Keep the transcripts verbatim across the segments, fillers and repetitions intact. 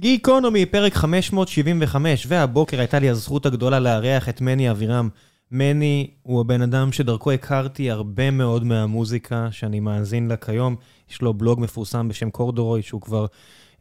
גיקונומי, פרק חמש מאות שבעים וחמש, והבוקר הייתה לי הזכות הגדולה לארח את מני אבירם. מני הוא הבן אדם שדרכו הכרתי הרבה מאוד מהמוזיקה שאני מאזין לה כיום. יש לו בלוג מפורסם בשם קורדורוי, שהוא כבר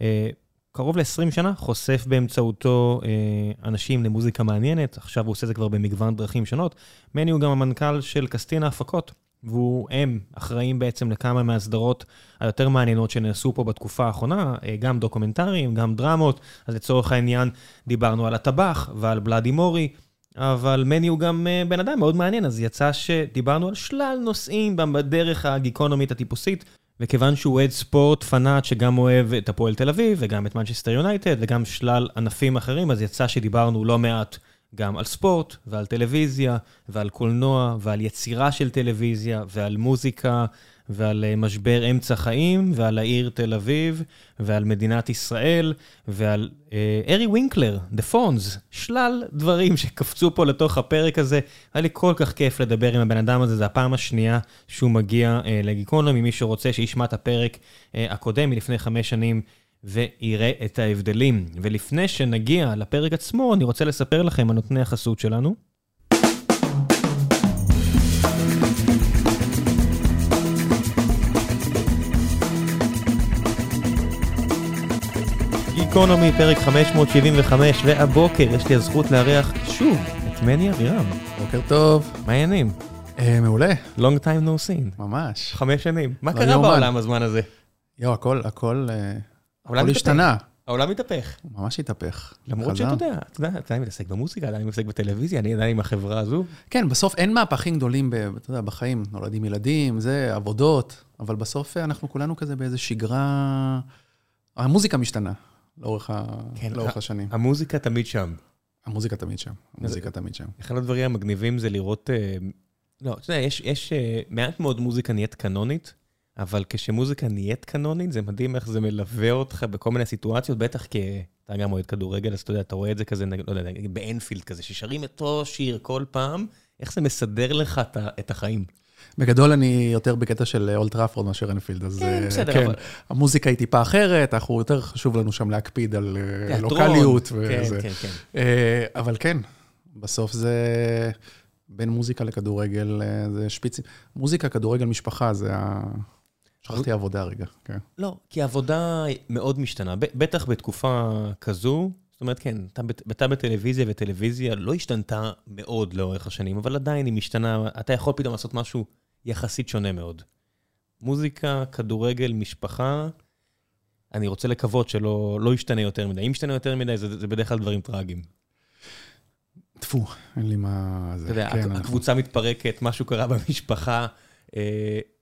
אה, קרוב ל-עשרים שנה, חושף באמצעותו אה, אנשים למוזיקה מעניינת. עכשיו הוא עושה זה כבר במגוון דרכים שונות. מני הוא גם המנכ"ל של קסטינה הפקות, והוא הם אחראים בעצם לכמה מהסדרות היותר מעניינות שנעשו פה בתקופה האחרונה, גם דוקומנטריים, גם דרמות. אז לצורך העניין דיברנו על הטבח ועל בלאדי מורי, אבל מני הוא גם בן אדם מאוד מעניין, אז יצא שדיברנו על שלל נושאים בדרך הגיקונומית הטיפוסית, וכיוון שהוא אוהד ספורט פנאט שגם אוהב את הפועל תל אביב, וגם את מנצ'סטר יונייטד, וגם שלל ענפים אחרים, אז יצא שדיברנו לא מעט גם על ספורט, ועל טלוויזיה, ועל קולנוע, ועל יצירה של טלוויזיה, ועל מוזיקה, ועל משבר אמצע חיים, ועל העיר תל אביב, ועל מדינת ישראל, ועל ארי וינקלר, דה פונס, שלל דברים שקפצו פה לתוך הפרק הזה. היה לי כל כך כיף לדבר עם הבן אדם הזה, זה הפעם השנייה שהוא מגיע לגיקונומי, ממי שרוצה שישמע את הפרק הקודם מלפני חמש שנים, ויראה את ההבדלים. ולפני שנגיע לפרק עצמו, אני רוצה לספר לכם על נותני החסות שלנו. גיקונומי, פרק חמש מאות שבעים וחמש, והבוקר יש לי הזכות לארח שוב את מני אבירם. בוקר טוב. מה העניינים? מעולה. Long time no seen. ממש. חמש שנים. מה קרה בעולם הזמן הזה? יו, הכל, הכל... העולם השתנה. העולם התהפך. ממש התהפך. למרות שאתה יודע, אתה יודע, אתה מתעסק במוזיקה, אתה מתעסק בטלוויזיה, אני עדיין עם החברה הזו. כן, בסוף אין מהפכים גדולים בחיים, נולדים ילדים, זה, עבודות, אבל בסוף אנחנו כולנו כזה באיזו שגרה... המוזיקה משתנה לאורך השנים. המוזיקה תמיד שם. המוזיקה תמיד שם. המוזיקה תמיד שם. אחד הדברים המגניבים זה לראות... לא, אתה יודע, יש מעט מאוד מוזיקה נהיית קנונית, אבל כשמוזיקה נהיית קנונית, זה מדהים איך זה מלווה אותך בכל מיני סיטואציות, בטח כי אתה גם אוהד כדורגל, אז אתה יודע, אתה רואה את זה כזה, לא יודע, באנפילד כזה, ששרים אותו שיר כל פעם, איך זה מסדר לך את החיים. בגדול אני יותר בקטע של אולד טראפורד מאשר אנפילד, אז כן, המוזיקה היא טיפה אחרת, אנחנו יותר חשוב לנו שם להקפיד על לוקליות וזה. אבל כן, בסוף זה... בין מוזיקה לכדורגל, זה שפיצים. מוזיקה, כדורגל, משפחה, זה ה... שכחתי עבודה רגע. לא, כי העבודה מאוד משתנה. בטח בתקופה כזו, זאת אומרת, כן, אתה בטלוויזיה, וטלוויזיה לא השתנתה מאוד לאורך השנים, אבל עדיין היא משתנה, אתה יכול פתאום לעשות משהו יחסית שונה מאוד. מוזיקה, כדורגל, משפחה, אני רוצה לקוות שלא לא ישתנה יותר מדי. אם ישתנה יותר מדי, זה, זה בדרך כלל דברים טרגיים. תפו, אין לי מה... אתה יודע, הקבוצה מתפרקת, משהו קרה במשפחה,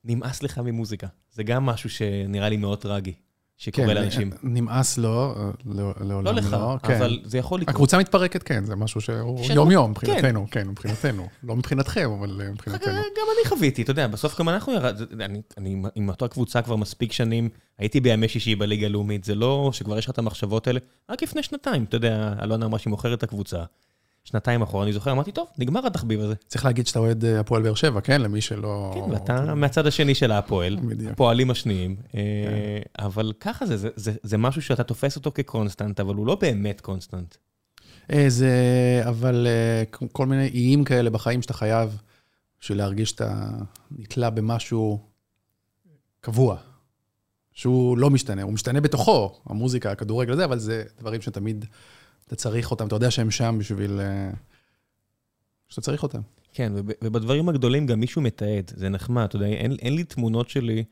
נמאס לך ממוזיקה. זה גם משהו שנראה לי מאוד טרגי, שקורה לאנשים. נמאס לא, לעולם לא. לא לך, אבל זה יכול לקרות. הקבוצה מתפרקת, כן, זה משהו שיום-יום מבחינתנו, כן, מבחינתנו. לא מבחינתכם, אבל מבחינתנו. גם אני חוויתי, אתה יודע, בסוף גם אנחנו... אני עם אותו הקבוצה כבר מספיק שנים, הייתי בימי שישי בליגה הלאומית, זה לא שכבר יש לך את המחשבות האלה, רק לפני שנתיים, אתה יודע, אלונה אמרה שהיא מוכרת את הקבוצה. שנתיים אחורה, אני זוכר, אמרתי, טוב, נגמר התחביב הזה. צריך להגיד שאתה אוהד הפועל באר שבע, כן? למי שלא... כן, ואתה מהצד השני של הפועל, הפועלים השניים, אבל ככה זה, זה משהו שאתה תופס אותו כקונסטנט, אבל הוא לא באמת קונסטנט. זה, אבל כל מיני איים כאלה בחיים שאתה חייב, שלהרגיש שאתה נתלה במשהו קבוע, שהוא לא משתנה, הוא משתנה בתוכו, המוזיקה, הכדורגל הזה, אבל זה דברים שתמיד... אתה צריך אותם, אתה יודע שהם שם בשביל... שאתה צריך אותם. כן, ובדברים הגדולים גם מישהו מתעד, זה נחמד, אתה יודע, אין, אין לי תמונות שלי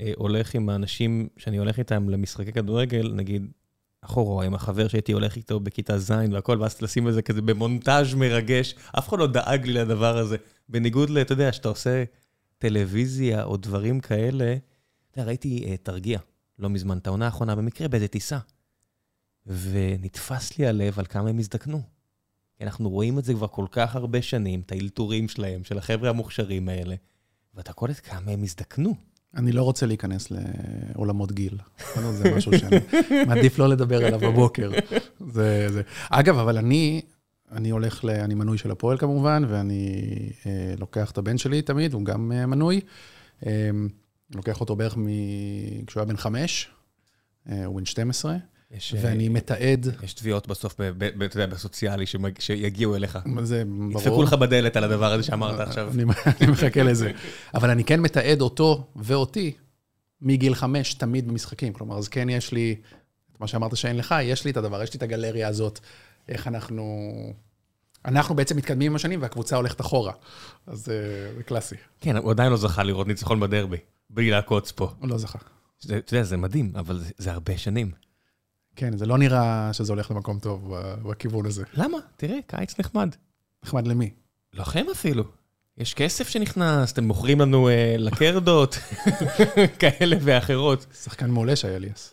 אה, הולך עם האנשים שאני הולך איתם למשחקי כדורגל, נגיד, אחורה, עם החבר שהייתי הולך איתו בכיתה זין והכל, ואז לשים את זה כזה במונטאז' מרגש, אף אחד לא דאג לי לדבר הזה. בניגוד ל, אתה יודע, שאתה עושה טלוויזיה או דברים כאלה, אתה ראיתי אה, תרגיע, לא מזמן, טעונה האחרונה, במקרה באיזה טיסה. ונתפס לי הלב על כמה הם הזדקנו. אנחנו רואים את זה כבר כל כך הרבה שנים, את האלתורים שלהם, של החבר'ה המוכשרים האלה, ואתה קולט כמה הם הזדקנו. אני לא רוצה להיכנס לעולמות גיל. זה משהו שאני מעדיף לא לדבר עליו בבוקר. זה, זה. אגב, אבל אני, אני הולך, ל, אני מנוי של הפועל כמובן, ואני אה, לוקח את הבן שלי תמיד, הוא גם אה, מנוי. אה, לוקח אותו בערך מ... כשהוא היה בן חמש, אה, הוא בן שתים עשרה, ואני מתעד. יש תביעות בסוף, אתה יודע, בסוציאלי, שיגיעו אליך. זה ברור. ידפקו לך בדלת על הדבר הזה שאמרת עכשיו. אני מחכה לזה. אבל אני כן מתעד אותו ואותי מגיל חמש תמיד במשחקים. כלומר, אז כן יש לי, מה שאמרת שאין לך, יש לי את הדבר, יש לי את הגלריה הזאת. איך אנחנו... אנחנו בעצם מתקדמים עם השנים, והקבוצה הולכת אחורה. אז זה קלאסי. כן, הוא עדיין לא זכה לראות ניצחון בדרבי, בלי להקוץ פה. הוא לא זכה. אתה יודע, זה מדהים, אבל זה הרבה שנים. כן, זה לא נראה שזה הולך למקום טוב בכיוון הזה. למה? תראה, קיץ נחמד. נחמד למי? לכם אפילו. יש כסף שנכנס, אתם מוכרים לנו לקרדות, כאלה ואחרות. שחקן מעולה שהיה לי אז.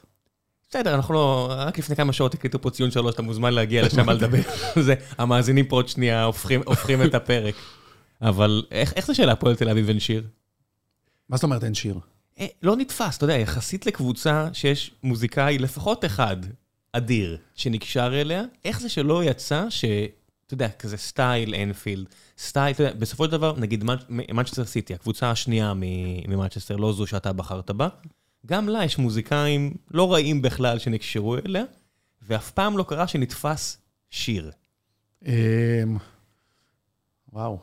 בסדר, אנחנו לא, רק לפני כמה שעות הקליטו פה ציון שלוש, אתה מוזמן להגיע לשם על דבר. המאזינים פה עוד שנייה הופכים את הפרק. אבל איך זה שאלה הפועל תל אביב אין שיר? מה זאת אומרת אין שיר? לא נתפס, אתה יודע, יחסית לקבוצה שיש מוזיקאי לפחות אחד אדיר שנקשר אליה, איך זה שלא יצא ש... אתה יודע, כזה סטייל אנפילד, סטייל, אתה יודע, בסופו של דבר, נגיד מנצ'סטר סיטי, הקבוצה השנייה ממנצ'סטר, לא זו שאתה בחרת בה, גם לה יש מוזיקאים לא רעים בכלל שנקשרו אליה, ואף פעם לא קרה שנתפס שיר. וואו.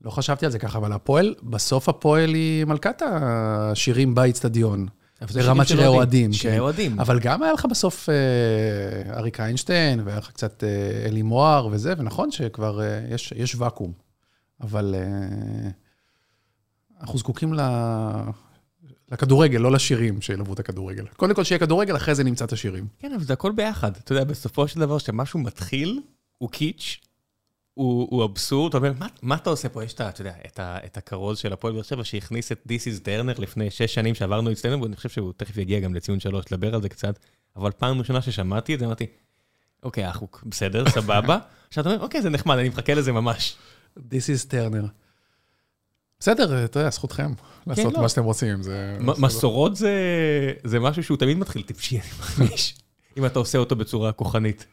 לא חשבתי על זה ככה, אבל הפועל, בסוף הפועל היא מלכת השירים באצטדיון. זה רמת שירי אוהדים. שירי אוהדים. אבל גם היה לך בסוף אריק איינשטיין, והיה לך קצת אלי מואר וזה, ונכון שכבר יש ואקום. אבל אנחנו זקוקים לכדורגל, לא לשירים שילוו את הכדורגל. קודם כל שיהיה כדורגל, אחרי זה נמצא את השירים. כן, אבל זה הכל ביחד. אתה יודע, בסופו של דבר שמשהו מתחיל, הוא קיץ', הוא אבסורד, אתה אומר, מה אתה עושה פה? יש את הקרוז של הפועל באר שבע שהכניס את This is Turner לפני שש שנים שעברנו אצלנו, ואני חושב שהוא תכף יגיע גם לציון שלוש, לדבר על זה קצת, אבל פעם ראשונה ששמעתי את זה, אמרתי, אוקיי, החוק, בסדר, סבבה. עכשיו אתה אומר, אוקיי, זה נחמד, אני מחכה לזה ממש. This is Turner. בסדר, אתה יודע, זכותכם לעשות מה שאתם רוצים. מסורות זה משהו שהוא תמיד מתחיל טיפשי, אני מרגיש, אם אתה עושה אותו בצורה כוחנית.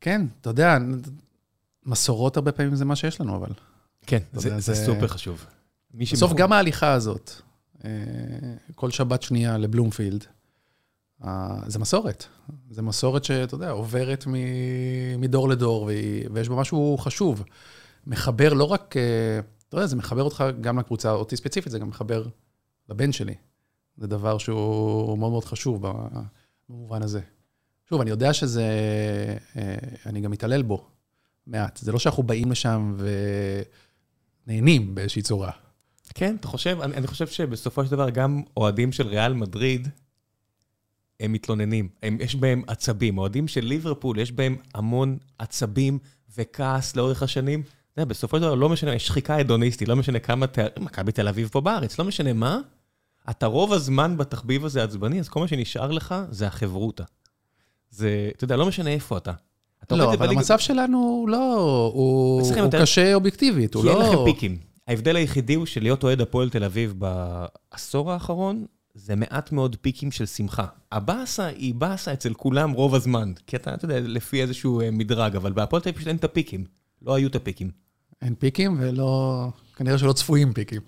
כן, אתה יודע, מסורות הרבה פעמים זה מה שיש לנו, אבל... כן, זה, יודע, זה, זה סופר חשוב. בסוף גם ההליכה הזאת, כל שבת שנייה לבלומפילד, זה מסורת. זה מסורת שאתה יודע, עוברת מדור לדור, ויש בה משהו חשוב. מחבר לא רק, אתה יודע, זה מחבר אותך גם לקבוצה אותי ספציפית, זה גם מחבר לבן שלי. זה דבר שהוא מאוד מאוד חשוב במובן הזה. שוב, אני יודע שזה, אני גם מתעלל בו מעט. זה לא שאנחנו באים לשם ונהנים באיזושהי צורה. כן, אתה חושב, אני, אני חושב שבסופו של דבר גם אוהדים של ריאל מדריד, הם מתלוננים, הם, יש בהם עצבים. אוהדים של ליברפול, יש בהם המון עצבים וכעס לאורך השנים. זה, בסופו של דבר לא משנה, יש שחיקה אדוניסטית, לא משנה כמה, מכבי תל אביב פה בארץ, לא משנה מה. אתה רוב הזמן בתחביב הזה עצבני, אז כל מה שנשאר לך זה החברותה. זה, אתה יודע, לא משנה איפה אתה. לא, אבל המצב שלנו לא, הוא קשה אובייקטיבית, הוא לא... כי אין לכם פיקים. ההבדל היחידי הוא שלהיות אוהד הפועל תל אביב בעשור האחרון, זה מעט מאוד פיקים של שמחה. הבאסה היא באסה אצל כולם רוב הזמן, כי אתה, אתה יודע, לפי איזשהו מדרג, אבל בהפועל תל אביב פשוט אין את הפיקים. לא היו את הפיקים. אין פיקים ולא... כנראה שלא צפויים פיקים.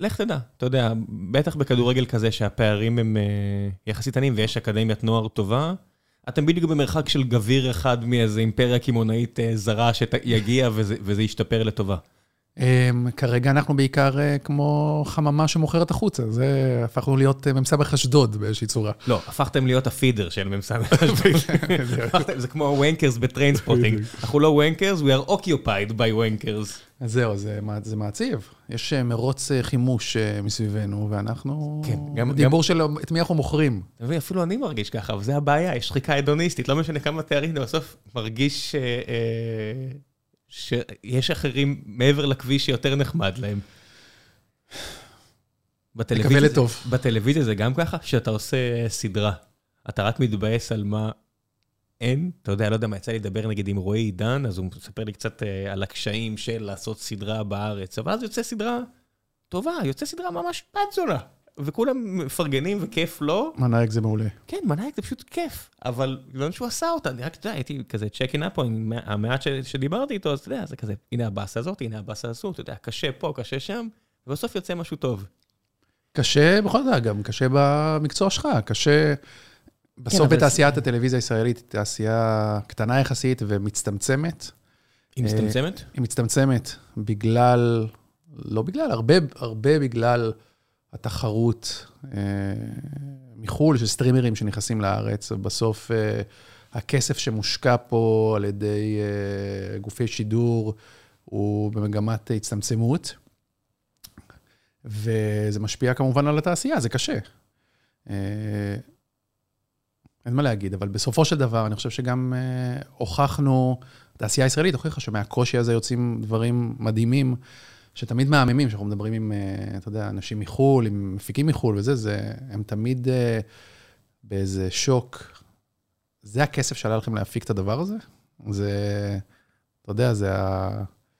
לך תדע, אתה יודע, בטח בכדורגל כזה שהפערים הם יחסית עניים ויש אקדמיית נוער טובה, אתם בדיוק במרחק של גביר אחד מאיזו אימפריה כימונאית זרה שיגיע וזה ישתפר לטובה. כרגע אנחנו בעיקר כמו חממה שמוכרת החוצה, זה הפכנו להיות ממסבח אשדוד באיזושהי צורה. לא, הפכתם להיות הפידר של ממסבח אשדוד. זה כמו ווינקרס בטריינספוטינג. אנחנו לא ווינקרס, we are occupied by ווינקרס. זהו, זה מעציב. יש מרוץ חימוש מסביבנו, ואנחנו... דיבור של את מי אנחנו מוכרים. ואפילו אני מרגיש ככה, אבל זה הבעיה, יש שחיקה אדוניסטית, לא משנה כמה תארים, בסוף מרגיש... שיש אחרים מעבר לכביש שיותר נחמד להם. נקווה לטוב. בטלוויזיה זה גם ככה, שאתה עושה סדרה. אתה רק מתבאס על מה אין. אתה יודע, לא יודע מה יצא לי לדבר נגיד עם רועי עידן, אז הוא מספר לי קצת על הקשיים של לעשות סדרה בארץ, אבל אז יוצא סדרה טובה, יוצא סדרה ממש פאצולה. וכולם מפרגנים וכיף לא. מנהיג זה מעולה. כן, מנהיג זה פשוט כיף, אבל לא משהו עשה אותה, אני רק, אתה יודע, הייתי כזה צ'קין אפו, המעט שדיברתי איתו, אז אתה יודע, זה כזה, הנה הבאסה הזאת, הנה הבאסה הזאת, אתה יודע, קשה פה, קשה שם, ובסוף יוצא משהו טוב. קשה, בכל זאת, גם קשה במקצוע שלך, קשה... בסוף בתעשיית הטלוויזיה הישראלית, תעשייה קטנה יחסית ומצטמצמת. היא מצטמצמת? היא מצטמצמת בגלל, לא בגלל, הרבה, הרבה בגלל התחרות מחול של סטרימרים שנכנסים לארץ. בסוף הכסף שמושקע פה על ידי גופי שידור הוא במגמת הצטמצמות, וזה משפיע כמובן על התעשייה, זה קשה. אין מה להגיד, אבל בסופו של דבר, אני חושב שגם אה, הוכחנו, התעשייה הישראלית הוכיחה שמהקושי הזה יוצאים דברים מדהימים, שתמיד מהממים, שאנחנו מדברים עם, אה, אתה יודע, אנשים מחול, עם מפיקים מחול וזה, זה, הם תמיד אה, באיזה שוק. זה הכסף שעלה לכם להפיק את הדבר הזה? זה, אתה יודע, זה ה...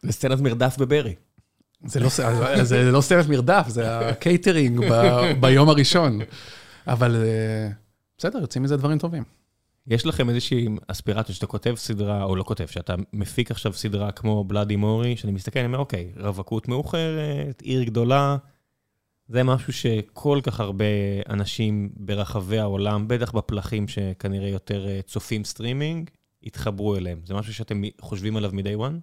זה סצנת מרדף בברי. זה לא, זה לא סצנת מרדף, זה הקייטרינג ב- ביום הראשון. אבל... אה, בסדר, יוצאים מזה דברים טובים. יש לכם איזושהי אספירציה שאתה כותב סדרה, או לא כותב, שאתה מפיק עכשיו סדרה כמו בלאדי מורי, שאני מסתכל, אני אומר, אוקיי, רווקות מאוחרת, עיר גדולה, זה משהו שכל כך הרבה אנשים ברחבי העולם, בטח בפלחים שכנראה יותר צופים סטרימינג, התחברו אליהם. זה משהו שאתם חושבים עליו מדי וואן?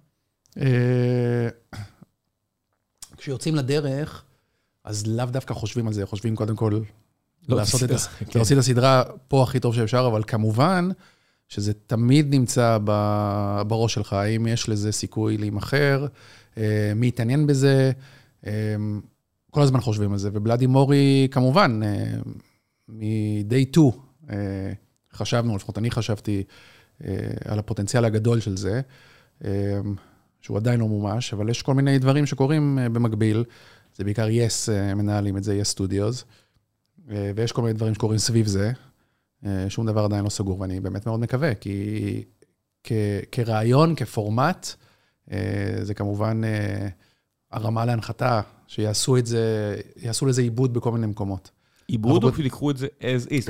כשיוצאים לדרך, אז לאו דווקא חושבים על זה, חושבים קודם כל... לעשות את זה, לעשות את הסדרה פה הכי טוב שאפשר, אבל כמובן שזה תמיד נמצא בראש שלך, האם יש לזה סיכוי להימחר, מי יתעניין בזה, כל הזמן חושבים על זה, ובלאדי מורי כמובן, מ-day two חשבנו, לפחות אני חשבתי על הפוטנציאל הגדול של זה, שהוא עדיין לא מומש, אבל יש כל מיני דברים שקורים במקביל, זה בעיקר יס, מנהלים את זה, יס סטודיוס, ויש כל מיני דברים שקורים סביב זה, שום דבר עדיין לא סגור, ואני באמת מאוד מקווה, כי כרעיון, כפורמט, זה כמובן הרמה להנחתה, שיעשו את זה, יעשו לזה עיבוד בכל מיני מקומות. עיבוד או שתיקחו את זה as is?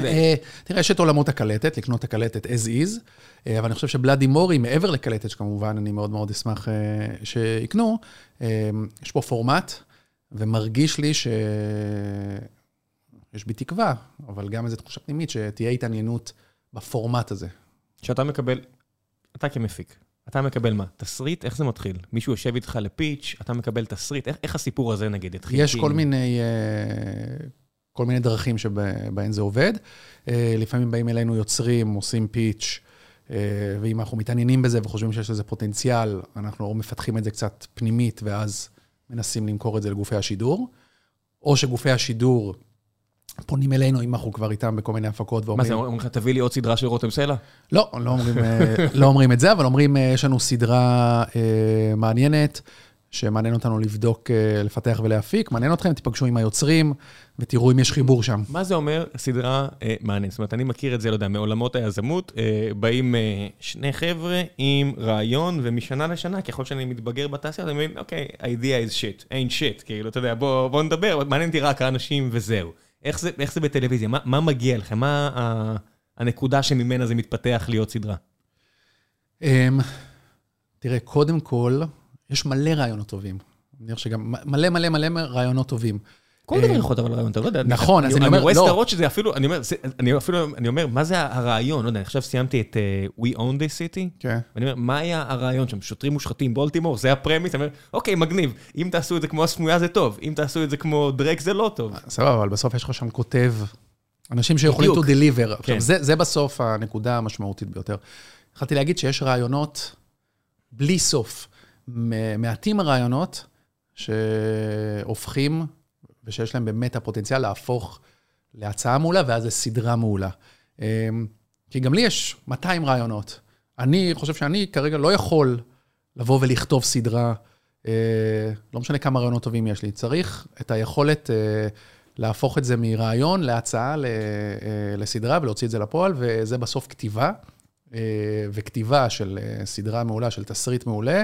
תראה, יש את עולמות הקלטת, לקנות הקלטת as is, אבל אני חושב שבלאדי מורי, מעבר לקלטת, שכמובן אני מאוד מאוד אשמח שיקנו, יש פה פורמט, ומרגיש לי ש... יש בי תקווה, אבל גם איזו תחושה פנימית שתהיה התעניינות בפורמט הזה. שאתה מקבל, אתה כמפיק, אתה מקבל מה? תסריט? איך זה מתחיל? מישהו יושב איתך לפיץ', אתה מקבל תסריט? איך, איך הסיפור הזה נגיד התחיל? יש כל מיני, כל מיני דרכים שבהן זה עובד. לפעמים באים אלינו יוצרים, עושים פיץ', ואם אנחנו מתעניינים בזה וחושבים שיש לזה פוטנציאל, אנחנו מפתחים את זה קצת פנימית, ואז מנסים למכור את זה לגופי השידור, או שגופי השידור פונים אלינו, אם אנחנו כבר איתם בכל מיני הפקות. מה זה, אומרים לך, תביא לי עוד סדרה של רותם סלע? לא, לא אומרים את זה, אבל אומרים, יש לנו סדרה מעניינת, שמעניין אותנו לבדוק, לפתח ולהפיק. מעניין אתכם, תיפגשו עם היוצרים, ותראו אם יש חיבור שם. מה זה אומר סדרה מעניינת? זאת אומרת, אני מכיר את זה, לא יודע, מעולמות היזמות, באים שני חבר'ה עם רעיון, ומשנה לשנה, ככל שאני מתבגר בתעשייה, אני מבין, אוקיי, idea is shit, ain't shit, כאילו, אתה יודע, בוא, בוא נדבר, מעניין אותי רק האנשים וזהו. איך זה, איך זה בטלוויזיה? מה, מה מגיע לכם? מה ה, הנקודה שממנה זה מתפתח להיות סדרה? תראה, קודם כל, יש מלא רעיונות טובים. אני חושב שגם מלא מלא מלא רעיונות טובים. כל דבר יכול אבל רעיון, אתה לא יודע. נכון, אז אני אומר, לא. אני רואה סדרות שזה אפילו, אני אומר, מה זה הרעיון? לא יודע, עכשיו סיימתי את We Own This City, ואני אומר, מה היה הרעיון שם? שוטרים מושחתים, בולטימור, זה הפרמיס, אני אומר, אוקיי, מגניב, אם תעשו את זה כמו הסמויה זה טוב, אם תעשו את זה כמו דרק זה לא טוב. סבבה, אבל בסוף יש לך שם כותב, אנשים שיכולים to deliver. זה בסוף הנקודה המשמעותית ביותר. התחלתי להגיד שיש רעיונות בלי סוף, מעטים הרעיונות שהופכים ושיש להם באמת הפוטנציאל להפוך להצעה מעולה, ואז זה סדרה מעולה. כי גם לי יש מאתיים רעיונות. אני חושב שאני כרגע לא יכול לבוא ולכתוב סדרה, לא משנה כמה רעיונות טובים יש לי. צריך את היכולת להפוך את זה מרעיון להצעה לסדרה, ולהוציא את זה לפועל, וזה בסוף כתיבה, וכתיבה של סדרה מעולה, של תסריט מעולה,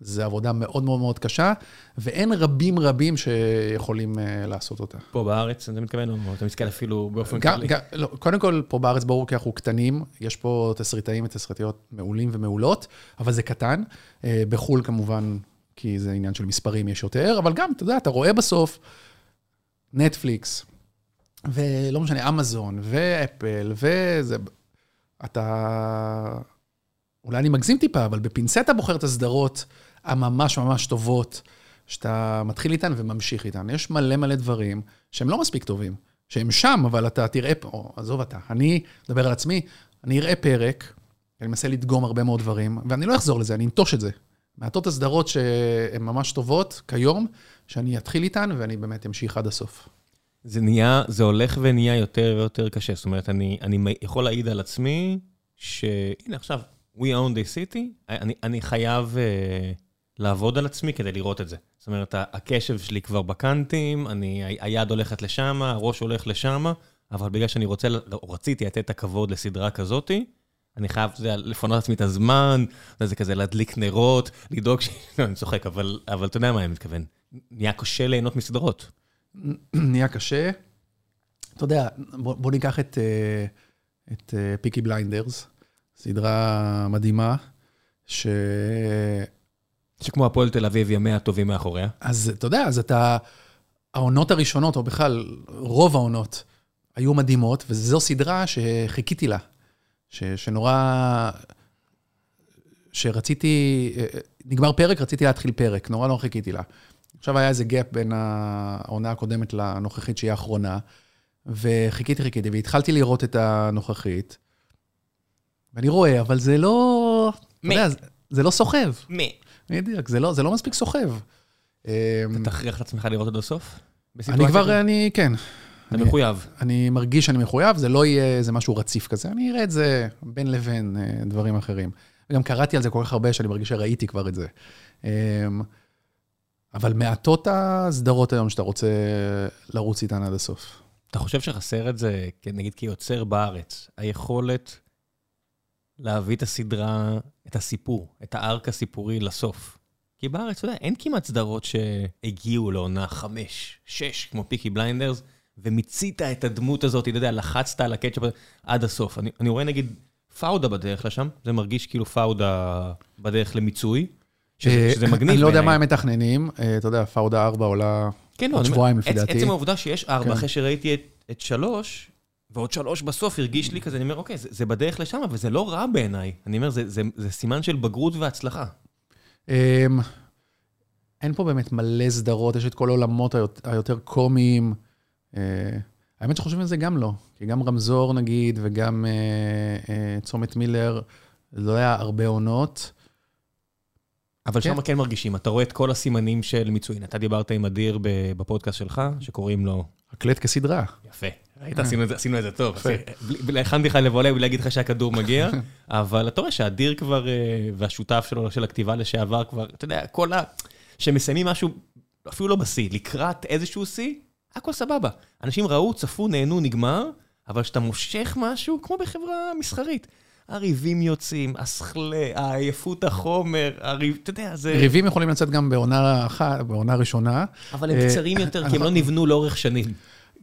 זו עבודה מאוד מאוד מאוד קשה, ואין רבים רבים שיכולים לעשות אותה. פה בארץ, אני מתכוון, או אתה מתכוון אפילו באופן כללי? קודם כל, פה בארץ ברור כי אנחנו קטנים, יש פה תסריטאים ותסריטאיות מעולים ומעולות, אבל זה קטן. בחול כמובן, כי זה עניין של מספרים יש יותר, אבל גם, אתה יודע, אתה רואה בסוף, נטפליקס, ולא משנה, אמזון, ואפל, וזה... אתה... אולי אני מגזים טיפה, אבל בפינצטה בוחר את הסדרות הממש ממש טובות, שאתה מתחיל איתן וממשיך איתן. יש מלא מלא דברים שהם לא מספיק טובים, שהם שם, אבל אתה תראה... או, עזוב אתה. אני מדבר על עצמי, אני אראה פרק, אני מנסה לדגום הרבה מאוד דברים, ואני לא אחזור לזה, אני אנטוש את זה. מעטות הסדרות שהן ממש טובות כיום, שאני אתחיל איתן ואני באמת אמשיך עד הסוף. זה נהיה, זה הולך ונהיה יותר ויותר קשה. זאת אומרת, אני, אני יכול להעיד על עצמי שהנה עכשיו, We Own This City, אני, אני חייב uh, לעבוד על עצמי כדי לראות את זה. זאת אומרת, הקשב שלי כבר בקנטים, אני, היד הולכת לשם, הראש הולך לשם, אבל בגלל שאני רוצה, רציתי לתת את הכבוד לסדרה כזאת, אני חייב לפנות עצמי את הזמן, זה כזה להדליק נרות, לדאוג ש... לא, אני צוחק, אבל, אבל אתה יודע מה אני מתכוון. נהיה קשה ליהנות מסדרות. נהיה קשה. אתה יודע, בוא, בוא ניקח את, את פיקי בליינדרס, סדרה מדהימה, ש... שכמו הפועל תל אביב ימי הטובים מאחוריה. אז אתה יודע, אז אתה... העונות הראשונות, או בכלל רוב העונות, היו מדהימות, וזו סדרה שחיכיתי לה. ש, שנורא, שרציתי, נגמר פרק, רציתי להתחיל פרק, נורא לא חיכיתי לה. עכשיו היה איזה גאפ בין העונה הקודמת לנוכחית שהיא האחרונה, וחיכיתי, חיכיתי, והתחלתי לראות את הנוכחית, ואני רואה, אבל זה לא, אתה יודע, זה לא סוחב. מי? בדיוק, זה לא, זה לא מספיק סוחב. אתה תכריח את עצמך לראות עד הסוף? אני כבר, אני, כן. אתה מחויב. אני מרגיש שאני מחויב, זה לא יהיה איזה משהו רציף כזה, אני אראה את זה בין לבין דברים אחרים. וגם קראתי על זה כל כך הרבה, שאני מרגיש שראיתי כבר את זה. אבל מעטות הסדרות היום שאתה רוצה לרוץ איתן עד הסוף. אתה חושב שחסר את זה, נגיד כיוצר בארץ, היכולת להביא את הסדרה, את הסיפור, את הארק הסיפורי לסוף? כי בארץ, אתה יודע, אין כמעט סדרות שהגיעו לעונה חמש, שש, כמו פיקי בליינדרס, ומצית את הדמות הזאת, אתה יודע, לחצת על הקטשאפ עד הסוף. אני, אני רואה נגיד פאודה בדרך לשם, זה מרגיש כאילו פאודה בדרך למיצוי, שזה, שזה מגניב. אני לא יודע מה הם מתכננים, אתה יודע, פאודה ארבע עולה כן, עוד לא, שבועיים לפי דעתי. עצם העובדה שיש ארבע, כן. אחרי שראיתי את, את שלוש, ועוד שלוש בסוף הרגיש לי כזה, אני אומר, אוקיי, זה, זה בדרך לשם, אבל זה לא רע בעיניי. אני אומר, זה, זה, זה סימן של בגרות והצלחה. אין פה באמת מלא סדרות, יש את כל העולמות היותר קומיים, האמת שחושבים על זה גם לא, כי גם רמזור נגיד, וגם צומת מילר, לא היה הרבה עונות. אבל שם כן מרגישים, אתה רואה את כל הסימנים של מיצוין, אתה דיברת עם אדיר בפודקאסט שלך, שקוראים לו... הקלט כסדרה. יפה, עשינו את זה טוב. הכנתי לך לבוא ולהגיד לך שהכדור מגיע, אבל אתה רואה שאדיר כבר, והשותף שלו של הכתיבה לשעבר כבר, אתה יודע, כל ה... שמסיימים משהו, אפילו לא בסי, לקראת איזשהו סי, הכל סבבה. אנשים ראו, צפו, נהנו, נגמר, אבל שאתה מושך משהו, כמו בחברה מסחרית. הריבים יוצאים, הסחלה, העייפות החומר, הריב, אתה יודע, זה... ריבים יכולים לצאת גם בעונה, בעונה ראשונה. אבל הם קצרים יותר, כי הם לא נבנו לאורך שנים.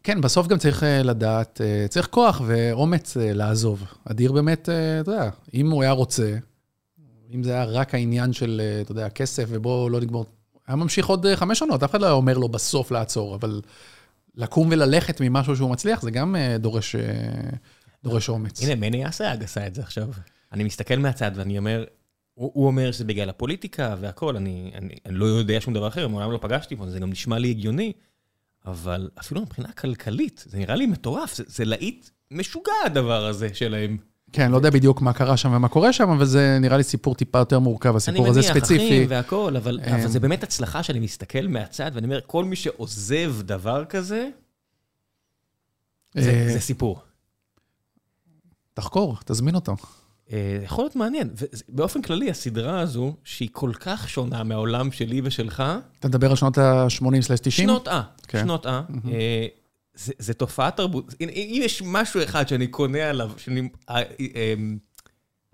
כן, בסוף גם צריך לדעת, צריך כוח ואומץ לעזוב. אדיר באמת, אתה יודע, אם הוא היה רוצה, אם זה היה רק העניין של, אתה יודע, הכסף, ובוא לא נגמור... היה ממשיך עוד חמש שנות, אף אחד לא אומר לו בסוף לעצור, אבל... לקום וללכת ממשהו שהוא מצליח, זה גם דורש, דורש אומץ. הנה, מני אסייג עשה את זה עכשיו. אני מסתכל מהצד ואני אומר, הוא, הוא אומר שזה בגלל הפוליטיקה והכל, אני, אני, אני לא יודע שום דבר אחר, מעולם לא פגשתי פה, זה גם נשמע לי הגיוני, אבל אפילו מבחינה כלכלית, זה נראה לי מטורף, זה, זה להיט משוגע הדבר הזה שלהם. כן, לא יודע בדיוק מה קרה שם ומה קורה שם, אבל זה נראה לי סיפור טיפה יותר מורכב, הסיפור הזה ספציפי. אני מניח, אחים והכל, אבל זה באמת הצלחה שאני מסתכל מהצד, ואני אומר, כל מי שעוזב דבר כזה, זה סיפור. תחקור, תזמין אותו. יכול להיות מעניין. באופן כללי, הסדרה הזו, שהיא כל כך שונה מהעולם שלי ושלך... אתה מדבר על שנות ה-שמונים תשעים? שנות אה, שנות אה. זה, זה תופעה תרבות, אם יש משהו אחד שאני קונה עליו, שאני,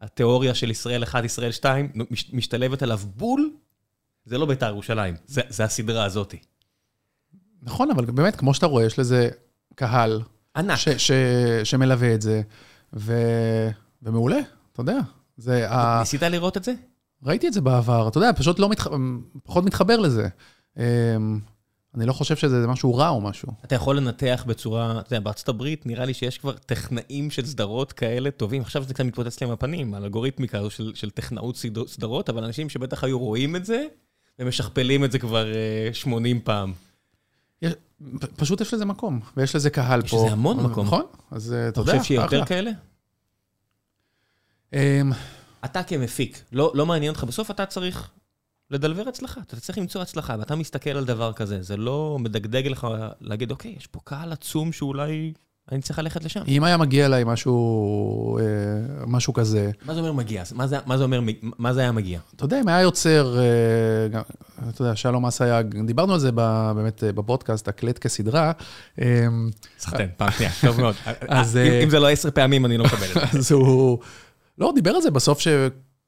התיאוריה של ישראל אחת, ישראל שתיים, משתלבת עליו בול, זה לא בית"ר ירושלים, זה, זה הסדרה הזאת. נכון, אבל באמת, כמו שאתה רואה, יש לזה קהל, ענק. ש, ש, שמלווה את זה, ו, ומעולה, אתה יודע. זה ניסית ה... לראות את זה? ראיתי את זה בעבר, אתה יודע, פשוט לא מתח... פחות מתחבר לזה. אני לא חושב שזה משהו רע או משהו. אתה יכול לנתח בצורה, אתה יודע, בארצות הברית נראה לי שיש כבר טכנאים של סדרות כאלה טובים, עכשיו זה קצת מתפוצץ להם הפנים, על אלגוריתמיקה הזו של, של טכנאות סדרות, אבל אנשים שבטח היו רואים את זה, ומשכפלים את זה כבר שמונים פעם. יש, פשוט יש לזה מקום, ויש לזה קהל פה. יש לזה המון מקום. נכון? אז אתה יודע, חושב שיהיה יותר כאלה? אתה כמפיק, לא, לא מעניין אותך, בסוף אתה צריך... לדלבר הצלחה, אתה צריך למצוא הצלחה, ואתה מסתכל על דבר כזה, זה לא מדגדג לך להגיד, אוקיי, יש פה קהל עצום שאולי אני צריך ללכת לשם. אם היה מגיע אליי משהו, משהו כזה. מה זה אומר מגיע? מה זה, מה זה אומר, מה זה היה מגיע? אתה יודע, אם היה יוצר, אתה יודע, שלום אסייג, דיברנו על זה באמת בפודקאסט, הקלט כסדרה. סחתן, פעם שנייה, טוב מאוד. אם זה לא עשר פעמים, אני לא מקבל את זה. אז הוא, לא, דיבר על זה בסוף ש...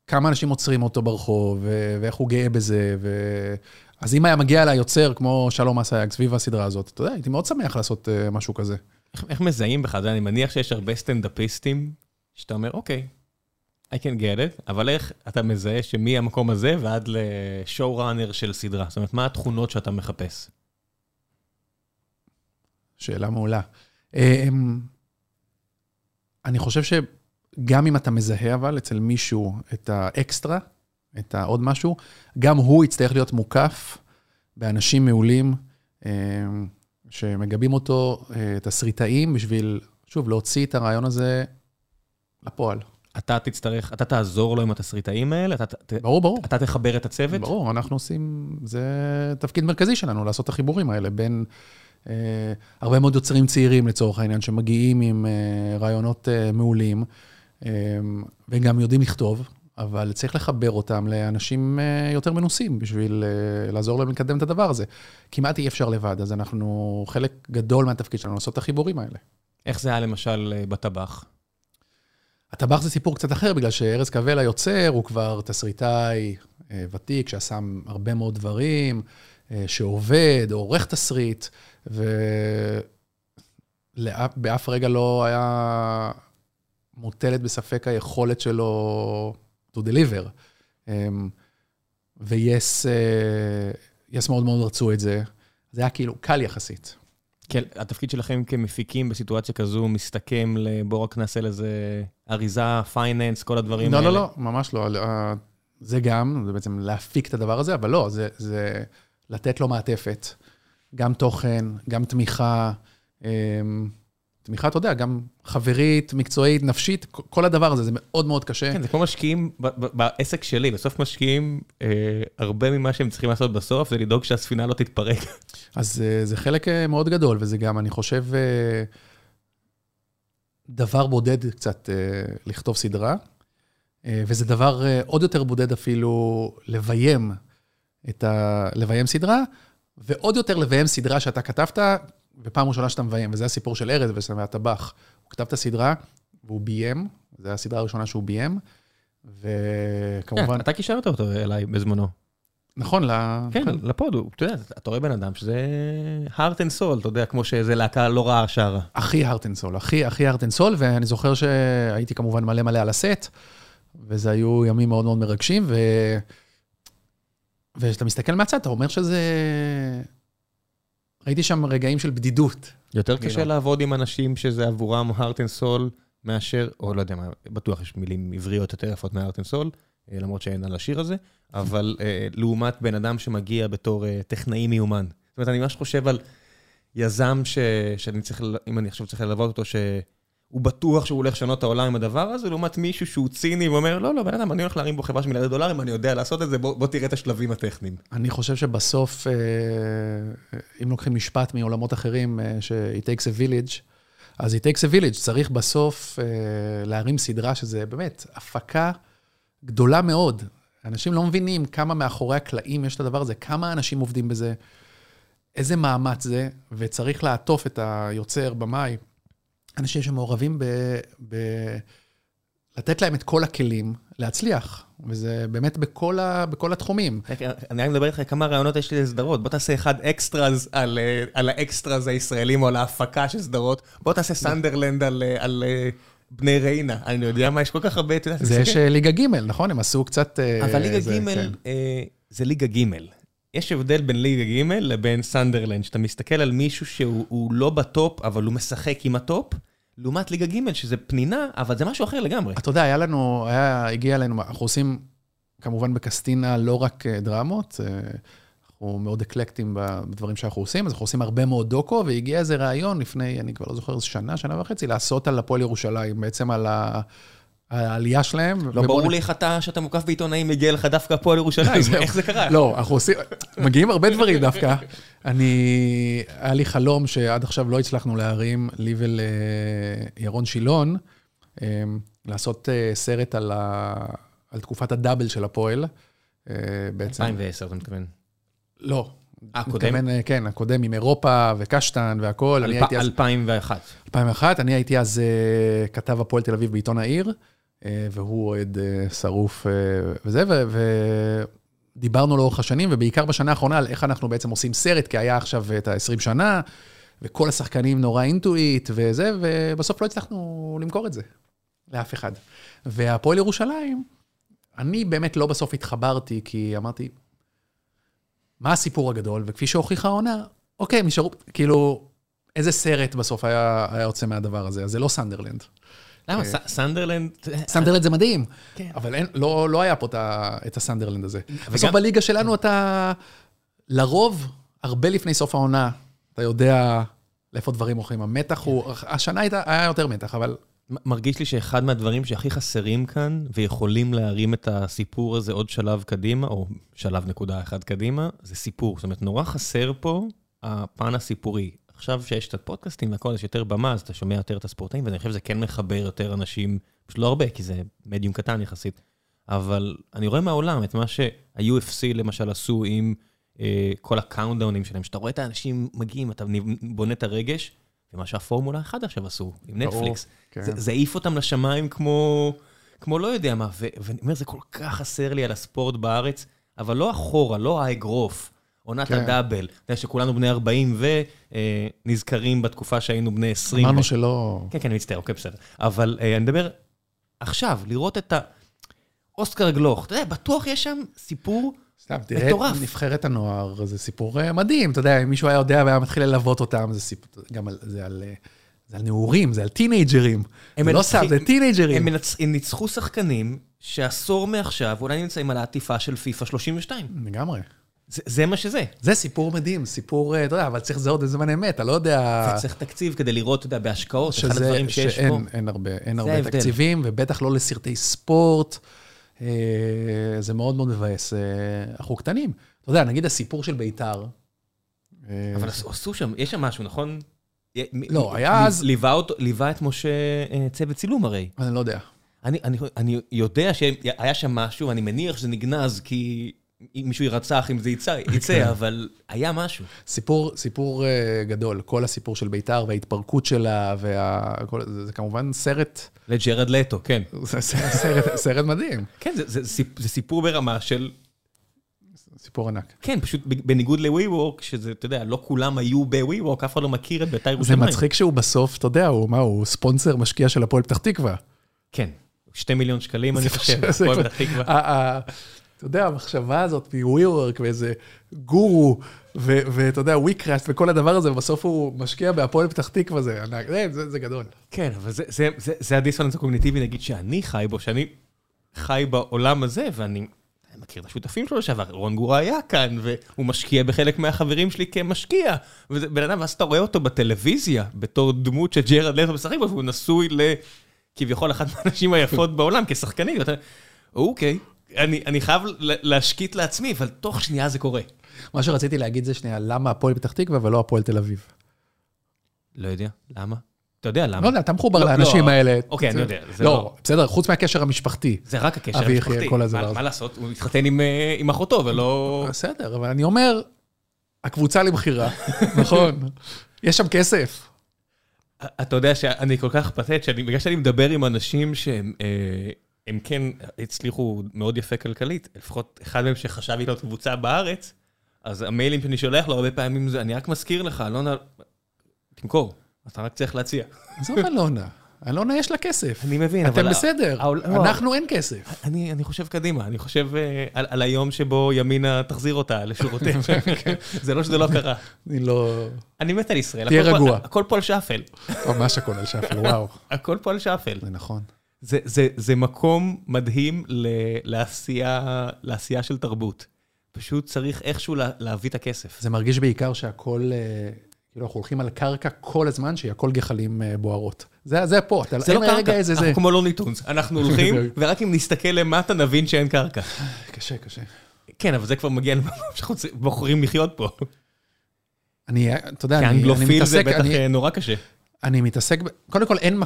כמה אנשים עוצרים אותו ברחוב, ו- ואיך הוא גאה בזה, ו- אז אם היה מגיע אליי יוצר, כמו שלום אסייג, סביב הסדרה הזאת, אתה יודע, הייתי מאוד שמח לעשות uh, משהו כזה. איך, איך מזהים בך? אני מניח שיש הרבה סטנדאפיסטים, שאתה אומר, אוקיי, I can get it, אבל איך אתה מזהה שמי המקום הזה, ועד לשואו ראנר של סדרה? זאת אומרת, מה התכונות שאתה מחפש? שאלה מעולה. אני חושב ש... גם אם אתה מזהה אבל אצל מישהו את האקסטרה, את העוד משהו, גם הוא יצטרך להיות מוקף באנשים מעולים שמגבים אותו, את הסריטאים, בשביל, שוב, להוציא את הרעיון הזה לפועל. אתה תצטרך, אתה תעזור לו עם התסריטאים האלה? אתה, ברור, ברור. אתה תחבר את הצוות? ברור, אנחנו עושים, זה תפקיד מרכזי שלנו, לעשות את החיבורים האלה בין... הרבה מאוד יוצרים צעירים לצורך העניין, שמגיעים עם רעיונות מעולים, וגם יודעים לכתוב, אבל צריך לחבר אותם לאנשים יותר מנוסים, בשביל לעזור להם לקדם את הדבר הזה. כמעט אי אפשר לבד, אז אנחנו חלק גדול מהתפקיד שלנו, לעשות את החיבורים האלה. איך זה היה למשל בטבח? הטבח זה סיפור קצת אחר, בגלל שארז קבל היוצר, הוא כבר תסריטאי ותיק, שעשם הרבה מאוד דברים, שעובד, עורך תסריט, ובאף רגע לא היה מוטלת בספק היכולת שלו to deliver. ויש yes מאוד מאוד רצו את זה. זה היה כאילו קל יחסית. כן, התפקיד שלכם כמפיקים בסיטואציה כזו מסתכם לבוא רק נעשה לזה אריזה, פייננס, כל הדברים האלה. לא, לא, לא, ממש לא. זה גם, זה בעצם להפיק את הדבר הזה, אבל לא, זה, זה לתת לו מעטפת. גם תוכן, גם תמיכה, תמיכה, אתה יודע, גם חברית, מקצועית, נפשית, כל הדבר הזה, זה מאוד מאוד קשה. כן, זה כמו משקיעים, בעסק שלי, בסוף משקיעים, הרבה ממה שהם צריכים לעשות בסוף, זה לדאוג שהספינה לא תתפרק. אז זה חלק מאוד גדול, וזה גם, אני חושב, דבר בודד קצת לכתוב סדרה, וזה דבר עוד יותר בודד אפילו לביים, לביים סדרה, ועוד יותר לביים סדרה שאתה כתבת, ופעם ראשונה שאתה מביים, וזה הסיפור של ארז והטבח. הוא כתב את הסדרה, והוא ביים, זו הסדרה הראשונה שהוא ביים, וכמובן... אתה קישרת אותו אליי בזמנו. נכון, כן, לפוד, אתה יודע, אתה רואה בן אדם שזה heart and soul, אתה יודע, כמו שזה להקה לא רעה שערה. הכי heart and soul, הכי הכי heart and soul, ואני זוכר שהייתי כמובן מלא מלא על הסט, וזה היו ימים מאוד מאוד מרגשים, ו... וכשאתה מסתכל מהצד, אתה אומר שזה... ראיתי שם רגעים של בדידות. יותר קשה לעבוד עם אנשים שזה עבורם heart and soul מאשר, או לא יודע מה, בטוח יש מילים עבריות יותר יפות מה-heart and soul, למרות שאין על השיר הזה, אבל לעומת בן אדם שמגיע בתור טכנאי מיומן. זאת אומרת, אני ממש חושב על יזם ש... שאני צריך, אם אני חושב צריך ללוות אותו, שהוא בטוח שהוא הולך לשנות העולם עם הדבר הזה, לעומת מישהו שהוא ציני ואומר, לא, לא, בן אדם, אני הולך להרים בו חברה של מיליארד דולרים, אני יודע לעשות את זה, בוא, בוא תראה את השלבים הטכניים. אני חושב שבסוף, אם לוקחים משפט מעולמות אחרים, ש-it takes a village, אז it takes a village, צריך בסוף להרים סדרה, שזה באמת הפקה גדולה מאוד. אנשים לא מבינים כמה מאחורי הקלעים יש את הדבר הזה, כמה אנשים עובדים בזה, איזה מאמץ זה, וצריך לעטוף את היוצר במאי, אנשים שמעורבים ב... ב... לתת להם את כל הכלים להצליח, וזה באמת בכל, ה... בכל התחומים. אני מדבר איתך כמה רעיונות יש לי לסדרות, בוא תעשה אחד אקסטרז על, על האקסטרז הישראלים, או על ההפקה של סדרות, בוא תעשה סנדרלנד על, על בני רעינה, אני יודע מה, יש כל כך הרבה... זה יש ליגה ג', נכון? הם עשו קצת... אבל ליגה ג' זה ליגה ג', יש הבדל בין ליגה ג' לבין סנדרלנד, שאתה מסתכל על מישהו שהוא לא בטופ, אבל הוא משחק עם הטופ, לעומת ליגה ג' שזה פנינה, אבל זה משהו אחר לגמרי. אתה יודע, היה לנו, היה, הגיע אלינו, אנחנו עושים כמובן בקסטינה לא רק דרמות, אנחנו מאוד אקלקטים בדברים שאנחנו עושים, אז אנחנו עושים הרבה מאוד דוקו, והגיע איזה רעיון לפני, אני כבר לא זוכר, שנה, שנה וחצי, לעשות על הפועל ירושלים, בעצם על ה... העלייה שלהם. לא ברור לי איך אתה, שאתה מוקף בעיתונאים, מגיע לך דווקא פה על ירושלים. איך זה קרה? לא, אנחנו עושים, מגיעים הרבה דברים דווקא. אני, היה לי חלום שעד עכשיו לא הצלחנו להרים, לי ולירון שילון, לעשות סרט על תקופת הדאבל של הפועל. אלפיים ועשר, אתה מתכוון? לא. הקודם? כן, הקודם עם אירופה וקשטן והכל. אלפיים ואחת. אלפיים ואחת, אני הייתי אז כתב הפועל תל אביב בעיתון העיר, והוא אוהד שרוף וזה, ודיברנו לאורך השנים, ובעיקר בשנה האחרונה, על איך אנחנו בעצם עושים סרט, כי היה עכשיו את ה-עשרים שנה, וכל השחקנים נורא אינטואיט וזה, ובסוף לא הצלחנו למכור את זה, לאף אחד. והפועל ירושלים, אני באמת לא בסוף התחברתי, כי אמרתי, מה הסיפור הגדול? וכפי שהוכיחה העונה, אוקיי, נשארו, כאילו, איזה סרט בסוף היה, היה יוצא מהדבר הזה? אז זה לא סנדרלנד. למה? סנדרלנד... סנדרלנד זה מדהים, כן. אבל אין, לא, לא היה פה את הסנדרלנד הזה. וגם... בסוף בליגה שלנו אתה, לרוב, הרבה לפני סוף העונה, אתה יודע לאיפה דברים הולכים. המתח הוא... השנה הייתה, היה יותר מתח, אבל... מרגיש לי שאחד מהדברים שהכי חסרים כאן, ויכולים להרים את הסיפור הזה עוד שלב קדימה, או שלב נקודה אחד קדימה, זה סיפור. זאת אומרת, נורא חסר פה הפן הסיפורי. עכשיו שיש את הפודקאסטים והכל, יש יותר במה, אז אתה שומע יותר את הספורטאים, ואני חושב שזה כן מחבר יותר אנשים, פשוט לא הרבה, כי זה מדיום קטן יחסית. אבל אני רואה מהעולם את מה שה-יו אף סי למשל עשו עם אה, כל הקאונטדאונים שלהם, שאתה רואה את האנשים מגיעים, אתה בונה את הרגש, ומה שהפורמולה אחד עכשיו עשו, עם נטפליקס, זה העיף אותם לשמיים כמו, כמו לא יודע מה, ואני אומר, זה כל כך חסר לי על הספורט בארץ, אבל לא אחורה, לא האגרוף, עונת הדאבל, זה שכולנו בני ארבעים ונזכרים בתקופה שהיינו בני עשרים. אמרנו שלא... כן, כן, אני מצטער, אוקיי, בסדר. אבל אני מדבר עכשיו, לראות את האוסקר גלוך, אתה יודע, בטוח יש שם סיפור... מטורף. נבחרת הנוער, זה סיפור מדהים, אתה יודע, אם מישהו היה יודע והיה מתחיל ללוות אותם, זה סיפור, גם על, זה על, זה על נעורים, זה על טינג'רים, זה לא סתם, זה טינג'רים. הם ניצחו שחקנים שעשור מעכשיו, אולי נמצאים על העטיפה של פיפה שלושים ושתיים. לגמרי. זה מה שזה. זה סיפור מדהים, סיפור, אתה יודע, אבל צריך לזהות בזמן אמת, אתה לא יודע... צריך תקציב כדי לראות, אתה יודע, בהשקעות, אחד הדברים שיש פה. שאין הרבה תקציבים, ובטח לא לסרטי ספורט, זה מאוד מאוד מבאס. אנחנו קטנים. אתה יודע, נגיד הסיפור של ביתר. אבל עשו שם, יש שם משהו, נכון? לא, היה אז... ליווה את משה צוות צילום הרי. אני לא יודע. אני יודע שהיה שם משהו, ואני מניח שזה נגנז, כי מישהו ירצח אם זה יצא, אבל היה משהו. סיפור גדול, כל הסיפור של ביתר וההתפרקות שלה, זה כמובן סרט... לג'רד לטו, כן. זה סרט מדהים. כן, זה סיפור ברמה של... סיפור ענק. כן, פשוט בניגוד ל-WeWork, שזה, אתה יודע, לא כולם היו ב-WeWork, אף אחד לא מכיר את ביתר ירושלים. זה מצחיק שהוא בסוף, אתה יודע, הוא מה, הוא ספונסר משקיע של הפועל פתח תקווה. כן, שתי מיליון שקלים, אני חושב, הפועל פתח תקווה. אתה יודע, המחשבה הזאת מ-WeWork ואיזה גורו, ואתה יודע, WeCraft וכל הדבר הזה, ובסוף הוא משקיע בהפועל פתח תקווה, זה ענק, זה גדול. כן, אבל זה הדיסוננס הקוגניטיבי, נגיד שאני חי בו, שאני חי בעולם הזה, ואני מכיר את השותפים שלו לשעבר, רון גורה היה כאן, והוא משקיע בחלק מהחברים שלי כמשקיע, ובן אדם, ואז אתה רואה אותו בטלוויזיה, בתור דמות שג'רד לטו משחק בו, והוא נשוי לכביכול אחת מהאנשים היפות בעולם, כשחקנית, אוקיי. אני, אני חייב להשקיט לעצמי, אבל תוך שנייה זה קורה. מה שרציתי להגיד זה שנייה, למה הפועל פתח תקווה ולא הפועל תל אביב? לא יודע, למה? אתה יודע למה? לא יודע, אתה מחובר לאנשים האלה. אוקיי, אני יודע. לא, בסדר, חוץ מהקשר המשפחתי. זה רק הקשר המשפחתי. מה לעשות? הוא מתחתן עם אחותו ולא... בסדר, אבל אני אומר, הקבוצה למחירה, נכון? יש שם כסף. אתה יודע שאני כל כך פתט, בגלל שאני מדבר עם אנשים שהם... הם כן הצליחו מאוד יפה כלכלית, לפחות אחד מהם שחשב איתו קבוצה בארץ, אז המיילים שאני שולח לו הרבה פעמים זה, אני רק מזכיר לך, אלונה, תמכור, אתה רק צריך להציע. זאת אלונה. אלונה יש לה כסף. אני מבין, אבל... אתם בסדר, אנחנו אין כסף. אני חושב קדימה, אני חושב על היום שבו ימינה תחזיר אותה לשורותיה. זה לא שזה לא קרה. אני לא... אני מת על ישראל. תהיה רגוע. הכל פה על שפל. ממש הכל על שפל, וואו. הכל פה על שפל. זה נכון. זה מקום מדהים לעשייה של תרבות. פשוט צריך איכשהו להביא את הכסף. זה מרגיש בעיקר שהכל... כאילו, אנחנו הולכים על קרקע כל הזמן, שהיא הכל גחלים בוערות. זה פה, אין רגע איזה זה. אנחנו כמו לא ניטונס, אנחנו הולכים, ורק אם נסתכל למטה, נבין שאין קרקע. קשה, קשה. כן, אבל זה כבר מגיע למקום שאנחנו בוחרים לחיות פה. אני, אתה יודע, אני מתעסק... כאנגלופיל זה בטח נורא קשה. אני מתעסק, קודם כל, אין,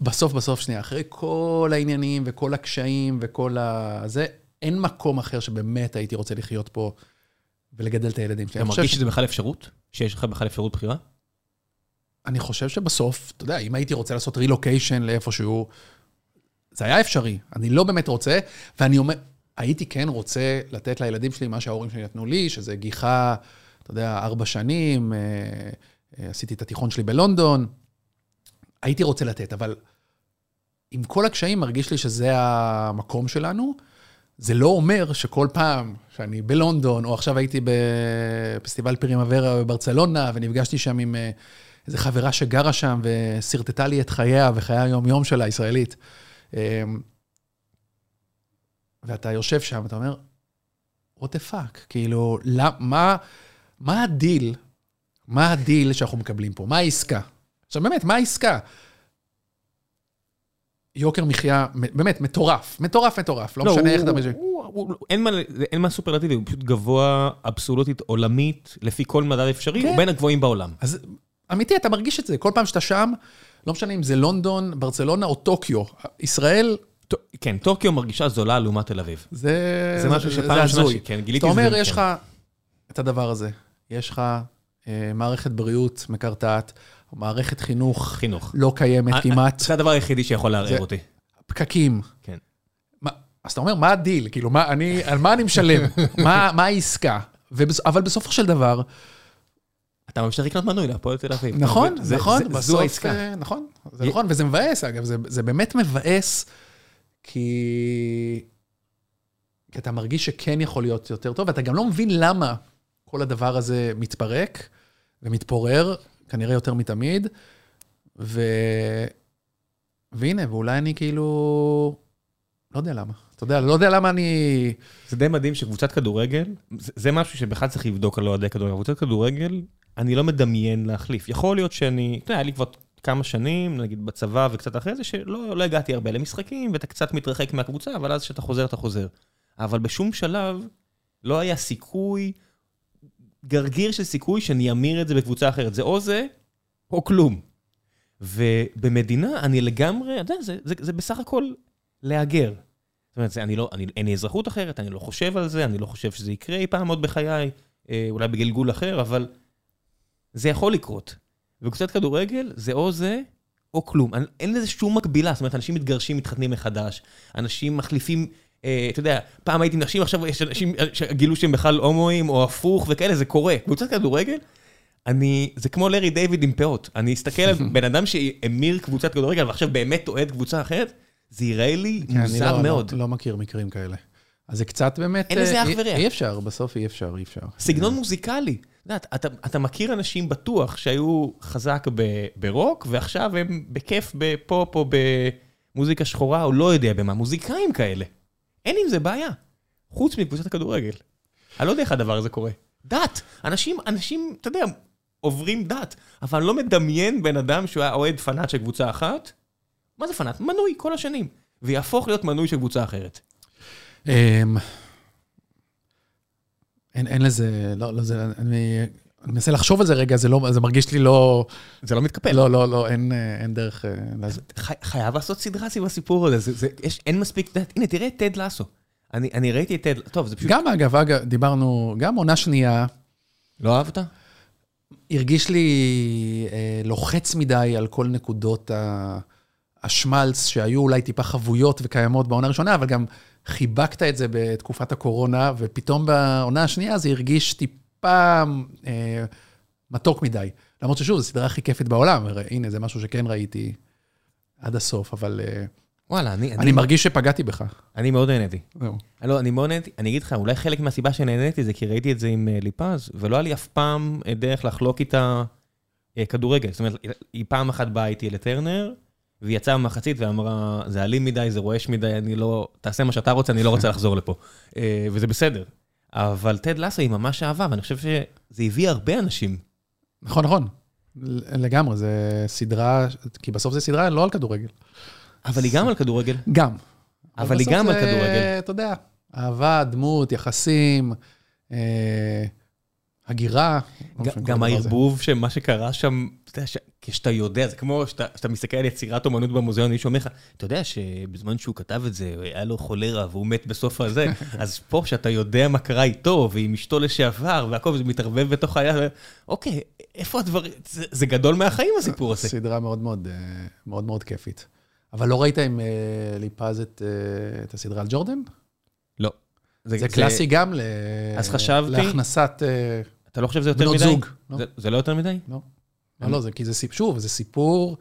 בסוף, בסוף, שנייה, אחרי כל העניינים, וכל הקשיים, וכל הזה, אין מקום אחר שבאמת הייתי רוצה לחיות פה, ולגדל את הילדים. אתה מרגיש שזה בכלל אפשרות? שיש לך בכלל אפשרות בחירה? אני חושב שבסוף, אתה יודע, אם הייתי רוצה לעשות רילוקיישן לאיפשהו, זה היה אפשרי. אני לא באמת רוצה, ואני אומר, הייתי כן רוצה לתת לילדים שלי מה שההורים שלי נתנו לי, שזה גיחה, אתה יודע, ארבע שנים, עשיתי את התיכון שלי בלונדון, הייתי רוצה לתת, אבל עם כל הקשיים מרגיש לי שזה המקום שלנו, זה לא אומר שכל פעם שאני בלונדון, או עכשיו הייתי בפסטיבל פרימוורה בברצלונה, ונפגשתי שם עם איזו חברה שגרה שם, וסרטטה לי את חייה, וחיי היום-יום שלה, ישראלית. ואתה יושב שם, ואתה אומר, what the fuck? כאילו, מה, מה הדיל? מה הדיל שאנחנו מקבלים פה? מה העסקה? עכשיו, באמת, מה העסקה? יוקר מחיה, באמת, מטורף, מטורף, מטורף, לא משנה איך אתה משנה. אין מה סופרלטיבי, הוא פשוט גבוה אבסולוטית עולמית, לפי כל מדד אפשרי, הוא בין הגבוהים בעולם. אז אמיתי, אתה מרגיש את זה, כל פעם שאתה שם, לא משנה אם זה לונדון, ברצלונה או טוקיו, ישראל... כן, טוקיו מרגישה זולה לעומת תל אביב. זה משהו שפעם הזוי. אתה אומר, יש לך את הדבר הזה, יש לך מערכת בריאות מקרטעת, מערכת חינוך, חינוך. לא קיימת כמעט. זה הדבר היחידי שיכול להרעיר אותי. פקקים. כן. מה, אז אתה אומר, מה הדיל? כאילו, מה, אני, על מה אני משלם? מה, מה העסקה? ובס, אבל בסופו של דבר... אתה ממשיך לקנות מנוי להפועל תל אביב. נכון, זה, נכון. זה, בסוף, זו העסקה. נכון, זה י... נכון, וזה מבאס, אגב. זה, זה באמת מבאס, כי... כי אתה מרגיש שכן יכול להיות יותר טוב, ואתה גם לא מבין למה כל הדבר הזה מתפרק ומתפורר, כנראה יותר מתמיד, ו... והנה, ואולי אני כאילו... לא יודע למה. אתה יודע, לא יודע למה אני... זה די מדהים שקבוצת כדורגל, זה, זה משהו שבכלל צריך לבדוק על לא עדי כדורגל. קבוצת כדורגל, אני לא מדמיין להחליף. יכול להיות שאני... היה לי כבר כמה שנים, נגיד בצבא וקצת אחרי זה, שלא לא הגעתי הרבה למשחקים, ואתה קצת מתרחק מהקבוצה, אבל אז שאתה חוזר, אתה חוזר. אבל בשום שלב לא היה סיכוי... גרגיר של סיכוי שאני אמיר את זה בקבוצה אחרת. זה או זה, או כלום. ובמדינה, אני לגמרי, אתה יודע, זה, זה, זה בסך הכל להגר. זאת אומרת, זה, אני לא, אני, אין אזרחות אחרת, אני לא חושב על זה, אני לא חושב שזה יקרה אי פעם עוד בחיי, אה, אולי בגלגול אחר, אבל זה יכול לקרות. וקצת כדורגל, זה או זה, או כלום. אני, אין לזה שום מקבילה. זאת אומרת, אנשים מתגרשים, מתחתנים מחדש, אנשים מחליפים... אתה יודע, פעם הייתי נשים, עכשיו יש אנשים שגילו שהם בכלל הומואים או הפוך וכאלה, זה קורה. קבוצת כדורגל, אני, זה כמו לרי דיוויד עם פאות. אני אסתכל על בן אדם שהמיר קבוצת כדורגל, ועכשיו באמת תועד קבוצה אחרת, זה יראה לי מוזר מאוד. אני לא מכיר מקרים כאלה. אז זה קצת באמת... אין לזה אך ורע. אי אפשר, בסוף אי אפשר, אי אפשר. סגנון מוזיקלי. אתה מכיר אנשים בטוח שהיו חזק ברוק, ועכשיו הם בכיף בפופ או במוזיקה שחורה, או לא יודע במה, מוזיקאים כאלה. אין עם זה בעיה, חוץ מקבוצת הכדורגל. אני לא יודע איך הדבר הזה קורה. דת, אנשים, אנשים, אתה יודע, עוברים דת, אבל אני לא מדמיין בן אדם שהוא היה אוהד פנאט של קבוצה אחת. מה זה פנאט? מנוי כל השנים. ויהפוך להיות מנוי של קבוצה אחרת. אין לזה, לא, זה, אני מנסה לחשוב על זה רגע, זה מרגיש לי לא... זה לא מתקפל. לא, לא, לא, אין דרך... חייב לעשות סדרה סביב הסיפור הזה, אין מספיק... הנה, תראה את טד לאסו. אני ראיתי את טד... טוב, זה פשוט... גם אגב, דיברנו, גם עונה שנייה... לא אהבת? הרגיש לי לוחץ מדי על כל נקודות השמלץ, שהיו אולי טיפה חבויות וקיימות בעונה הראשונה, אבל גם חיבקת את זה בתקופת הקורונה, ופתאום בעונה השנייה זה הרגיש טיפה... פעם אה, מתוק מדי. למרות ששוב, זו סדרה הכי כיפת בעולם. הנה, זה משהו שכן ראיתי. עד הסוף, אבל... וואלה, אני... אני מרגיש שפגעתי בך. אני מאוד נהניתי. לא, אני מאוד נהניתי. אני אגיד לך, אולי חלק מהסיבה שנהניתי זה כי ראיתי את זה עם ליפז, ולא היה לי אף פעם דרך לחלוק איתה כדורגל. זאת אומרת, היא פעם אחת באה איתי לטרנר, והיא יצאה במחצית ואמרה, זה אלים מדי, זה רועש מדי, אני לא... תעשה מה שאתה רוצה, אני לא רוצה לחזור לפה. וזה בסדר. אבל טד לאסו היא ממש אהבה, ואני חושב שזה הביא הרבה אנשים. נכון, נכון. לגמרי, זה סדרה, כי בסוף זה סדרה לא על כדורגל. אבל היא גם על כדורגל. גם. אבל היא גם על כדורגל. אתה יודע, אהבה, דמות, יחסים, הגירה. גם הערבוב, שמה שקרה שם, כשאתה יודע, זה כמו שאתה מסתכל על יצירת אומנות במוזיאון, איש אומר לך, אתה יודע שבזמן שהוא כתב את זה, היה לו חולרה והוא מת בסוף הזה, אז פה שאתה יודע מה קרה איתו, ועם אשתו לשעבר, והכל זה מתערבב בתוך היה, אוקיי, איפה הדברים, זה גדול מהחיים הסיפור הזה. סדרה מאוד מאוד, מאוד מאוד כיפית. אבל לא ראית אם ליפז את הסדרה על ג'ורדן? לא. זה קלאסי גם להכנסת... אתה לא חושב שזה יותר מדי? בנות זוג. זה לא יותר מדי? לא. לא, זה כי זה סיפור, שוב, זה סיפור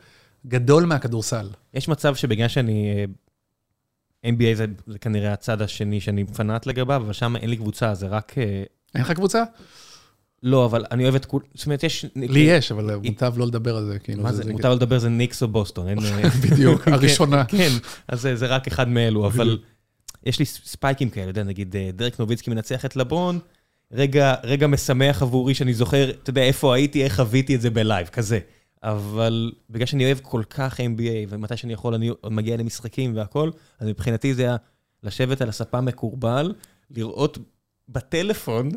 גדול מהכדורסל. יש מצב שבגלל שאני... אן בי איי זה כנראה הצד השני שאני פנאט לגביו, אבל שם אין לי קבוצה, זה רק... אין לך קבוצה? לא, אבל אני אוהב את כול... זאת אומרת, יש... לי יש, אבל מוטב לא לדבר על זה. מה זה? מוטב לא לדבר זה ניקס או בוסטון. בדיוק, הראשונה. כן, אז זה רק אחד מאלו, אבל יש לי ספייקים כאלה, נגיד, דרק נוביצקי מנצח את לברון, רגע משמח עבורי שאני זוכר, אתה יודע, איפה הייתי, איך חוויתי את זה בלייב, כזה. אבל בגלל שאני אוהב כל כך אן בי איי, ומתי שאני יכול, אני מגיע למשחקים והכל, אז מבחינתי זה היה לשבת על הספה מקורבל, לראות בטלפון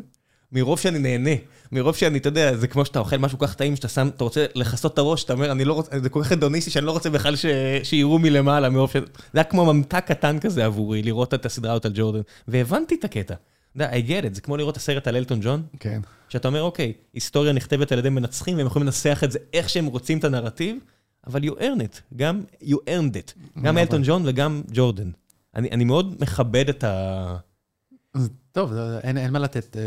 מרוב שאני נהנה, מרוב שאני, אתה יודע, זה כמו שאתה אוכל משהו כך טעים, שאתה שם, אתה רוצה לחסות את הראש, אתה אומר, אני לא רוצה, זה כל כך אדוניסטי, שאני לא רוצה בכלל שיראו מלמעלה, מרוב ש... זה היה כמו ממתק קטן כזה עבורי, לראות את הסדרה אותה ג'ורדן, והבנתי את הקטע. אתה יודע, I get it, זה כמו לראות הסרט על אלטון ג'ון, כן. שאתה אומר, אוקיי, היסטוריה נכתבת על ידי מנצחים, והם יכולים לנסח את זה איך שהם רוצים את הנרטיב, אבל you earn it, גם you earned it, גם אלטון ג'ון וגם ג'ורדן. אני, אני מאוד מכבד את ה... טוב, אין, אין מה לתת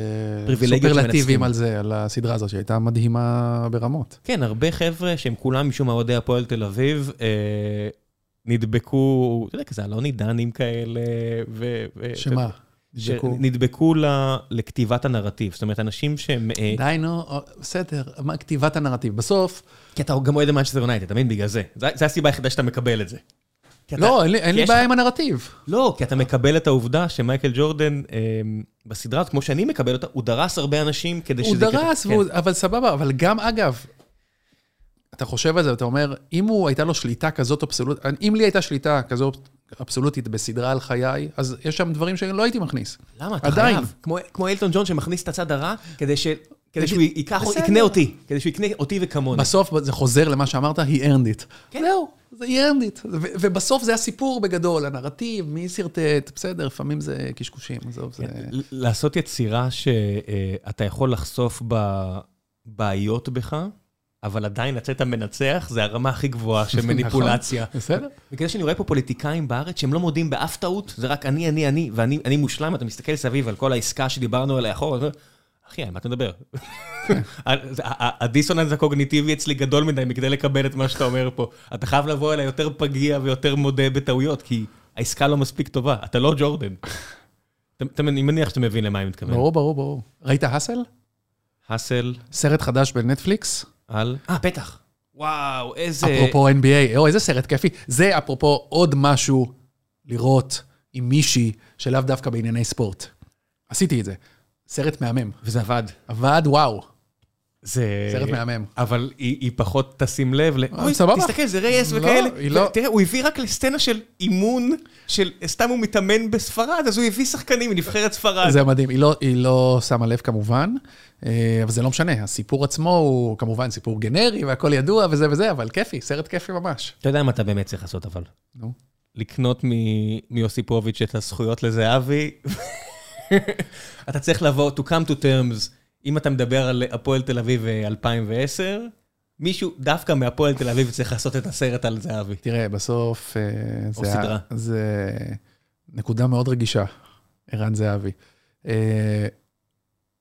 סופרלטיבים על זה, על הסדרה הזאת, שהייתה מדהימה ברמות. כן, הרבה חבר'ה שהם כולם משום מעודי הפועל תל אביב, אה, נדבקו, אתה יודע כזה, לא נידנים כאלה. ו, שמה? ש... נדבקו? נדבקו ל... לכתיבת הנרטיב, זאת אומרת, אנשים שהם... די, נו, בסדר, מה כתיבת הנרטיב? בסוף... כי אתה גם אוהד מנצ'סטר יונייטד, תמיד בגלל זה. זה. זה הסיבה היחידה שאתה מקבל את זה. לא, אין לי בעיה עם הנרטיב. לא, כי אתה מקבל את העובדה שמייקל ג'ורדן בסדרה, כמו שאני מקבל אותה, הוא דרס הרבה אנשים כדי שזה... הוא דרס, אבל סבבה, אבל גם אגב, אתה חושב על זה, אתה אומר, אם הוא הייתה לו שליטה כזאת אבסולוטית, אם לי הייתה שליטה כזאת אבסולוטית בסדרה על חיי, אז יש שם דברים שאני לא הייתי מכניס. למה? אתה חייב. כמו אלטון ג'ון שמכניס את הצד הרע, כדי ש... כדי שהוא יקנה אותי, כדי שהוא יקנה אותי וכמוני. בסוף זה חוזר למה שאמרת, he earned it. זהו, זה he earned it. ובסוף זה הסיפור בגדול, הנרטיב, מי סרטט, בסדר, לפעמים זה קשקושים. לעשות יצירה שאתה יכול לחשוף בבעיות בך, אבל עדיין לצאת המנצח, זה הרמה הכי גבוהה של מניפולציה. בסדר. וכדי שאני רואה פה פוליטיקאים בארץ, שהם לא מודים באף טעות, זה רק אני, אני, אני, ואני מושלם, אתה מסתכל סביב על כל העסקה שדיברנו עליה אחורה, אחי, מה אתה מדבר? הדיסוננס הקוגניטיבי אצלי גדול מדי מכדי לקבל את מה שאתה אומר פה. אתה חייב לבוא אליה יותר פגיע ויותר מודה בטעויות, כי העסקה לא מספיק טובה. אתה לא ג'ורדן. אני מניח שאתה מבין למה אני מתכוון. ברור, ברור, ברור. ראית האסל? האסל. סרט חדש בנטפליקס. על? אה, בטח. וואו, איזה... אפרופו אן בי איי, או, איזה סרט כיפי. זה אפרופו עוד משהו לראות עם מישהי שלאו דווקא בענייני ספורט. עשיתי את זה. סרט מהמם. וזה עבד. עבד, וואו. זה... סרט מהמם. אבל היא, היא פחות תשים לב ל... אוי, סבבה. תסתכל, זה רייס וכאלה. לא, לא. תראה, הוא הביא רק לסצנה של אימון, של סתם הוא מתאמן בספרד, אז הוא הביא שחקנים, היא נבחרת ספרד. זה מדהים. היא לא, היא לא שמה לב כמובן, אבל זה לא משנה. הסיפור עצמו הוא כמובן סיפור גנרי, והכל ידוע וזה וזה, אבל כיפי, סרט כיפי ממש. אתה יודע מה אתה באמת צריך לעשות, אבל? נו. לקנות מיוסיפוביץ' את הזכויות לזהבי. אתה צריך לבוא, to come to terms, אם אתה מדבר על הפועל תל אביב אלפיים ועשר, מישהו דווקא מהפועל תל אביב צריך לעשות את הסרט על זהבי. תראה, בסוף זה נקודה מאוד רגישה, ערן זהבי.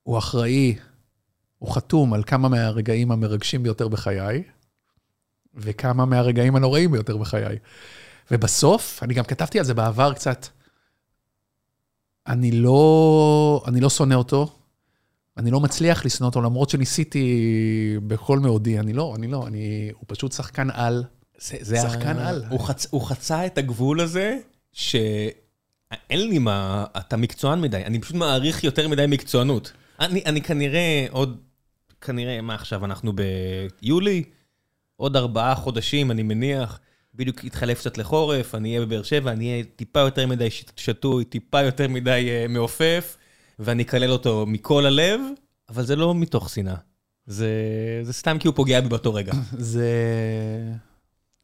הוא אחראי, הוא חתום על כמה מהרגעים המרגשים ביותר בחיי, וכמה מהרגעים הנוראים ביותר בחיי. ובסוף, אני גם כתבתי על זה בעבר קצת, אני לא, אני לא שונא אותו, אני לא מצליח לשנוא אותו, למרות שניסיתי בכל מאודי, אני לא, אני לא, אני, הוא פשוט שחקן על, זה, זה שחקן על. על. הוא, חצ, הוא חצה את הגבול הזה, שאין לי מה, אתה מקצוען מדי, אני פשוט מעריך יותר מדי מקצוענות. אני, אני כנראה עוד, כנראה מה עכשיו, אנחנו ביולי, עוד ארבעה חודשים, אני מניח, בדיוק התחלף קצת לחורף, אני אהיה בבאר שבע, אני אהיה טיפה יותר מדי שטוי, טיפה יותר מדי uh, מעופף, ואני אקלל אותו מכל הלב, אבל זה לא מתוך שנאה. זה, זה סתם כי הוא פוגע בי באותו רגע. זה...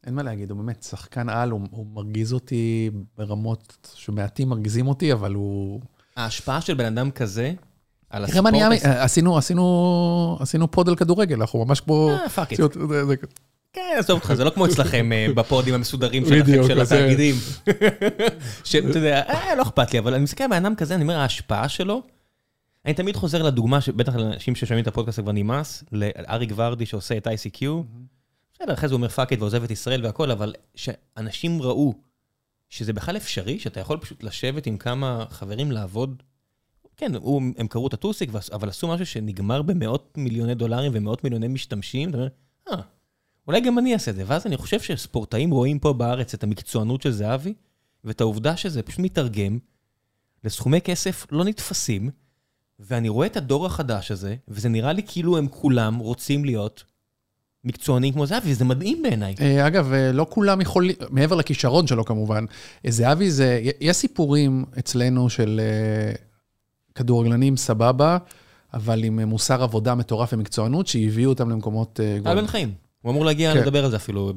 אין מה להגיד, הוא באמת שחקן על, הוא, הוא מרגיז אותי ברמות שמעטים מרגיזים אותי, אבל הוא... ההשפעה של בן אדם כזה... עשינו פוד על כדורגל, אנחנו ממש כמו... כן, עזוב אותך, זה לא כמו אצלכם בפודים המסודרים שלכם, של התאגידים. שאתה יודע, לא אכפת לי, אבל אני מסתכל על בעינם כזה, אני אומר, ההשפעה שלו, אני תמיד חוזר לדוגמה, בטח לאנשים ששומעים את הפודקאסט כבר נמאס, לאריק ורדי שעושה את איי סי קיו, אחרי זה הוא אומר פאקט ועוזב את ישראל והכל, אבל שאנשים ראו שזה בכלל אפשרי, שאתה יכול פשוט לשבת עם כמה חברים לעבוד, כן, הם קראו את הטוסיק, אבל עשו משהו שנגמר במאות מיליוני דולרים ומאות מיליוני משתמשים, אתה אומר, אה, אולי גם אני אעשה את זה, ואז אני חושב שספורטאים רואים פה בארץ את המקצוענות של זהבי, ואת העובדה שזה פשוט מתרגם, לסכומי כסף לא נתפסים, ואני רואה את הדור החדש הזה, וזה נראה לי כאילו הם כולם רוצים להיות מקצוענים כמו זהבי, וזה מדהים בעיניי. אגב, לא כולם יכולים, מעבר לכישרון שלו כמובן, זהבי זה, יש סיפורים אצלנו של... כדורגלנים סבבה, אבל עם מוסר עבודה מטורף ומקצוענות, שהביאו אותם למקומות... טל בן חיים. הוא אמור להגיע, אני מדבר על זה אפילו,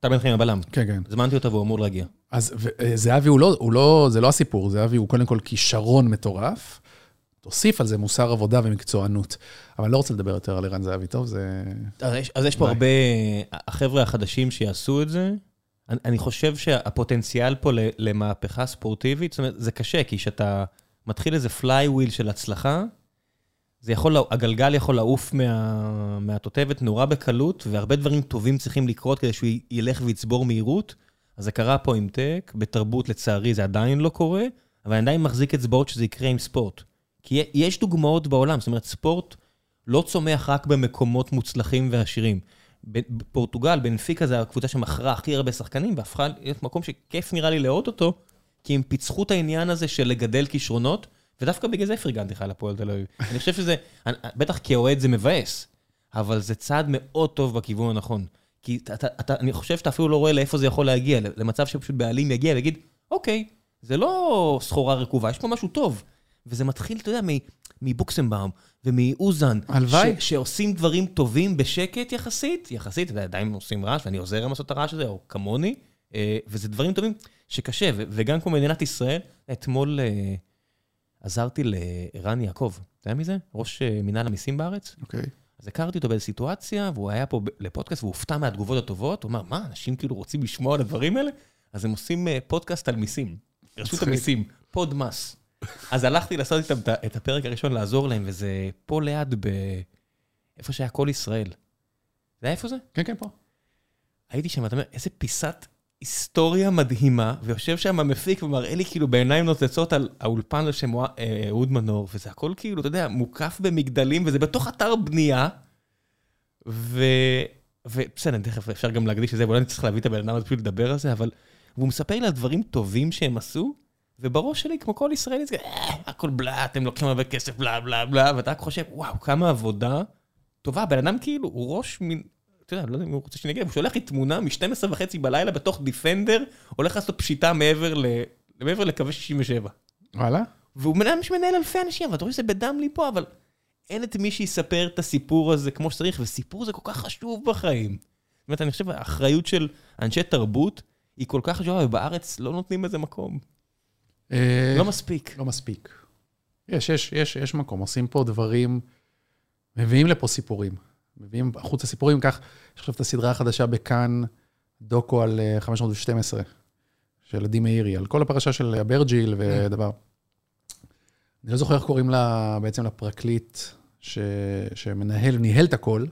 טל בן חיים הבלם. כן, כן. זמנתי אותו והוא אמור להגיע. אז זהבי הוא לא, זה לא הסיפור, זהבי הוא קודם כל כישרון מטורף, תוסיף על זה מוסר עבודה ומקצוענות. אבל אני לא רוצה לדבר יותר על ערן זהבי, טוב, זה... אז יש פה הרבה... החבר'ה החדשים שיעשו את זה, אני חושב שהפוטנציאל פה למהפכה ספורטיבית, זאת אומרת, זה קשה, כי שאתה מתחיל איזה flywheel של הצלחה, זה יכול, הגלגל יכול לעוף מה, מהתותבת נורא בקלות, והרבה דברים טובים צריכים לקרות כדי שהוא ילך ויצבור מהירות, אז זה קרה פה עם טק, בתרבות לצערי זה עדיין לא קורה, אבל אני עדיין מחזיק אצבעות שזה יקרה עם ספורט. כי יש דוגמאות בעולם, זאת אומרת ספורט לא צומח רק במקומות מוצלחים ועשירים. בפורטוגל, בנפיקה זה הקבוצה שמכרה הכי הרבה שחקנים, והפכה להיות מקום שכיף נראה לי לראות אותו, כי הם פיצחו את העניין הזה של לגדל כישרונות, ודווקא בגלל זה פרגנתי לך על הפועל תל אביב. אני חושב שזה, בטח כאוהד זה מבאס, אבל זה צעד מאוד טוב בכיוון הנכון. כי אתה, אתה, אני חושב שאתה אפילו לא רואה לאיפה זה יכול להגיע, למצב שפשוט בעלים יגיע ויגיד, אוקיי, זה לא סחורה רקובה, יש פה משהו טוב. וזה מתחיל, אתה יודע, מבוקסנבאום ומאוזן, שעושים דברים טובים בשקט יחסית, יחסית, ועדיין עושים רעש, ואני עוזר להם לעשות את הרעש הזה, או כמוני, וזה דברים טובים. שקשה, וגם כמו מדינת ישראל, אתמול עזרתי לרן יעקב, אתה יודע מי זה? ראש מינהל המיסים בארץ. אוקיי. אז הכרתי אותו באיזו סיטואציה, והוא היה פה לפודקאסט, והוא הופתע מהתגובות הטובות, הוא אמר, מה, אנשים כאילו רוצים לשמוע על הדברים האלה? אז הם עושים פודקאסט על מיסים, רשות המיסים, פוד מס. אז הלכתי לעשות איתם את הפרק הראשון, לעזור להם, וזה פה ליד, איפה שהיה כל ישראל. זה היה איפה זה? כן, כן, פה. הייתי שם, אתה אומר, איזה פיסת היסטוריה מדהימה, ויושב שם המפיק ומראה לי כאילו בעיניים נוצצות על האולפן לשם אהוד מנור, וזה הכל כאילו, אתה יודע, מוקף במגדלים, וזה בתוך אתר בנייה, ו... בסדר, תכף אפשר גם להקדיש את זה, ואולי אני צריך להביא את הבן אדם הזה פשוט לדבר על זה, אבל הוא מספר לי על דברים טובים שהם עשו, ובראש שלי, כמו כל ישראלי, זה הכל בלה, אתם לוקחים הרבה כסף, בלה, בלה, בלה, ואתה חושב, וואו, כמה עבודה טובה, בן אדם כאילו, הוא ראש מין... אתה יודע, לא יודע אם הוא רוצה שנגיד, הוא שולח לי תמונה מ-שתים עשרה וחצי בלילה בתוך דיפנדר, הולך לעשות פשיטה מעבר לקווי שישים ושבע. וואלה? והוא מנהל אלפי אנשים, אבל אתה רואה שזה בדם לי פה, אבל אין את מי שיספר את הסיפור הזה כמו שצריך, וסיפור זה כל כך חשוב בחיים. זאת אומרת, אני חושב, האחריות של אנשי תרבות היא כל כך חשובה, ובארץ לא נותנים איזה מקום. לא מספיק. לא מספיק. יש, יש, יש, יש מקום. עושים פה דברים, מביאים לפה סיפורים. מביאים חוץ הסיפורים, כך יש עכשיו את הסדרה החדשה בכאן, דוקו על חמש מאות ושתים עשרה, של עדי מאירי, על כל הפרשה של אברג'יל ודבר. אני לא זוכר איך קוראים לה, בעצם לפרקליט, ש, שמנהל, ניהל את הכל,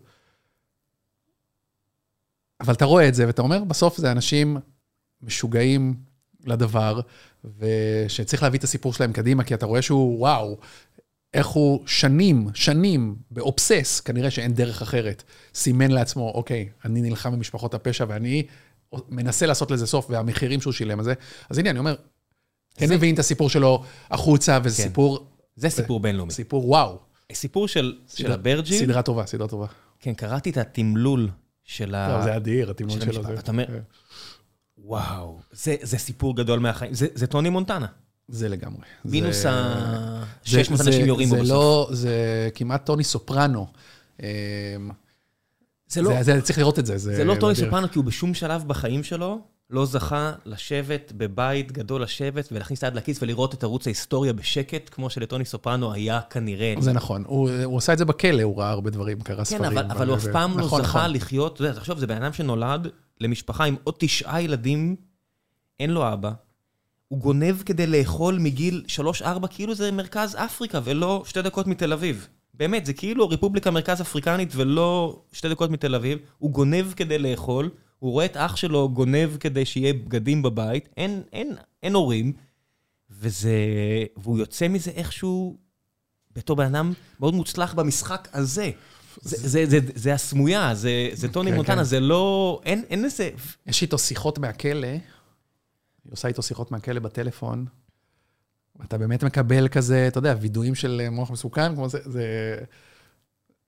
אבל אתה רואה את זה, ואתה אומר, בסוף זה אנשים משוגעים לדבר, ושצריך להביא את הסיפור שלהם קדימה, כי אתה רואה שהוא, וואו, איך הוא שנים, שנים, באובסס, כנראה שאין דרך אחרת, סימן לעצמו, אוקיי, אני נלחם במשפחות הפשע, ואני מנסה לעשות לזה סוף, והמחירים שהוא שילם הזה. אז הנה, אני אומר, הם מביאים את הסיפור שלו החוצה, וזה סיפור... זה סיפור בינלאומי. סיפור וואו. הסיפור של הברג'י... סדרה טובה, סדרה טובה. כן, קראתי את התמלול של ה... זה אדיר, התמלול שלו. אתה אומר, וואו, זה סיפור גדול מהחיים. זה טוני מונטנה. זה לגמרי. מינוס ה... שש מאות אנשים יורים בו בסוף. זה לא, זה כמעט טוני סופרנו. זה לא... צריך לראות את זה. זה לא טוני סופרנו, כי הוא בשום שלב בחיים שלו לא זכה לשבת בבית גדול לשבת ולהכניס עד לכיס ולראות את ערוץ ההיסטוריה בשקט, כמו שלטוני סופרנו היה כנראה. זה נכון. הוא, הוא עשה את זה בכלא, הוא ראה הרבה דברים, קרא ספרים. כן, אבל, אבל הוא אף פעם נכון, לא נכון. זכה לחיות, אתה יודע, תחשוב, זה בעינם שנולד למשפחה עם עוד תשעה ילדים, אין לו אבא, הוא גונב כדי לאכול מגיל שלוש ארבע, כאילו זה מרכז אפריקה ולא שתי דקות מתל אביב. באמת, זה כאילו רפובליקה מרכז אפריקנית ולא שתי דקות מתל אביב, הוא גונב כדי לאכול, הוא רואה את אח שלו גונב כדי שיהיה בגדים בבית, אין, אין, אין הורים, וזה, והוא יוצא מזה איכשהו, בתור בענם מאוד מוצלח במשחק הזה. זה, זה, זה, זה, זה הסמויה, זה, זה טוני כן, מונטנה, כן. זה לא, אין, אין איזה... יש איתו שיחות מהכלא, היא עושה איתו שיחות מהכלא בטלפון, אתה באמת מקבל כזה, אתה יודע, וידועים של מוח מסוכן, כמו זה, זה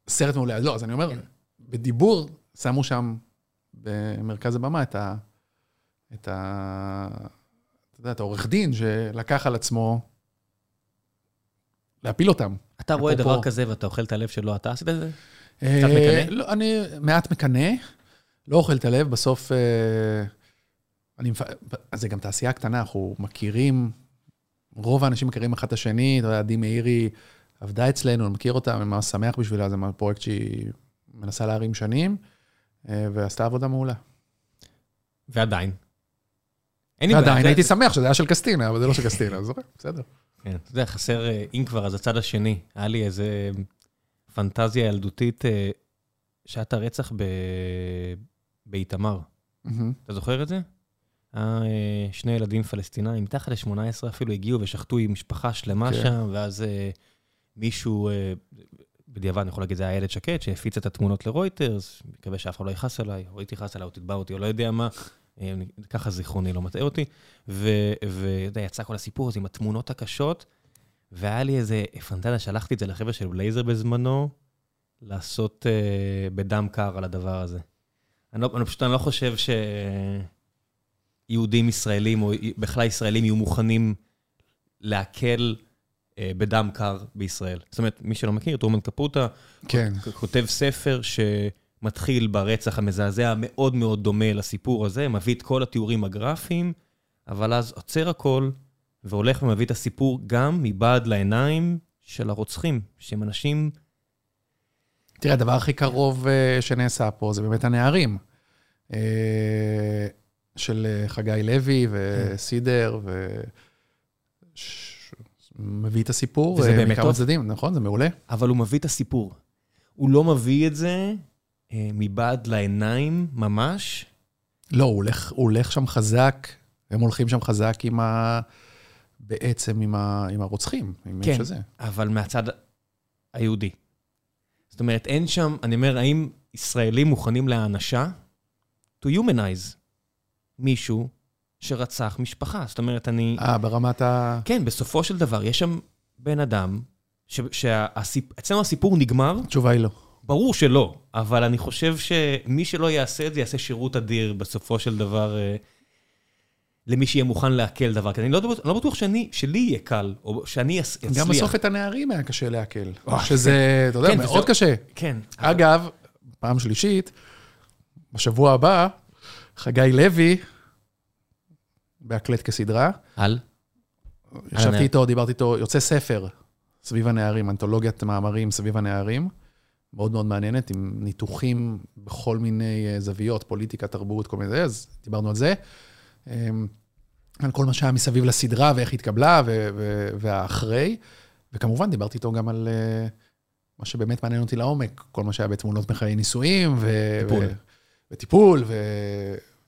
סרט מעולה. לא, אז אני אומר, כן. בדיבור שמו שם, במרכז הבמה, את ה... את ה... אתה יודע, את העורך דין שלקח על עצמו להפיל אותם. אתה רואה דבר כזה ואתה אוכל את הלב שלא אתה עשית את זה? קצת מקנה? לא, אני מעט מקנה, לא אוכל את הלב, בסוף... אז זה גם תעשייה קטנה, אנחנו מכירים, רוב האנשים מכירים אחד את השני, אתה יודע, די מאירי עבדה אצלנו, אני מכיר אותם, אני שמח בשבילה, זה פרויקט שהיא מנסה להרים שנים, ועשתה עבודה מעולה. ועדיין. ועדיין, הייתי שמח שזה היה של קסטינה, אבל זה לא של קסטינה, אז בסדר. כן, אתה יודע, חסר, אם כבר, אז הצד השני. היה לי איזו פנטזיה ילדותית, שעת הרצח באיתמר. אתה זוכר את זה? שני ילדים פלסטינאים, מתחת ל-שמונה עשרה אפילו הגיעו ושחטו עם משפחה שלמה שם, ואז מישהו... בדיעבד אני יכול להגיד, זה היה ילד שקט, שהפיץ את התמונות לרויטרס, מקווה שאף אחד לא ייחס עליי, או תיחס עליי, או תתבע אותי, או לא יודע מה, ככה זיכרוני לא מטעה אותי, ויצא כל הסיפור הזה עם התמונות הקשות, והיה לי איזה פנטזיה, שלחתי את זה לחבר'ה של בלייזר בזמנו, לעשות בדם קר על הדבר הזה. אני פשוט לא חושב שיהודים ישראלים, או בכלל ישראלים יהיו מוכנים להקל... בדם קר בישראל. זאת אומרת, מי שלא מכיר, רומן קפוטה, כן. כותב ספר שמתחיל ברצח המזעזע, מאוד מאוד דומה לסיפור הזה, מביא את כל התיאורים הגרפיים, אבל אז עוצר הכל, והולך ומביא את הסיפור גם מבעד לעיניים של הרוצחים, שהם אנשים... תראה, הדבר הכי קרוב שנעשה פה, זה באמת הנערים, של חגי לוי וסידר ו... מביא את הסיפור, וזה באמת טוב. צדדים, נכון, זה מעולה. אבל הוא מביא את הסיפור. הוא לא מביא את זה מבעד לעיניים ממש. לא, הוא הולך, הוא הולך שם חזק, הם הולכים שם חזק עם ה... בעצם עם, ה... עם הרוצחים, עם כן, שזה. אבל מהצד היהודי. זאת אומרת, אין שם, אני אומר, האם ישראלים מוכנים להאנשה? To humanize מישהו, שרצח משפחה, זאת אומרת, אני... אה, ברמת ה... כן, בסופו של דבר, יש שם בן אדם, שאצלנו הסיפור נגמר... התשובה היא לא. ברור שלא, אבל אני חושב שמי שלא יעשה את זה, יעשה שירות אדיר בסופו של דבר, למי שיהיה מוכן להקל דבר, כי אני לא בטוח שאני, שלי יהיה קל, או שאני אצליח. גם בסוף את הנערים היה קשה להקל, שזה, אתה יודע, מאוד קשה. כן. אגב, פעם שלישית, בשבוע הבא, חגי לוי, בהקלט כסדרה. על? ישבתי איתו, דיברתי איתו, יוצא ספר סביב הנערים, אנתולוגיית מאמרים סביב הנערים, מאוד מאוד מעניינת, עם ניתוחים בכל מיני זוויות, פוליטיקה, תרבות, כל מיני זה, אז דיברנו על זה. על כל מה שהיה מסביב לסדרה, ואיך התקבלה, והאחרי. וכמובן, דיברתי איתו גם על מה שבאמת מעניין אותי לעומק, כל מה שהיה בתמונות מחיי נישואים, ו... וטיפול,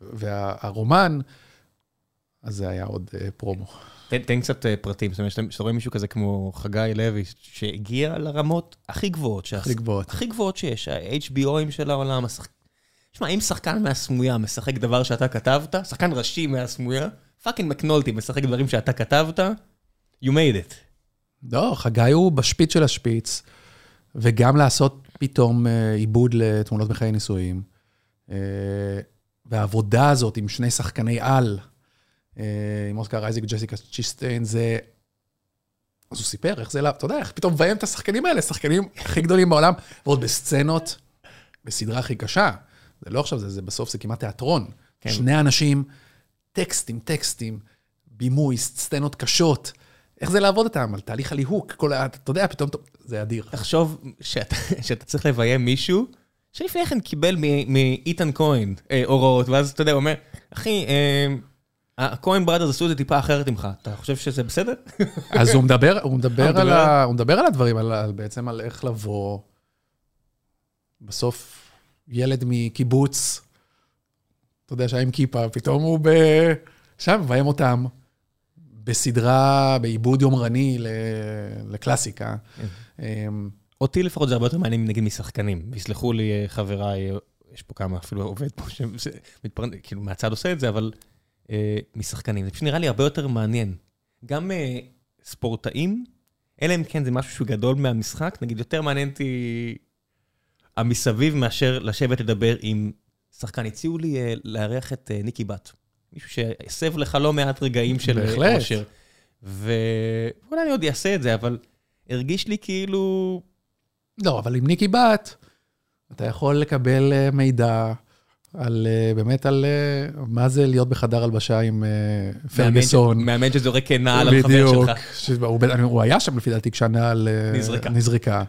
והרומן, אז זה היה עוד פרומו. תן קצת פרטים, זאת אומרת, שאתה רואה מישהו כזה כמו חגי לוי, שהגיע לרמות הכי גבוהות. הכי גבוהות שיש, ה-אייץ' בי או'ים של העולם. תשמע, אם שחקן מהסמויה משחק דבר שאתה כתבת, שחקן ראשי מהסמויה, פאקינג מקנולטי משחק דברים שאתה כתבת, you made it. לא, חגי הוא בשפיץ של השפיץ, וגם לעשות פתאום עיבוד לתמונות בחיי נישואים. והעבודה הזאת עם שני שחקני על, עם אוסקר אייזק וג'סיקה צ'יסטיין, זה... אז הוא סיפר, איך זה... אתה יודע, איך פתאום מביים את השחקנים האלה, השחקנים הכי גדולים בעולם, ועוד בסצנות, בסדרה הכי קשה. זה לא עכשיו, זה, זה בסוף, זה כמעט תיאטרון. כן. שני אנשים, טקסטים, טקסטים, בימוי, סצנות קשות. איך זה לעבוד איתם? על תהליך הליהוק, כל... אתה יודע, פתאום... זה אדיר. תחשוב שאתה, שאתה צריך לביים מישהו, שלפני כן קיבל מאיתן כהן הוראות, ואז אתה יודע, הוא אומר, אחי, הכהן בראדרס עשו את זה טיפה אחרת ממך, אתה חושב שזה בסדר? אז הוא מדבר על הדברים, בעצם על איך לבוא, בסוף ילד מקיבוץ, אתה יודע שהיה עם כיפה, פתאום הוא שם, מביים אותם, בסדרה, בעיבוד יומרני לקלאסיקה. אותי לפחות זה הרבה יותר מעניין, נגיד, משחקנים. ויסלחו לי חבריי, יש פה כמה, אפילו עובד פה, כאילו מהצד עושה את זה, אבל משחקנים. זה פשוט נראה לי הרבה יותר מעניין. גם ספורטאים, אלא אם כן זה משהו שהוא גדול מהמשחק, נגיד, יותר מעניינתי המסביב מאשר לשבת לדבר עם שחקן. הציעו לי לארח את ניקי בת. מישהו שיסב לך לא מעט רגעים של אושר. ואולי אני עוד אעשה את זה, אבל הרגיש לי כאילו... לא, אבל עם ניקי בת, אתה יכול לקבל מידע על, באמת על, מה זה להיות בחדר הלבשה עם פרגסון. מאמן שזורק קנה על החבר שלך. הוא היה שם לפי דעתי כשנה על נזריקה.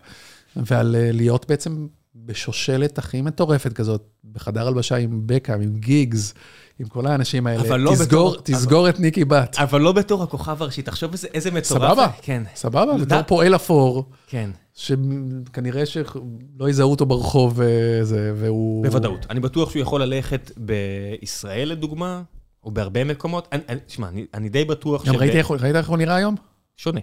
ועל להיות בעצם בשושלת הכי מטורפת כזאת, בחדר הלבשה עם בקאם, עם גיגס, עם כל האנשים האלה, תסגור את ניקי בת. אבל לא בתור הכוכב הראשי, תחשוב איזה מטורף. סבבה, סבבה, בתור פועל אפור, שכנראה שלא יזהו אותו ברחוב, והוא... בוודאות, אני בטוח שהוא יכול ללכת בישראל לדוגמה, או בהרבה מקומות, שמע, אני די בטוח... ראית איך הוא נראה היום? שונה.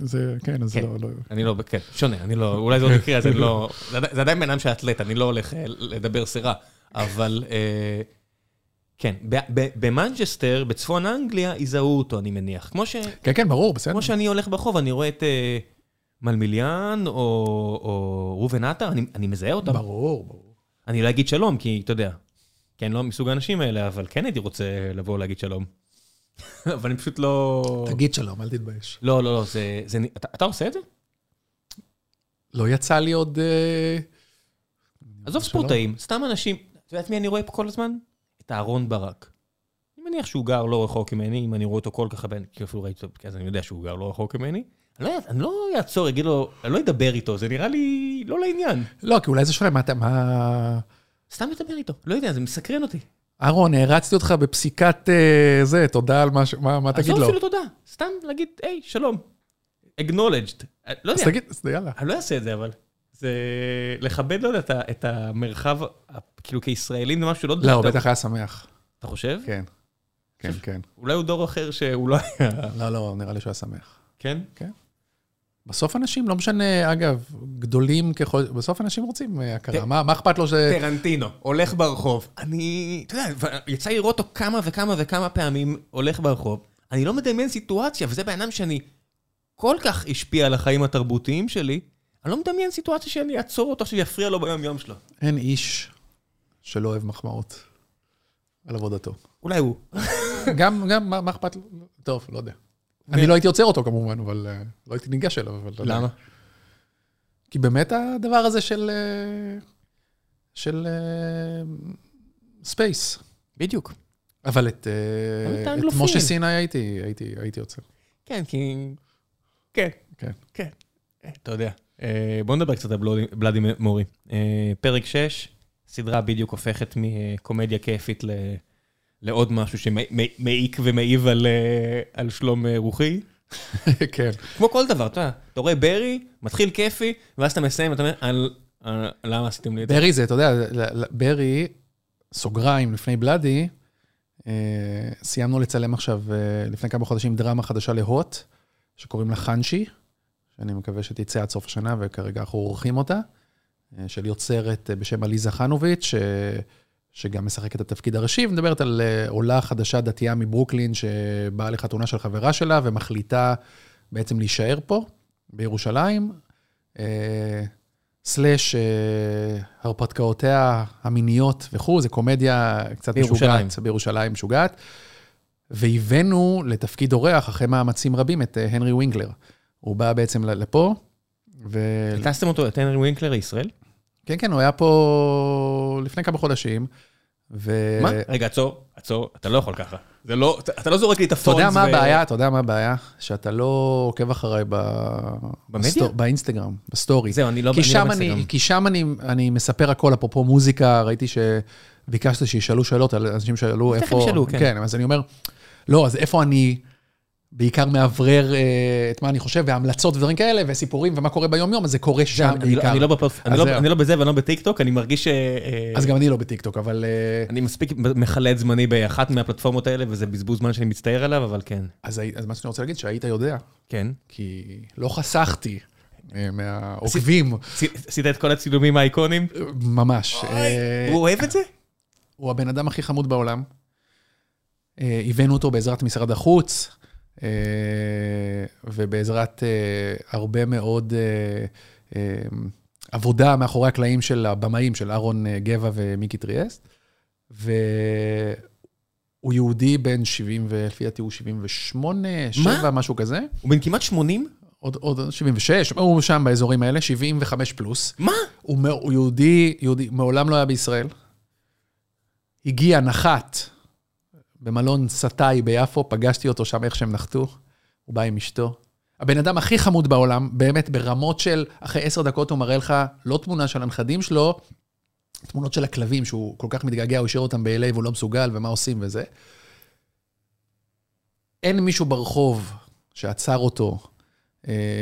זה, כן, אז לא... אני לא, כן, שונה, אני לא, אולי זה עוד יקרה, זה לא... זה עדיין בן אדם שהאתלט, אני לא הולך לדבר סירה, אבל... כן, במנצ'סטר, בצפון אנגליה, יזהו אותו, אני מניח. כמו ש... כן, כן, ברור, בסדר. כמו שאני הולך ברחוב, אני רואה את מלמיליאן, או רובן עטר, אני מזהה אותם. ברור, ברור. אני לא אגיד שלום, כי אתה יודע, כן, לא מסוג האנשים האלה, אבל כן הייתי רוצה לבוא להגיד שלום. אבל אני פשוט לא... תגיד שלום, אל תתבייש. לא, לא, לא, זה... אתה עושה את זה? לא יצא לי עוד... עזוב ספורטאים, סתם אנשים... אתה יודעת מי אני רואה פה כל הזמן? את אהרון ברק. אני מניח שהוא גר לא רחוק ממני, אם אני רואה אותו כל כך בין, כי אפילו ראיתי אותו, אז אני יודע שהוא גר לא רחוק ממני. אני לא אעצור, אגיד לו, אני לא אדבר איתו, זה נראה לי לא לעניין. לא, כי אולי זה שואל, מה אתה, מה... סתם לדבר איתו, לא יודע, זה מסקרן אותי. אהרון, הרצתי אותך בפסיקת זה, תודה על מה, מה תגיד לו? אז לא אפילו תודה, סתם להגיד, היי, שלום. Acknowledged. לא יודע. אז תגיד, יאללה. אני לא אעשה את זה, אבל... זה לכבד עוד את המרחב, כאילו כישראלים, זה משהו לא... לא, הוא בטח היה שמח. אתה חושב? כן, כן, כן. אולי הוא דור אחר שהוא לא היה... לא, לא, נראה לי שהוא היה שמח. כן? כן. בסוף אנשים, לא משנה, אגב, גדולים ככל... בסוף אנשים רוצים הכרה. מה אכפת לו ש... טרנטינו, הולך ברחוב. אני, אתה יודע, יצא לראות אותו כמה וכמה וכמה פעמים הולך ברחוב. אני לא מדמיין סיטואציה, וזה בעינם שאני כל כך השפיע על החיים התרבותיים שלי, אני לא מדמיין סיטואציה שאני אעצור אותו, שיפריע לו ביום יום שלו. אין איש שלא אוהב מחמאות על עבודתו. אולי הוא. גם, גם, מה אכפת לו? טוב, לא יודע. אני לא הייתי עוצר אותו כמובן, אבל לא הייתי ניגש אליו. למה? כי באמת הדבר הזה של... של... ספייס. בדיוק. אבל את... את משה סיני הייתי, הייתי עוצר. כן, כי... כן. כן. כן. אתה יודע. בואו נדבר קצת על בלאדי מורי. פרק שש, סדרה בדיוק הופכת מקומדיה כיפית לעוד משהו שמעיק ומעיב על שלום רוחי. כן. כמו כל דבר, אתה רואה ברי, מתחיל כיפי, ואז אתה מסיים, אתה אומר, למה עשיתם לי את זה? ברי זה, אתה יודע, ברי סוגריים לפני בלאדי, סיימנו לצלם עכשיו, לפני כמה חודשים, דרמה חדשה להוט, שקוראים לה חנשי, שאני מקווה שתצא עד סוף השנה, וכרגע אנחנו עורכים אותה, של יוצרת בשם אליזה חנוביץ', שגם משחקת את התפקיד הראשי, ומדברת על עולה חדשה דתייה מברוקלין, שבאה לחתונה של חברה שלה, ומחליטה בעצם להישאר פה, בירושלים, סלש הרפתקאותיה המיניות וכו', זה קומדיה קצת משוגעת, בירושלים משוגעת, והבאנו לתפקיד אורח, אחרי מאמצים רבים, את הנרי וינגלר. הוא בא בעצם לפה, ו... הטסתם אותו, את הנרי וינגלר לישראל? כן, כן, הוא היה פה לפני כמה חודשים, ו... מה? רגע, עצור, עצור, אתה לא יכול ככה. זה לא, אתה לא זורק לי את הפונס. אתה יודע מה הבעיה, אתה יודע מה הבעיה, שאתה לא עוקב אחריי באינסטגרם, בסטורי. זהו, אני לא באינסטגרם. כי שם אני מספר הכל, אפרופו מוזיקה, ראיתי שביקשת שישאלו שאלות, אנשים שאלו איפה... תכף שאלו, כן. כן, אז אני אומר, לא, אז איפה אני... בעיקר מעברר את מה אני חושב, וההמלצות ודברים כאלה, וסיפורים, ומה קורה ביום-יום, אז זה קורה שם בעיקר. אני לא בזה, ואני לא בטיקטוק, אני מרגיש ש... אז גם אני לא בטיקטוק, אבל... אני מספיק מחלה את זמני באחת מהפלטפורמות האלה, וזה בזבוז זמן שאני מצטער עליו, אבל כן. אז מה שאני רוצה להגיד, שהיית יודע. כן. כי לא חסכתי מהעוקבים. עשית את כל הצילומים האיקונים? ממש. הוא אוהב את זה? הוא הבן אדם הכי חמוד בעולם. הבאנו אותו בעזרת משרד החוץ. ובעזרת הרבה מאוד עבודה מאחורי הקלעים של הבמאים, של ארון גבע ומיקי טריאסט, והוא יהודי בין שבעים, ולפי דעתי הוא שבעים ושמונה, שבע, משהו כזה. הוא בין כמעט שמונים? עוד שבעים ושש, הוא שם באזורים האלה, שבעים וחמש פלוס. מה? הוא יהודי, מעולם לא היה בישראל. הגיע נחת. במלון סטאי ביפו, פגשתי אותו שם איך שהם נחתו, הוא בא עם אשתו. הבן אדם הכי חמוד בעולם, באמת ברמות של, אחרי עשר דקות הוא מראה לך, לא תמונה של הנכדים שלו, תמונות של הכלבים, שהוא כל כך מתגעגע, הוא השאיר אותם באלי, והוא לא מסוגל, ומה עושים וזה. אין מישהו ברחוב שעצר אותו,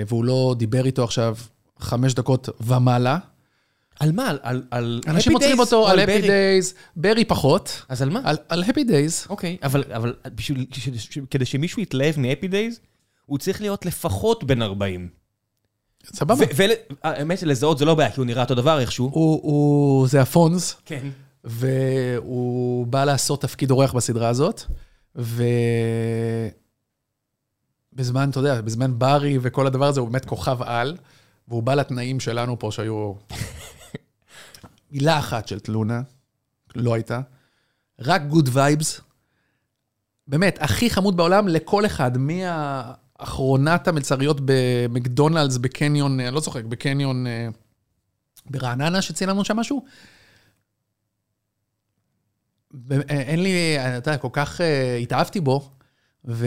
והוא לא דיבר איתו עכשיו חמש דקות ומעלה, על מה? על אנשים מוצאים אותו, על Happy Days, ברי פחות. אז על מה? על Happy Days. אוקיי, אבל כדי שמישהו יתלהב מ-Happy Days, הוא צריך להיות לפחות בין ארבעים. סבבה. האמת, לזהות זה לא בעיה, כי הוא נראה אותו דבר איכשהו. זה הפונס. כן. והוא בא לעשות תפקיד אורח בסדרה הזאת, ו... בזמן, אתה יודע, בזמן ברי וכל הדבר הזה, הוא באמת כוכב על, והוא בא לתנאים שלנו פה שהיו... מילה אחת של תלונה, לא הייתה, רק גוד וייבס, באמת, הכי חמוד בעולם לכל אחד, מהאחרונת המלצריות במקדונלדס, בקניון, לא צוחק, בקניון, ברעננה שצילמנו שם משהו, אין לי, אתה כל כך התאהבתי בו, ו...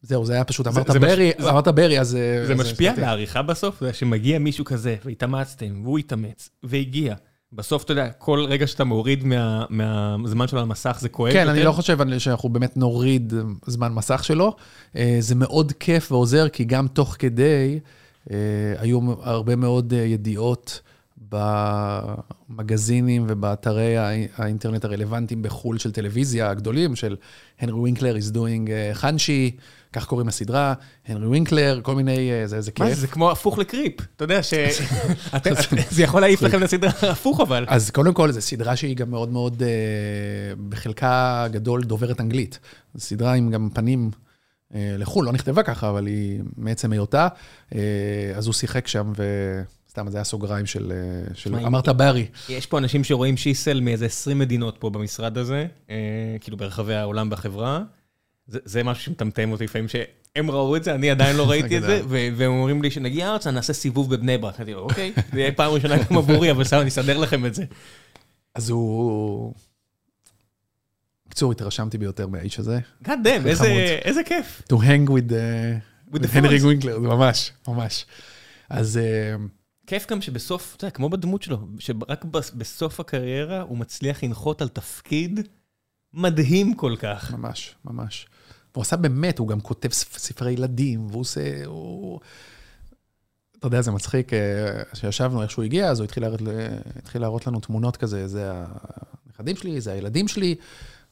זהו, זה היה פשוט, אמרת ברי, אמרת ברי, אז... זה משפיע על העריכה בסוף, שמגיע מישהו כזה, והתאמצתם, והוא התאמץ, והגיע. בסוף, אתה יודע, כל רגע שאתה מוריד מהזמן שלו על המסך, זה כואב. כן, אני לא חושב שאנחנו באמת נוריד זמן מסך שלו. זה מאוד כיף ועוזר, כי גם תוך כדי, היו הרבה מאוד ידיעות במגזינים ובאתרי האינטרנט הרלוונטיים בחול של טלוויזיה הגדולים, של הנרי וינקלר is doing חנשי, כך קוראים לסדרה, הנרי וינקלר, כל מיני, זה כיף. מה, זה כמו הפוך לקריפ, אתה יודע ש... זה יכול להעיף לכם לסדרה הפוך, אבל... אז קודם כל, זו סדרה שהיא גם מאוד מאוד, בחלקה גדול דוברת אנגלית. זו סדרה עם גם פנים... לחול, לא נכתבה ככה, אבל היא מעצם היותה, אז הוא שיחק שם ו... סתם, זה היה סוגריים של, אמרת ברי. יש פה אנשים שרואים שיסל מאיזה עשרים מדינות פה במשרד הזה, כאילו ברחבי העולם בחברה, זה משהו שמטמטם אותי לפעמים שהם ראו את זה, אני עדיין לא ראיתי את זה, והם אומרים לי שנגיע ארצה, נעשה סיבוב בבני ברק, אני אומר, אוקיי, זה יהיה פעם ראשונה גם עבורי, אבל סתם, אני אסדר לכם את זה. אז הוא... קצור, התרשמתי ביותר מהאיש הזה. God damn, איזה כיף. To hang with הנרי וינגלר, זה ממש, ממש. אז... כיף גם שבסוף, אתה יודע, כמו בדמות שלו, שרק בסוף הקריירה הוא מצליח לנחות על תפקיד מדהים כל כך. ממש, ממש. והוא עשה באמת, הוא גם כותב ספרי ילדים, והוא עושה... אתה יודע, זה מצחיק, שישבנו, איך שהוא הגיע, אז הוא התחיל להראות, התחיל להראות לנו תמונות כזה, זה הנכדים שלי, זה הילדים שלי,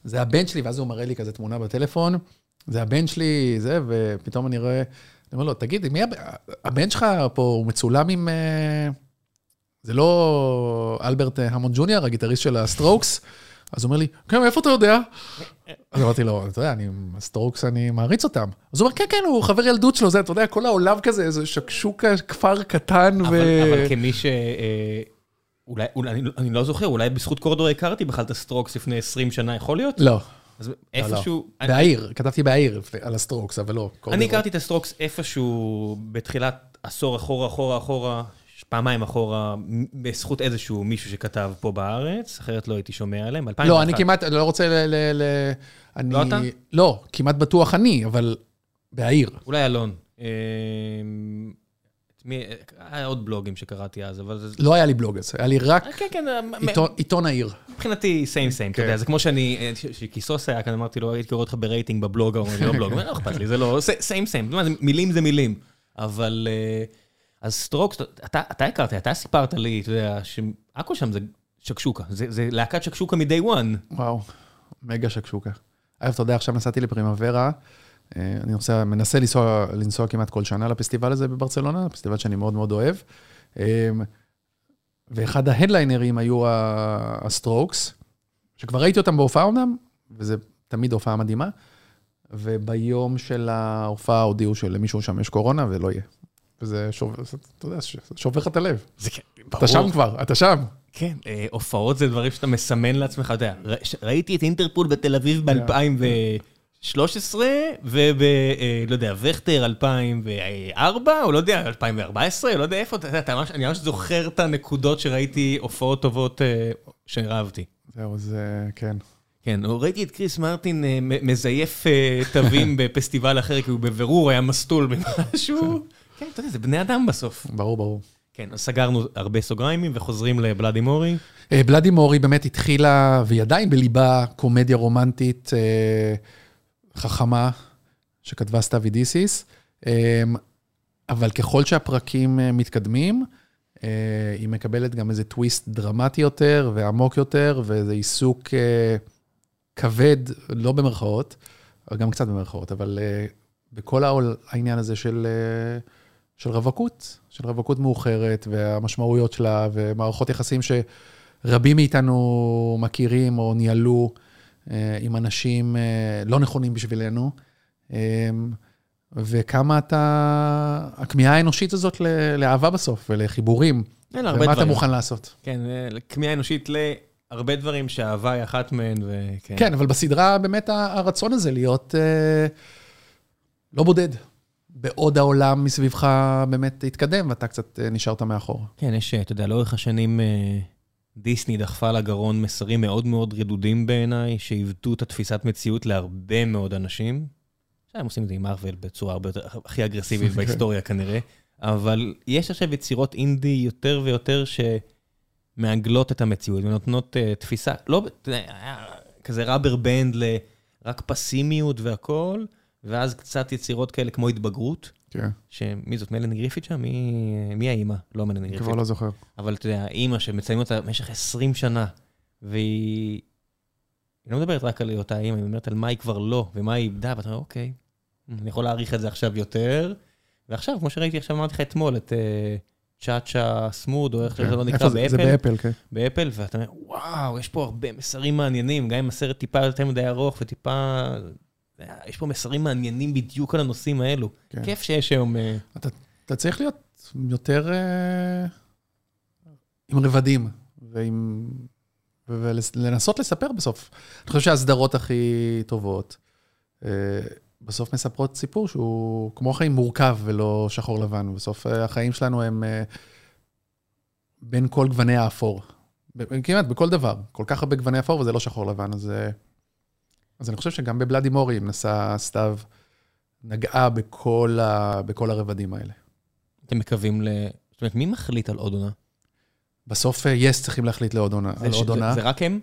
זה הבן שלי, ואז הוא מראה לי כזה תמונה בטלפון, זה הבן שלי, זה, ופתאום אני רואה, אני אומר לו, תגיד, מי הבן שלך פה, הוא מצולם עם, זה לא אלברט המונד ג'וניור, הגיטריסט של הסטרוקס, אז הוא אומר לי, כן, איפה אתה יודע? אז אמרתי לו, אתה יודע, הסטרוקס, אני מעריץ אותם. אז הוא אומר, כן, כן, הוא חבר ילדות שלו, זה, אתה יודע, כל העולם כזה, איזה שקשוק כפר קטן. אבל כמי ש... אולי, אני לא זוכר, אולי בזכות קורדו הכרתי בכלל את הסטרוקס לפני עשרים שנה, יכול להיות? לא. אז איפשהו... בעיר, כתבתי בעיר על הסטרוקס, אבל לא. אני הכרתי את הסטרוקס איפשהו בתחילת עשור אחורה, אחורה, אחורה, פעמיים אחורה, בזכות איזשהו מישהו שכתב פה בארץ, אחרת לא הייתי שומע עליהם. לא, אני כמעט, לא רוצה ל... לא אתה? לא, כמעט בטוח אני, אבל בעיר. אולי אלון. היה עוד בלוגים שקראתי אז, אבל... לא היה לי בלוג אז, היה לי רק עיתון העיר. מבחינתי, סיים סיים, אתה יודע, זה כמו שאני, שכיסוס היה כאן, אמרתי לו, הייתי קורא אותך ברייטינג בבלוג, אבל לא בלוג, לא אכפת לי, זה לא, סיים סיים, מילים זה מילים, אבל... אז סטרוקס, אתה, אתה הכרת, אתה סיפרת לי, אתה יודע, שאקו שם זה שקשוקה, זה, זה להקת שקשוקה מ-day one. וואו, מגה שקשוקה. אהב, אתה יודע, עכשיו נסעתי לפרימוורה, אני רוצה, מנסה לנסוע, לנסוע כמעט כל שנה לפסטיבל הזה בברצלונה, פסטיבל שאני מאוד מאוד אוהב, ואחד ההדליינרים היו הסטרוקס, שכבר ראיתי אותם בהופעה אומנם, וזה תמיד הופעה מדהימה, וביום של ההופעה הודיעו שלמישהו שם יש קורונה ולא יהיה. וזה שופך את הלב. אתה שם כבר, אתה שם. כן, הופעות זה דברים שאתה מסמן לעצמך. ראיתי את אינטרפול בתל אביב ב-אלפיים ושלוש עשרה, ולא יודע, וכתר אלפיים וארבע, או לא יודע, אלפיים וארבע עשרה, לא יודע איפה, אני ממש זוכר את הנקודות שראיתי הופעות טובות שראיתי. זהו, זה כן. כן, ראיתי את קריס מרטין מזייף תווים בפסטיבל אחר, כי הוא בבירור היה מסטול במשהו. כן, אתה יודע, זה בני אדם בסוף. ברור, ברור. כן, אז סגרנו הרבה סוגריים וחוזרים לבלאדי מורי. בלאדי מורי באמת התחילה, והיא עדיין בליבה, קומדיה רומנטית חכמה, שכתבה סטאבי דיסיס, אבל ככל שהפרקים מתקדמים, היא מקבלת גם איזה טוויסט דרמטי יותר ועמוק יותר, ואיזה עיסוק כבד, לא במרכאות, גם קצת במרכאות, אבל בכל העניין הזה של... של רווקות, של רווקות מאוחרת, והמשמעויות שלה, ומערכות יחסים שרבים מאיתנו מכירים או ניהלו עם אנשים לא נכונים בשבילנו, וכמה אתה... הכמיהה האנושית הזאת לאהבה בסוף, ולחיבורים, ומה אתה מוכן לעשות. כן, כמיהה האנושית להרבה דברים שהאהבה היא אחת מהן, וכן. כן, אבל בסדרה באמת הרצון הזה להיות לא בודד. בעוד העולם מסביבך באמת התקדם, ואתה קצת נשארת מאחור. כן, יש, אתה יודע, לאורך השנים דיסני דחפה לגרון מסרים מאוד מאוד רדודים בעיניי, שהיוותו את התפיסת מציאות להרבה מאוד אנשים. עכשיו הם עושים את זה עם מרוול בצורה הרבה יותר, הכי אגרסיבית בהיסטוריה כנראה, אבל יש עכשיו יצירות אינדי יותר ויותר שמעגלות את המציאות, ונותנות תפיסה, לא, כזה רבר בנד לרק פסימיות והכל, ואז קצת יצירות כאלה כמו התבגרות, שמי זאת מלן גריפית שם? מי האימא? לא מלן גריפית. כבר לא זוכר. אבל אתה יודע, האימא שמציינים אותה במשך עשרים שנה, והיא לא מדברת רק על אותה האימא, היא אומרת על מה היא כבר לא, ומה היא איבדה, ואתה אומר, אוקיי, אני יכול להעריך את זה עכשיו יותר, ועכשיו, כמו שראיתי עכשיו, אמרתי לך אתמול, את צ'אצ'ה סמוד, או איך שזה לא נקרא, באפל. זה באפל, כן. באפל, ואתה אומר, וואו, יש פה הרבה מסרים מעניינים, גם אם הסרט טיפה יותר מדי ארוך וטיפה יש פה מסרים מעניינים בדיוק על הנושאים האלו. כן. כיף שיש היום... אתה, אתה צריך להיות יותר uh, עם רבדים, ועם, ולנסות לספר בסוף. אני חושב שהסדרות הכי טובות, uh, בסוף מספרות סיפור שהוא כמו חיים מורכב ולא שחור לבן. בסוף uh, החיים שלנו הם uh, בין כל גווני האפור. ב- כמעט בכל דבר. כל כך הרבה גווני האפור וזה לא שחור לבן, אז... Uh, אז אני חושב שגם בבלאדי מורי, אם נסע סתיו, נגעה בכל, ה... בכל הרבדים האלה. אתם מקווים ל... זאת אומרת, מי מחליט על עוד עונה? בסוף, יס yes, צריכים להחליט לעוד עונה. זה, ש... זה, זה רק הם?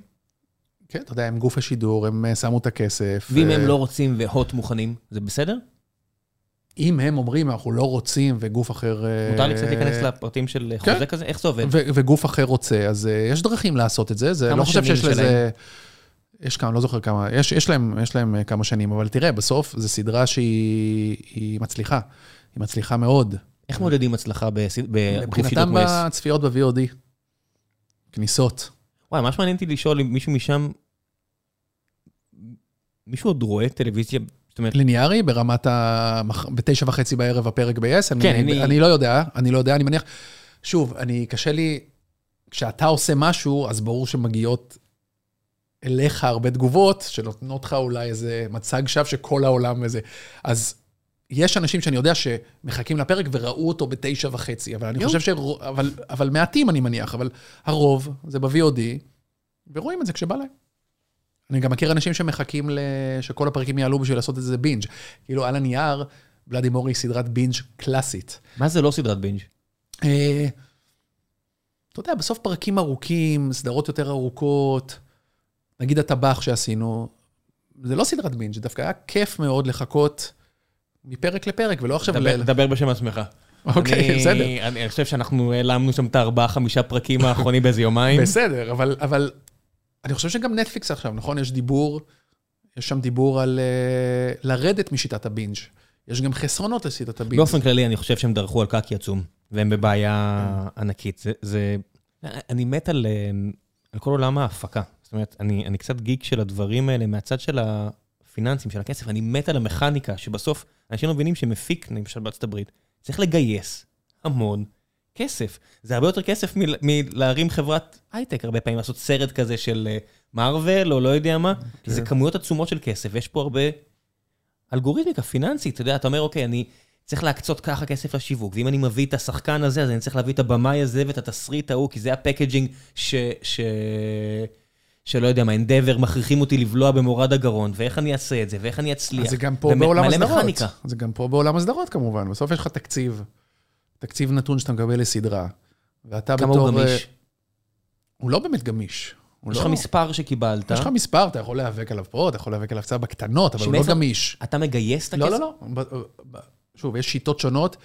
כן, אתה יודע, הם גוף השידור, הם שמו את הכסף. ואם ו... הם לא רוצים והוט מוכנים, זה בסדר? אם הם אומרים, אנחנו לא רוצים, וגוף אחר... מותר לי קצת להיכנס לפרטים של חוזה כזה? איך זה עובד? וגוף אחר רוצה, אז יש דרכים לעשות את זה. זה לא חושב שיש לזה... יש כמה, לא זוכר כמה, יש, יש להם, יש להם כמה שנים, אבל תראה, בסוף זו סדרה שהיא מצליחה. היא מצליחה מאוד. איך מודדים הצלחה מבחינתם בצפיות ב-וי או די? כניסות. וואי, ממש מעניין אותי לשאול אם מישהו משם... מישהו עוד רואה טלוויזיה... ליניארי, ברמת ה... בתשע וחצי בערב הפרק ב-יס, אני לא יודע, אני לא יודע, אני מניח... שוב, אני, קשה לי... כשאתה עושה משהו, אז ברור שמגיעות אליך הרבה תגובות, שנותנות לך אולי איזה מצג שווא שכל העולם איזה... אז יש אנשים שאני יודע שמחכים לפרק וראו אותו בתשע וחצי, אבל אני חושב ש... אבל, אבל מעטים אני מניח, אבל הרוב זה ב-וי או די, ורואים את זה כשבא להם. אני גם מכיר אנשים שמחכים שכל הפרקים יעלו בשביל לעשות את זה בינג'. כאילו, על הנייר, בלאדי מור היא סדרת בינג' קלאסית. מה זה לא סדרת בינג'? אתה יודע, בסוף פרקים ארוכים, סדרות יותר ארוכות, נגיד הטבח שעשינו, זה לא סדרת בינג', דווקא היה כיף מאוד לחכות מפרק לפרק, ולא עכשיו... דבר בשם עצמך. אוקיי, בסדר. אני חושב שאנחנו העלמנו שם את ארבעה, חמישה פרקים האחרונים באיזה יומיים. בסדר, אבל... אני חושב שגם נטפליקס עכשיו, נכון? יש דיבור, יש שם דיבור על לרדת משיטת הבינג'. יש גם חסרונות לשיטת הבינג'. באופן כללי, אני חושב שהם דרכו על קקי עצום, והם בבעיה ענקית. זה, אני מת על כל עולם ההפקה. זאת אומרת, אני קצת גיק של הדברים האלה, מהצד של הפיננסים, של הכסף, אני מת על המכניקה, שבסוף אנשים מבינים שמפיק, למשל בארצות הברית, צריך לגייס המון כסף. זה הרבה יותר כסף מלהרים חברת הייטק, הרבה פעמים לעשות סרט כזה של מרוול, או לא יודע מה. זה כמויות עצומות של כסף. יש פה הרבה אלגוריתמיקה פיננסית. אתה יודע, אתה אומר, אוקיי, אני צריך להקצות ככה כסף לשיווק, ואם אני מביא את השחקן הזה, אז אני צריך להביא את הבמאי הזה ואת התסריט ההוא, כי זה הפקג'ינג ש... ש... שלא יודע מה, אנדבר, מכריחים אותי לבלוע במורד הגרון, ואיך אני אעשה את זה, ואיך אני אצליח. אז זה גם פה בעולם הסדרות. זה גם פה בעולם הסדרות, כמובן. בסוף יש לך תקציב. תקציב נתון שאתה מקבל לסדרה, ואתה בתור... כמה הוא גמיש? הוא לא באמת גמיש. יש לך מספר שקיבלת. יש לך מספר, אתה יכול להיאבק עליו פה, אתה יכול להיאבק עליו קצת בקטנות, אבל הוא לא גמיש. אתה מגייס את הכסף? לא, לא, לא. שוב, יש שיטות שונות,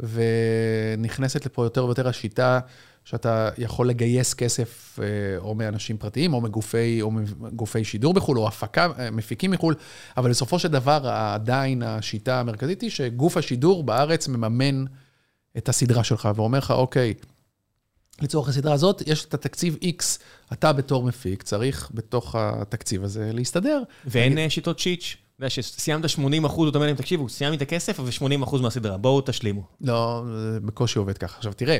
ונכנסת לפה יותר ויותר השיטה, שאתה יכול לגייס כסף או מאנשים פרטיים, או מגופי שידור בחול, או מפיקים מחול, אבל בסופו של דבר, עדיין השיטה המרכזית היא שגוף השידור בארץ מממן את הסדרה שלך, ואומר לך, אוקיי, לצורך הסדרה הזאת, יש את התקציב X, אתה בתור מפיק, צריך בתוך התקציב הזה להסתדר. ואין שיטות שיץ', שסיימת שמונים אחוז, אתה אומר, תקשיבו, סיימת את הכסף, ו-שמונים אחוז מהסדרה, בואו תשלימו. לא, בקושי עובד ככה. עכשיו, תראה,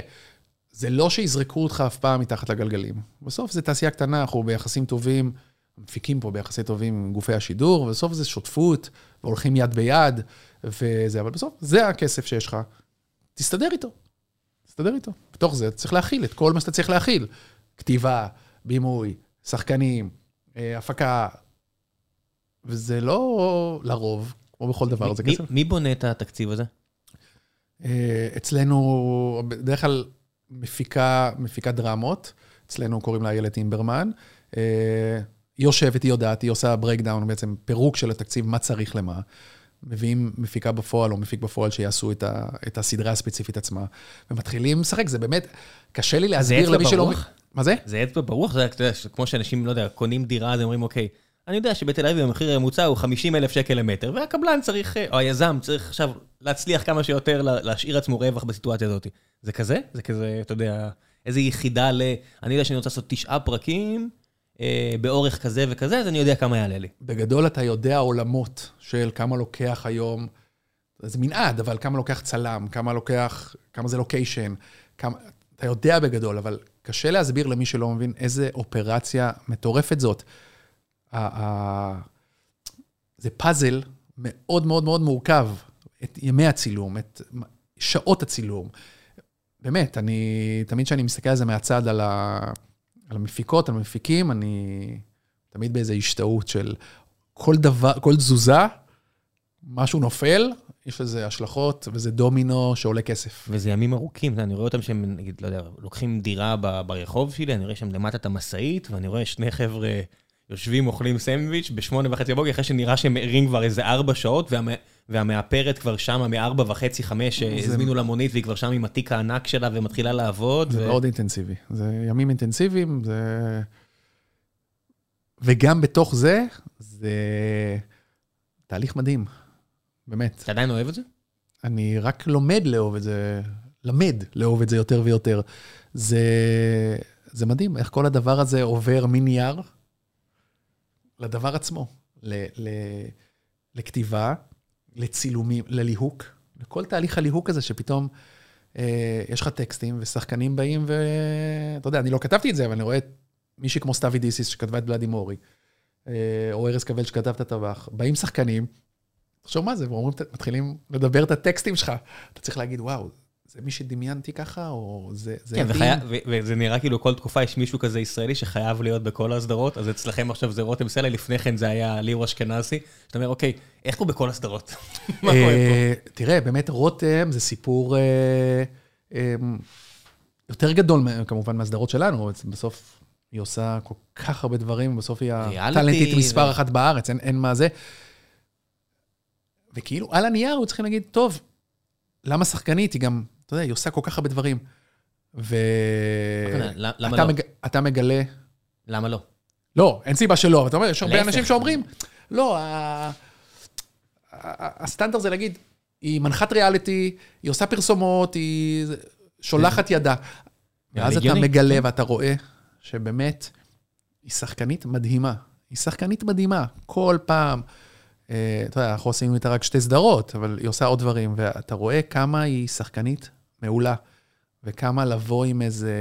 זה לא שיזרקו אותך אף פעם מתחת לגלגלים. בסוף זה תעשייה קטנה, אנחנו ביחסים טובים, מפיקים פה ביחסים טובים עם גופי השידור, ובסוף זה שותפות, והולכים יד ביד, וזה, אבל בסוף, זה הכסף שיש לך. תסתדר איתו, תסתדר איתו. בתוך זה, צריך להכיל את כל מה שאתה צריך להכיל. כתיבה, בימוי, שחקנים, הפקה. וזה לא לרוב, כמו בכל דבר. מי בונה את התקציב הזה? אצלנו, בדרך כלל, מפיקה דרמות. אצלנו קוראים לה איילת אימברמן. היא יושבת, היא יודעת, היא עושה ברייקדאון, בעצם פירוק של התקציב, מה צריך למה. מביאים מפיקה בפועל או מפיק בפועל שיעשו את, ה, את הסדרה הספציפית עצמה, ומתחילים לשחק. זה באמת, קשה לי להסביר למי שלא... מה זה? זה עץ בברוך, זה כמו שאנשים, לא יודע, קונים דירה, אז אומרים, אוקיי, אני יודע שבתל אביב המחיר הממוצע הוא חמישים אלף שקל למטר, והקבלן צריך, או היזם צריך עכשיו להצליח כמה שיותר, להשאיר עצמו רווח בסיטואציה הזאת. זה כזה? זה כזה, אתה יודע, איזו יחידה ל... אני יודע שאני רוצה לעשות תשעה פרקים, באורך כזה וכזה, אז אני יודע כמה יעלה לי. בגדול אתה יודע עולמות של כמה לוקח היום, זה מנעד, אבל כמה לוקח צלם, כמה לוקח, כמה זה לוקיישן, כמה, אתה יודע בגדול, אבל קשה להסביר למי שלא מבין איזה אופרציה מטורפת זאת. זה פאזל מאוד מאוד מאוד מורכב, את ימי הצילום, את שעות הצילום. באמת, אני, תמיד שאני מסתכל על זה מהצד, על ה... על המפיקות, על המפיקים, אני תמיד באיזו השתאות של כל דבר, כל תזוזה, משהו נופל, יש לזה השלכות, וזה דומינו שעולה כסף. וזה ימים ארוכים, אני רואה אותם שהם, נגיד, לא יודע, לוקחים דירה ברחוב שלי, אני רואה שם למטה את המסעית, ואני רואה שני חבר'ה יושבים, אוכלים סנדוויץ' בשמונה וחצי בבוקר, אחרי שנראה שהם ערים כבר איזה ארבע שעות, והמאפרת כבר שמה מארבע וחצי, חמש, הזמינו לה מונית, והיא כבר שמה עם התיק הענק שלה ומתחילה לעבוד. זה מאוד אינטנסיבי. זה ימים אינטנסיביים, זה... וגם בתוך זה, זה תהליך מדהים. באמת. אתה עדיין אוהב את זה? אני רק לומד לאהוב את זה, למד לאהוב את זה יותר ויותר. זה, זה מדהים, איך כל הדבר הזה עובר מנייר לדבר עצמו, ל, ל, לכתיבה, לצילומים, לליהוק, לכל תהליך הליהוק הזה שפתאום אה, יש לך טקסטים ושחקנים באים ו... אתה יודע, אני לא כתבתי את זה, אבל אני רואה מישהי כמו סטאבי דיסיס שכתבה את בלאדי מורי, אה, או ארז קבל שכתב את הטבח, באים שחקנים, תחשוב מה זה, ואומרים, מתחילים לדבר את הטקסטים שלך, אתה צריך להגיד, וואו, זה מי שדמיינתי ככה, או זה... זה כן, וחי... ו- וזה נראה כאילו כל תקופה יש מישהו כזה ישראלי שחייב להיות בכל הסדרות, אז אצלכם עכשיו זה רותם סלע, לפני כן זה היה ליאור אשכנזי, שאתה אומר, אוקיי, איך הוא בכל הסדרות? מה קורה פה? תראה, באמת רותם זה סיפור יותר גדול, כמובן, מהסדרות שלנו, בסוף היא עושה כל כך הרבה דברים, בסוף היא הטלנטית מספר אחת בארץ, אין מה זה. וכאילו, על הנייר הוא צריכים להגיד, טוב, למה שחקנית? היא גם, אתה יודע, היא עושה כל כך הרבה דברים. ו... למה לא? אתה מגלה... למה לא? לא, אין סיבה שלא. אתה אומר, יש הרבה אנשים שאומרים, לא, הסטנדרט זה להגיד, היא מנחת ריאליטי, היא עושה פרסומות, היא שולחת ידה. ואז אתה מגלה ואתה רואה שבאמת היא שחקנית מדהימה. היא שחקנית מדהימה. כל פעם... אתה יודע, אנחנו עושים איתה רק שתי סדרות, אבל היא עושה עוד דברים, ואתה רואה כמה היא שחקנית מעולה, וכמה לבוא עם איזה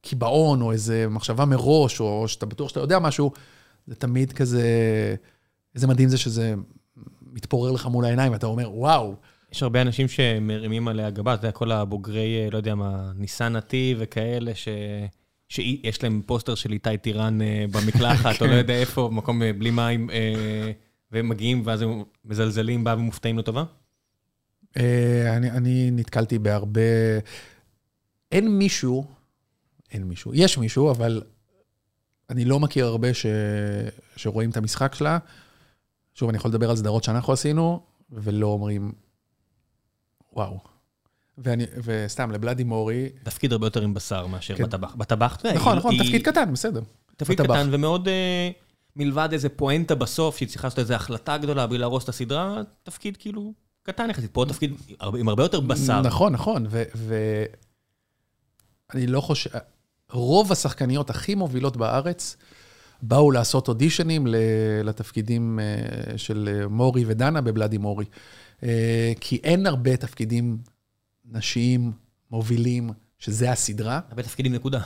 קיבעון, או איזה מחשבה מראש, או שאתה בטוח שאתה יודע משהו, זה תמיד כזה, איזה מדהים זה שזה מתפורר לך מול העיניים, ואתה אומר, וואו. יש הרבה אנשים שמרימים עליה גבה, אתה יודע, כל הבוגרי, לא יודע מה, ניסן נתיב וכאלה, ש... שיש להם פוסטר של איתי טירן במקלחת, או לא יודע איפה, במקום בלי מים, ומגיעים, ואז הם מזלזלים בה ומופתעים לטובה? אני נתקלתי בהרבה... אין מישהו, אין מישהו, יש מישהו, אבל אני לא מכיר הרבה שרואים את המשחק שלה. שוב, אני יכול לדבר על סדרות שאנחנו עשינו, ולא אומרים, וואו. ואני, וסתם, לבלאדי מורי... תפקיד הרבה יותר עם בשר מאשר כן. בטבח. בטבח, נכון, נכון, נכון, היא... תפקיד קטן, בסדר. תפקיד בטבח. קטן, ומאוד אה, מלבד איזה פואנטה בסוף, שהיא צריכה לעשות איזו החלטה גדולה, בלי להרוס את הסדרה, תפקיד כאילו קטן יחסית. פה תפקיד עם הרבה יותר בשר. נכון, נכון, ו... ו... אני לא חושב... רוב השחקניות הכי מובילות בארץ, באו לעשות אודישנים לתפקידים של מורי ודנה בבלאדי מורי. כי אין הרבה תפקידים... נשים, מובילים, שזה הסדרה. הרבה תפקידים נקודה.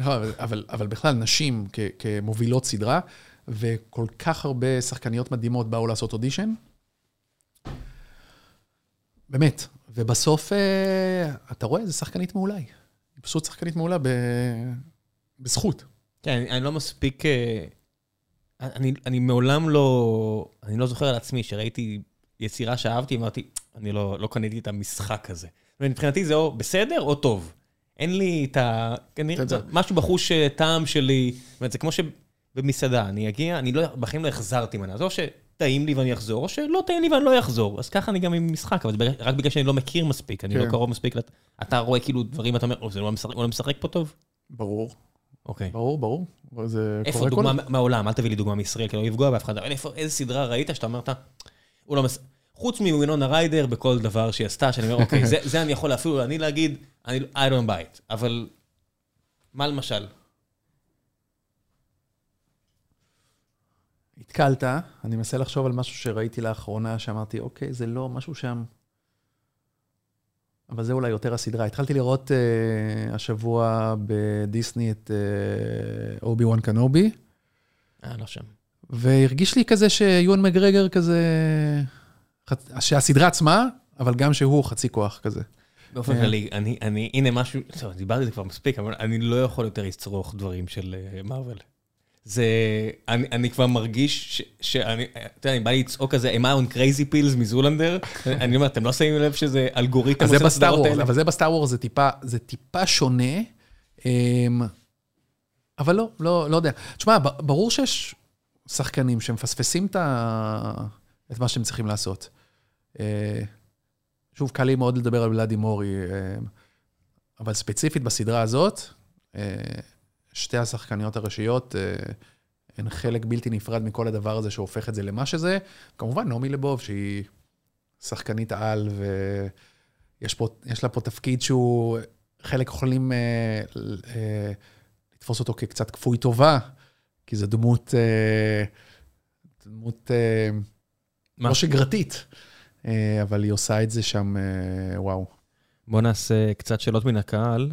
אבל, אבל, אבל בכלל נשים כ, כמובילות סדרה, וכל כך הרבה שחקניות מדהימות באו לעשות אודישן. באמת. ובסוף, אתה רואה, זה שחקנית מעולה. היא פשוט שחקנית מעולה ב... בזכות. כן, אני, אני לא מספיק... אני, אני מעולם לא... אני לא זוכר על עצמי שראיתי יצירה שאהבתי, אמרתי, אני לא, לא קניתי את המשחק הזה. ומבחינתי זה או בסדר או טוב. אין לי את ה... משהו בחוש טעם שלי. זאת אומרת, זה כמו שבמסעדה אני אגיע, אני בחיים לא החזרתי ממנה. זה או שטעים לי ואני אחזור, או שלא טעים לי ואני לא אחזור. אז ככה אני גם עם משחק, אבל רק בגלל שאני לא מכיר מספיק, אני לא קרוב מספיק. אתה רואה כאילו דברים, אתה אומר, או זה לא משחק פה טוב? ברור. אוקיי. ברור, ברור. איפה דוגמה מהעולם? אל תביא לי דוגמה מישראל, כי לא יפגוע באף אחד. איזה סדרה ראית שאתה אמרת, הוא לא מס... חוץ מינון הריידר, בכל דבר שהיא עשתה, שאני אומר, אוקיי, זה, זה אני יכול אפילו, אני להגיד, אני, I don't buy it, אבל מה למשל? התקלת, אני מנסה לחשוב על משהו שראיתי לאחרונה, שאמרתי, אוקיי, זה לא משהו שם, אבל זה אולי יותר הסדרה. התחלתי לראות uh, השבוע בדיסני את אובי וואן קנובי. אה, לא שם. והרגיש לי כזה שיואן מגרגר כזה... שהסדרה עצמה, אבל גם שהוא חצי כוח כזה. באופן כללי, אני, אני, הנה משהו, טוב, דיברתי זה כבר מספיק, אבל אני לא יכול יותר לצרוך דברים של מארוול. זה, אני, אני כבר מרגיש ש, שאני, אתה יודע, אני בא לצעוק כזה, am I on crazy pills מזולנדר? אני אומר, אתם לא שמים לב שזה אלגוריתם. אז זה בסטאר וורס, אבל זה בסטאר וורס, זה טיפה, זה טיפה שונה, אבל לא, לא, לא יודע. תשמע, ברור שיש שחקנים שמפספסים את ה... את מה שהם צריכים לעשות. שוב, קל לי מאוד לדבר על ולדי מורי, אבל ספציפית בסדרה הזאת, שתי השחקניות הראשיות הן חלק בלתי נפרד מכל הדבר הזה שהופך את זה למה שזה. כמובן, נעמי לבוב, שהיא שחקנית על, ויש לה פה תפקיד שהוא, חלק יכולים לתפוס אותו כקצת כפוי טובה, כי זו דמות, דמות לא שגרתית, אבל היא עושה את זה שם, וואו. בוא נעשה קצת שאלות מן הקהל,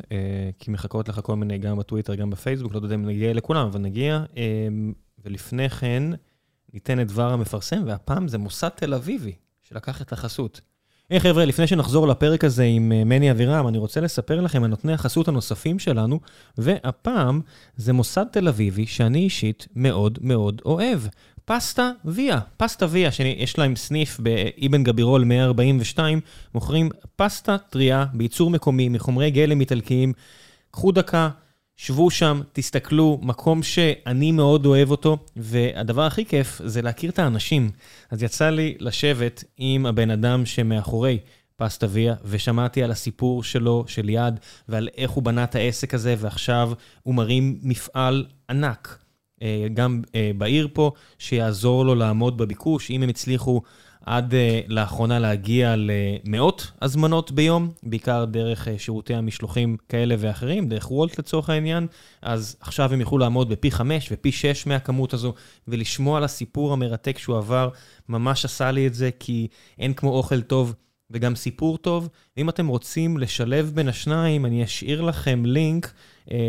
כי מחכות לך כל מיני, גם בטוויטר, גם בפייסבוק, לא יודע אם נגיע לכולם, אבל נגיע, ולפני כן ניתן את דבר המפרסם, והפעם זה מוסד תל אביבי, שלקח את החסות. היי חבר'ה, לפני שנחזור לפרק הזה עם מני אבירם, אני רוצה לספר לכם על נותני החסות הנוספים שלנו, והפעם זה מוסד תל אביבי שאני אישית מאוד מאוד אוהב. פסטה ויה, פסטה ויה, שיש להם סניף באבן גבירול מאה ארבעים ושתיים, מוכרים פסטה טריה בייצור מקומי מחומרי גלם איטלקיים. קחו דקה, שבו שם, תסתכלו, מקום שאני מאוד אוהב אותו, והדבר הכי כיף זה להכיר את האנשים. אז יצא לי לשבת עם הבן אדם שמאחורי פסטה ויה, ושמעתי על הסיפור שלו, של יד, ועל איך הוא בנה את העסק הזה, ועכשיו הוא מרים מפעל ענק, גם בעיר פה, שיעזור לו לעמוד בביקוש, אם הם הצליחו עד לאחרונה להגיע למאות הזמנות ביום, בעיקר דרך שירותי המשלוחים כאלה ואחרים, דרך וולט לצורך העניין, אז עכשיו הם יוכלו לעמוד בפי חמש ופי שש מהכמות הזו, ולשמוע על הסיפור המרתק שהוא עבר, ממש עשה לי את זה, כי אין כמו אוכל טוב וגם סיפור טוב. אם אתם רוצים לשלב בין השניים, אני אשאיר לכם לינק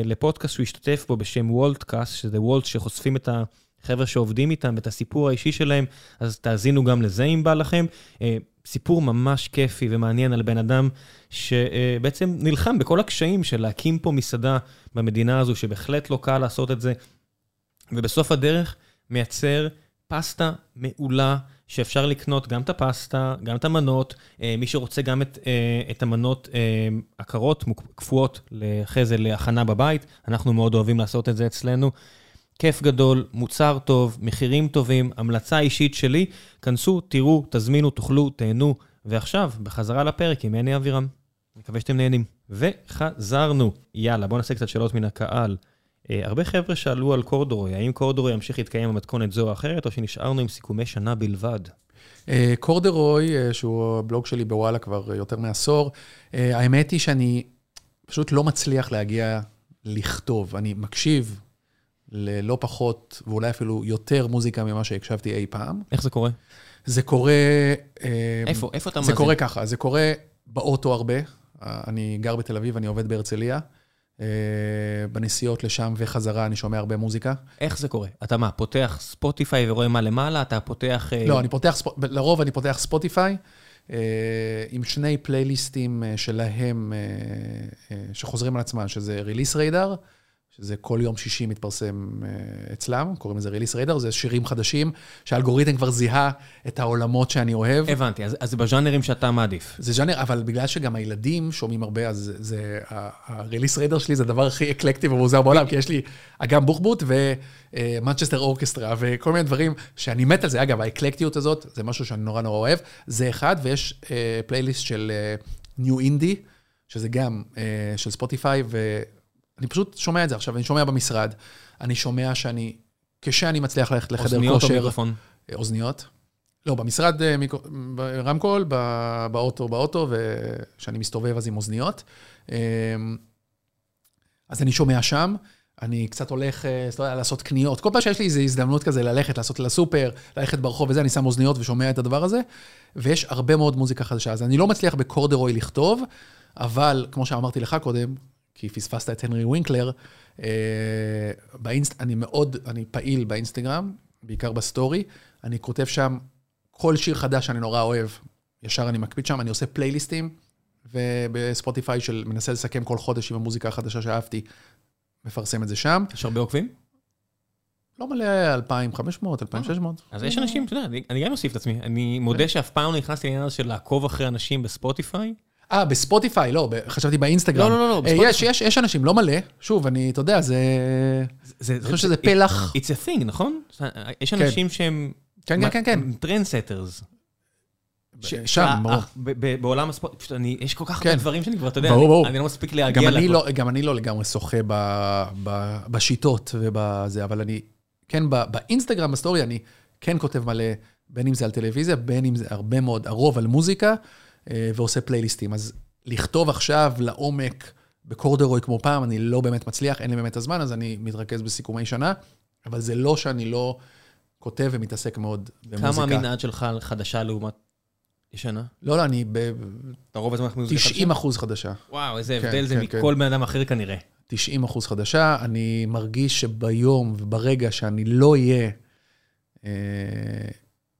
לפודקאסט שהוא השתתף בו בשם וולטקאסט, שזה וולט שחושפים את ה... חבר'ה שעובדים איתם, את הסיפור האישי שלהם, אז תאזינו גם לזה אם בא לכם. סיפור ממש כיפי ומעניין על בן אדם שבעצם נלחם בכל הקשיים של להקים פה מסעדה במדינה הזו, שבהחלט לא קל לעשות את זה, ובסוף הדרך מייצר פסטה מעולה, שאפשר לקנות גם את הפסטה, גם את המנות, מי שרוצה גם את, את המנות הקרות, קפואות אחרי זה להכנה בבית, אנחנו מאוד אוהבים לעשות את זה אצלנו, כיף גדול, מוצר טוב, מחירים טובים, המלצה אישית שלי, כנסו, תראו, תזמינו, תאכלו, תהנו, ועכשיו, בחזרה לפרק עם מני אבירם, מקווה שאתם נהנים, וחזרנו, יאללה, בואו נעשה קצת שאלות מן הקהל, אה, הרבה חבר'ה שאלו על קורדורוי, האם קורדורוי ימשיך להתקיים במתכונת זו או אחרת, או שנשארנו עם סיכומי שנה בלבד? אה, קורדורוי, אה, שהוא הבלוג שלי בוואלה כבר יותר מעשור, אה, האמת היא שאני פשוט לא מצליח להגיע לכתוב, אני מקשיב, ללא פחות, ואולי אפילו יותר מוזיקה ממה שהקשבתי אי פעם. איך זה קורה? זה קורה... איפה? איפה אתה מזין? זה קורה ככה, זה קורה באוטו הרבה. אני גר בתל אביב, אני עובד בהרצליה. בנסיעות לשם וחזרה אני שומע הרבה מוזיקה. איך זה קורה? אתה מה, פותח ספוטיפיי ורואה מה למעלה? אתה פותח... לא, אני פותח... לרוב אני פותח ספוטיפיי, עם שני פלייליסטים שלהם שחוזרים על עצמם, שזה ריליס ריידר, שזה כל יום שישי מתפרסם אצלם, קוראים לזה ריליס ריידר, זה שירים חדשים, שהאלגוריתם כבר זיהה את העולמות שאני אוהב. הבנתי, אז, אז בז'אנרים שאתה מעדיף. זה ז'אנר, אבל בגלל שגם הילדים שומעים הרבה, אז זה, הריליס ריידר שלי זה הדבר הכי אקלקטי ומוזר בעולם, כי יש לי אגם בוחבוט ומנצ'סטר אורקסטרה, וכל מיני דברים שאני מת על זה. אגב, האקלקטיות הזאת, זה משהו שאני נורא נורא אוהב, זה אחד, ויש פלייליסט של ניו אינדי, שזה גם של ספוטיפיי, ו... אני פשוט שומע את זה עכשיו, אני שומע במשרד, אני שומע שאני, כשאני מצליח ללכת לחדר כושר... אוזניות או מיקרופון? אוזניות. לא, במשרד רמקול, באוטו, באוטו, וכשאני מסתובב אז עם אוזניות. אז אני שומע שם, אני קצת הולך לעשות קניות. כל פעם שיש לי איזו הזדמנות כזה ללכת, לעשות לסופר, ללכת ברחוב וזה, אני שם אוזניות ושומע את הדבר הזה, ויש הרבה מאוד מוזיקה חדשה. אז אני לא מצליח בקורדרוי לכתוב, אבל כמו שאמרתי לך קודם, כי פספסת את הנרי וינקלר, אני מאוד, אני פעיל באינסטגרם, בעיקר בסטורי, אני כותב שם כל שיר חדש שאני נורא אוהב, ישר אני מקפיד שם, אני עושה פלייליסטים, ובספוטיפיי של מנסה לסכם כל חודש עם המוזיקה החדשה שאהבתי, מפרסם את זה שם. יש הרבה עוקבים? לא מלא, אלפיים וחמש מאות, אלפיים ושש מאות. אז יש אנשים, אתה יודע, אני גם אוסיף את עצמי, אני מודה שאף פעם לא נכנסתי לעניין של לעקוב אחרי אנשים בספוטיפיי, אה, בספוטיפיי, לא, חשבתי באינסטגרם. לא, לא, לא, בספוטיפיי. יש, יש, יש אנשים, לא מלא. שוב, אני, אתה יודע, זה... אני חושב שזה פלח. It's a thing, נכון? יש אנשים שהם... כן, כן, כן. טרנסטרס. שם, ברור. בעולם הספורט, פשוט אני, יש כל כך הרבה דברים שאני כבר, אתה יודע, אני לא מספיק להגיע לכל. גם אני לא לגמרי שוחה בשיטות ובזה, אבל אני, כן, באינסטגרם הסטורי, אני כן כותב מלא, בין אם זה על טלוויזיה, בין אם זה הרבה מאוד, הרוב על מוזיקה, ועושה פלייליסטים. אז לכתוב עכשיו לעומק בקורדרוי כמו פעם, אני לא באמת מצליח, אין לי באמת הזמן, אז אני מתרכז בסיכומי שנה, אבל זה לא שאני לא כותב ומתעסק מאוד במוזיקה. כמה המנעד שלך חדשה לעומת ישנה? לא, לא, אני ב... הרוב הזמן מוזיקה חדשה? תשעים אחוז חדשה. וואו, איזה הבדל זה מכל בן אדם אחר כנראה. תשעים אחוז חדשה, אני מרגיש שביום וברגע שאני לא אהיה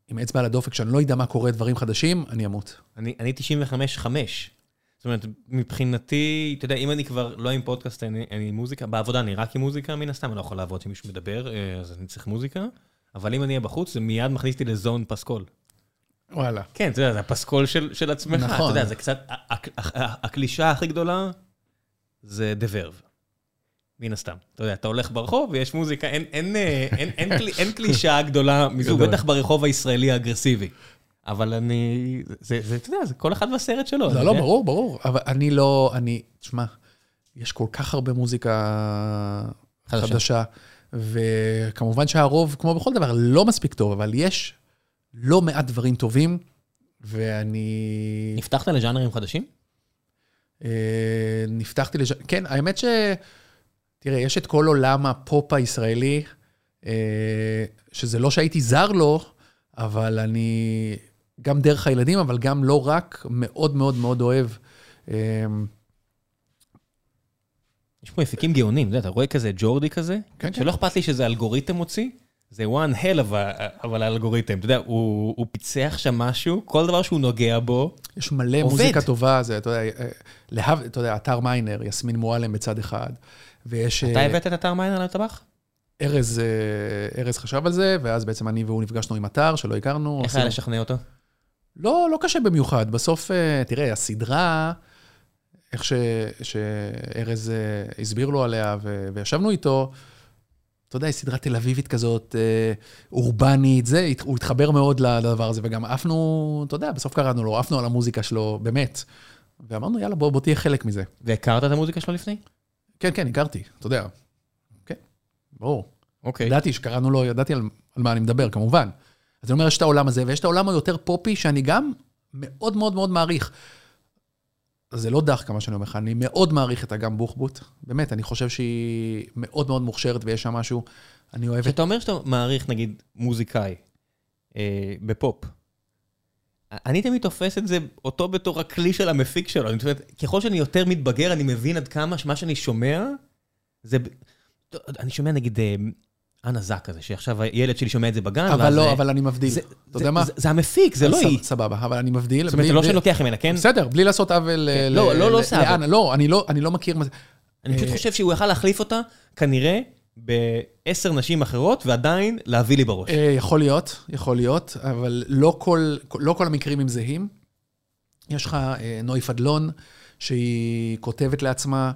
עם אצבע על הדופק, שאני לא יודע מה קורה דברים חדשים, אני אמות. אני תשעים וחמש חמש. זאת אומרת, מבחינתי, אתה יודע, אם אני כבר לא עם פודקאסט, אני עם מוזיקה, בעבודה אני רק עם מוזיקה, מן הסתם אני לא יכול לעבוד שמישהו מדבר, אז אני צריך מוזיקה, אבל אם אני אהיה בחוץ, זה מיד מכניס אותי לזון פסקול. וואלה. כן, אתה יודע, זה הפסקול של עצמך. נכון. אתה יודע, זה קצת, הקלישה הכי גדולה, זה דברב. מן הסתם. אתה יודע, אתה הולך ברחוב ויש מוזיקה, אין קלישה גדולה מזו, בטח ברחוב הישראלי האגרסיבי. אבל אני, זה, אתה יודע, זה כל אחד בסרט שלו. לא, לא, ברור, ברור. אבל אני לא, אני, תשמע, יש כל כך הרבה מוזיקה חדשה, וכמובן שהרוב, כמו בכל דבר, לא מספיק טוב, אבל יש לא מעט דברים טובים, ואני... נפתחת לז'אנרים חדשים? נפתחתי לז'אנרים, כן, האמת ש... תראה, יש את כל עולם הפופ הישראלי, שזה לא שהייתי זר לו, אבל אני גם דרך הילדים, אבל גם לא רק, מאוד מאוד מאוד אוהב. יש פה מפיקים גאונים, אתה רואה כזה ג'ורדי כזה, שלא אכפת לי שזה אלגוריתם הוציא, זה one hell אבל האלגוריתם, אתה יודע, הוא פיצח שם משהו, כל דבר שהוא נוגע בו, יש מלא מוזיקה טובה, אתה יודע, אתר מיינר, יסמין מועלם בצד אחד, ויש... אתה הבאת את אתר מיינר לטבח? ארז, ארז חשב על זה, ואז בעצם אני והוא נפגשנו עם אתר שלא הכרנו. איך היה לשכנע אותו? לא, לא קשה במיוחד. בסוף, תראה, הסדרה, איך ש, שארז הסביר לו עליה ו, וישבנו איתו, אתה יודע, סדרה תל אביבית כזאת, אורבנית, זה, הוא התחבר מאוד לדבר הזה, וגם עפנו, אתה יודע, בסוף קראנו לו, עפנו על המוזיקה שלו, באמת. ואמרנו, יאללה, בוא, בוא תהיה חלק מזה. והכרת את המוזיקה שלו לפני? כן, כן, הכרתי, אתה יודע. כן, ברור. אוקיי. ידעתי שקראנו לו, ידעתי על, על מה אני מדבר, כמובן. אז אני אומר, יש את העולם הזה, ויש את העולם היותר פופי, שאני גם מאוד מאוד מאוד מעריך. זה לא דרך כמה שאני אומר לך, אני מאוד מעריך את אגם בוחבוט. באמת, אני חושב שהיא מאוד מאוד מוכשרת, ויש שם משהו, אני אוהבת. כשאתה אומר שאתה מעריך, נגיד, מוזיקאי, אה, בפופ, אני תמיד תופס את זה, אותו בתור הכלי של המפיק שלו. אני תופס, ככל שאני יותר מתבגר, אני מבין עד כמה שמה שאני שומע, זה... אני שומע נגיד אנה זק הזה, שעכשיו הילד שלי שומע את זה בגן. אבל לא, אבל אני מבדיל. אתה יודע מה? זה המפיק, זה לא היא. סבבה, אבל אני מבדיל. זאת אומרת, לא שאני לוקח ממנה, כן? בסדר, בלי לעשות עוול... לא, לא, לא סבבה. לא, אני לא מכיר מה זה. אני פשוט חושב שהוא יכל להחליף אותה, כנראה, בעשר נשים אחרות, ועדיין להביא לי בראש. יכול להיות, יכול להיות, אבל לא כל, לא כל המקרים הם זהים. יש לך נוי פדלון, שהיא כותבת לעצמה,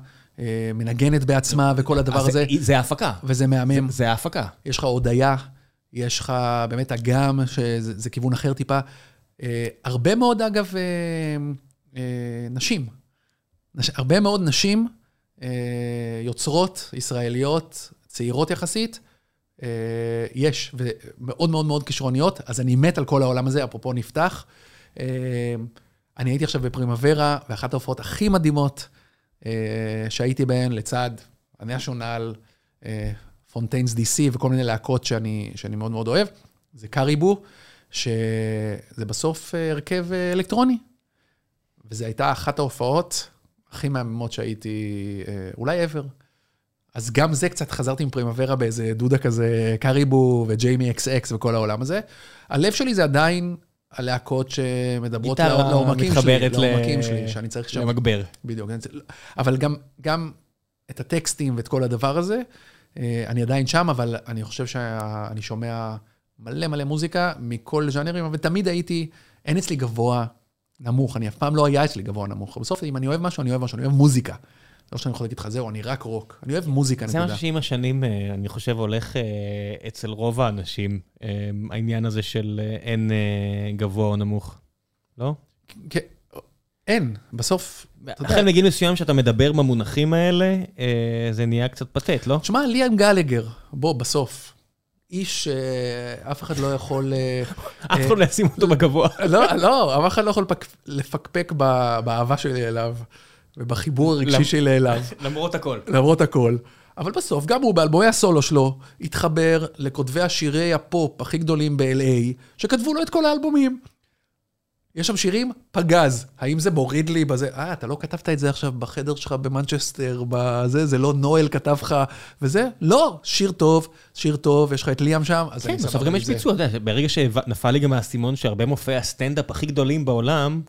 מנגנת בעצמה, וכל הדבר הזה. זה ההפקה. וזה מהמם. זה ההפקה. יש לך הודיה, יש לך באמת אגם, שזה כיוון אחר טיפה. הרבה מאוד, אגב, נשים. הרבה מאוד נשים, יוצרות ישראליות, צעירות יחסית, יש, ומאוד מאוד מאוד כישרוניות, אז אני מת על כל העולם הזה, אפרופו נפתח. אני הייתי עכשיו בפרימוורה, ואחת ההופעות הכי מדהימות שהייתי בהן, לצד הנשיונל, פונטיינס די סי, וכל מיני להקות שאני, שאני מאוד מאוד אוהב, זה קריבו, שזה בסוף הרכב אלקטרוני. וזו הייתה אחת ההופעות הכי מהממות שהייתי, אולי ever. אז גם זה קצת חזרתי עם פרימוורה באיזה דודה כזה, קריבו וג'יימי אקס אקס וכל העולם הזה. הלב שלי זה עדיין הלהקות שמדברות לעומקים שלי, לעומקים שלי, שאני צריך שם... למגבר. בדיוק. אבל גם, גם את הטקסטים ואת כל הדבר הזה, אני עדיין שם, אבל אני חושב שאני שומע מלא מלא מוזיקה מכל ז'אנרים, ותמיד הייתי, אין אצלי גבוה נמוך, אני אף פעם לא היה אצלי גבוה נמוך. בסוף, אם אני אוהב משהו, אני אוהב משהו, אני אוהב מוזיקה. לא שאני יכול להגיד לך, זהו, אני רק רוק. אני אוהב מוזיקה, נקודה. זה משהו שעם השנים, אני חושב, הולך אצל רוב האנשים, העניין הזה של אין גבוה או נמוך. לא? כן. אין, בסוף... אחרי מגיל מסוים שאתה מדבר במונחים האלה, זה נהיה קצת פתט, לא? תשמע, ליאם גלגר, בוא, בסוף. איש שאף אחד לא יכול... אף אחד לא ישים אותו בגבוה. לא, לא, אף אחד לא יכול לפקפק באהבה שלי אליו, ובחיבור הרגשי שלי אליו. למרות הכל. למרות הכל. אבל בסוף, גם הוא באלבומי הסולו שלו, התחבר לכותבי השירי הפופ הכי גדולים ב-אל איי, שכתבו לו את כל האלבומים. יש שם שירים פגז, האם זה מוריד לי בזה, אה, אתה לא כתבת את זה עכשיו בחדר שלך במנצ'סטר, בזה, זה לא נואל כתב לך, וזה, לא, שיר טוב, שיר טוב, יש לך את ליאם שם, אז כן, אני סבבה את זה. ביצוע, אתה יודע, ברגע שנפל לי גם האסימון, שהרבה מופעי הסטנדאפ הכי גדולים בעולם,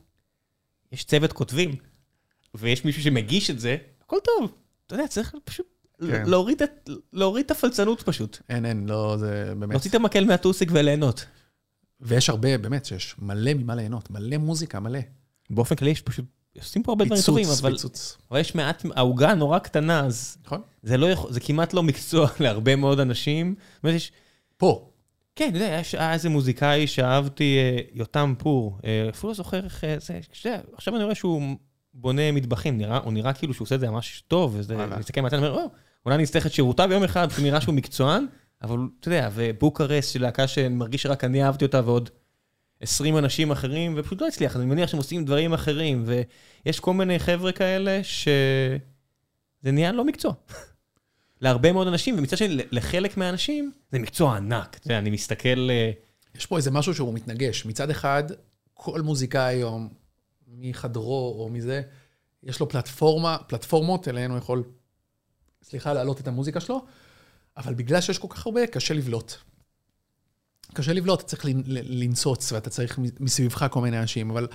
יש צוות כותבים, ויש מישהו שמגיש את זה, הכל טוב, אתה יודע, צריך פשוט כן. להוריד, את, להוריד את הפלצנות פשוט. אין, אין, לא, זה באמת. להוציא את המקל מהטוסיק וליהנות. ויש הרבה, באמת, שיש מלא ממה ליהנות, מלא מוזיקה, מלא. באופן כלי יש פשוט, עושים פה הרבה דברים טובים, אבל, אבל יש מעט, ההוגה נורא קטנה, אז נכון? זה, לא, זה כמעט לא מקצוע להרבה מאוד אנשים. זאת אומרת, יש... פה. כן, אתה יודע, היה איזה מוזיקאי שאהבתי, יותם פור, אפילו לא זוכר איך זה, שזה, עכשיו אני רואה שהוא בונה מטבחים, נראה, הוא נראה כאילו שהוא עושה את זה ממש טוב, וזה מסתכל מעט, אני אומר, או, אולי אני אצטרך את שירותה ביום אחד, נראה שהוא מקצוען, אבל אתה יודע, ובוקרסט של להקה שמרגיש שרק אני אהבתי אותה ועוד עשרים אנשים אחרים, ופשוט לא הצליח, אני מניח שהם עושים דברים אחרים, ויש כל מיני חבר'ה כאלה שזה נהיה לא מקצוע. להרבה מאוד אנשים, ומצד שני, לחלק מהאנשים, זה מקצוע ענק. אתה יודע, אני מסתכל... יש פה איזה משהו שהוא מתנגש. מצד אחד, כל מוזיקה היום, מחדרו או מזה, יש לו פלטפורמה, פלטפורמות, אליהן הוא יכול, סליחה, להעלות את המוזיקה שלו, אבל בגלל שיש כל כך הרבה, קשה לבלוט. קשה לבלוט, אתה צריך לנצוץ, ואתה צריך מסביבך כל מיני אנשים, אבל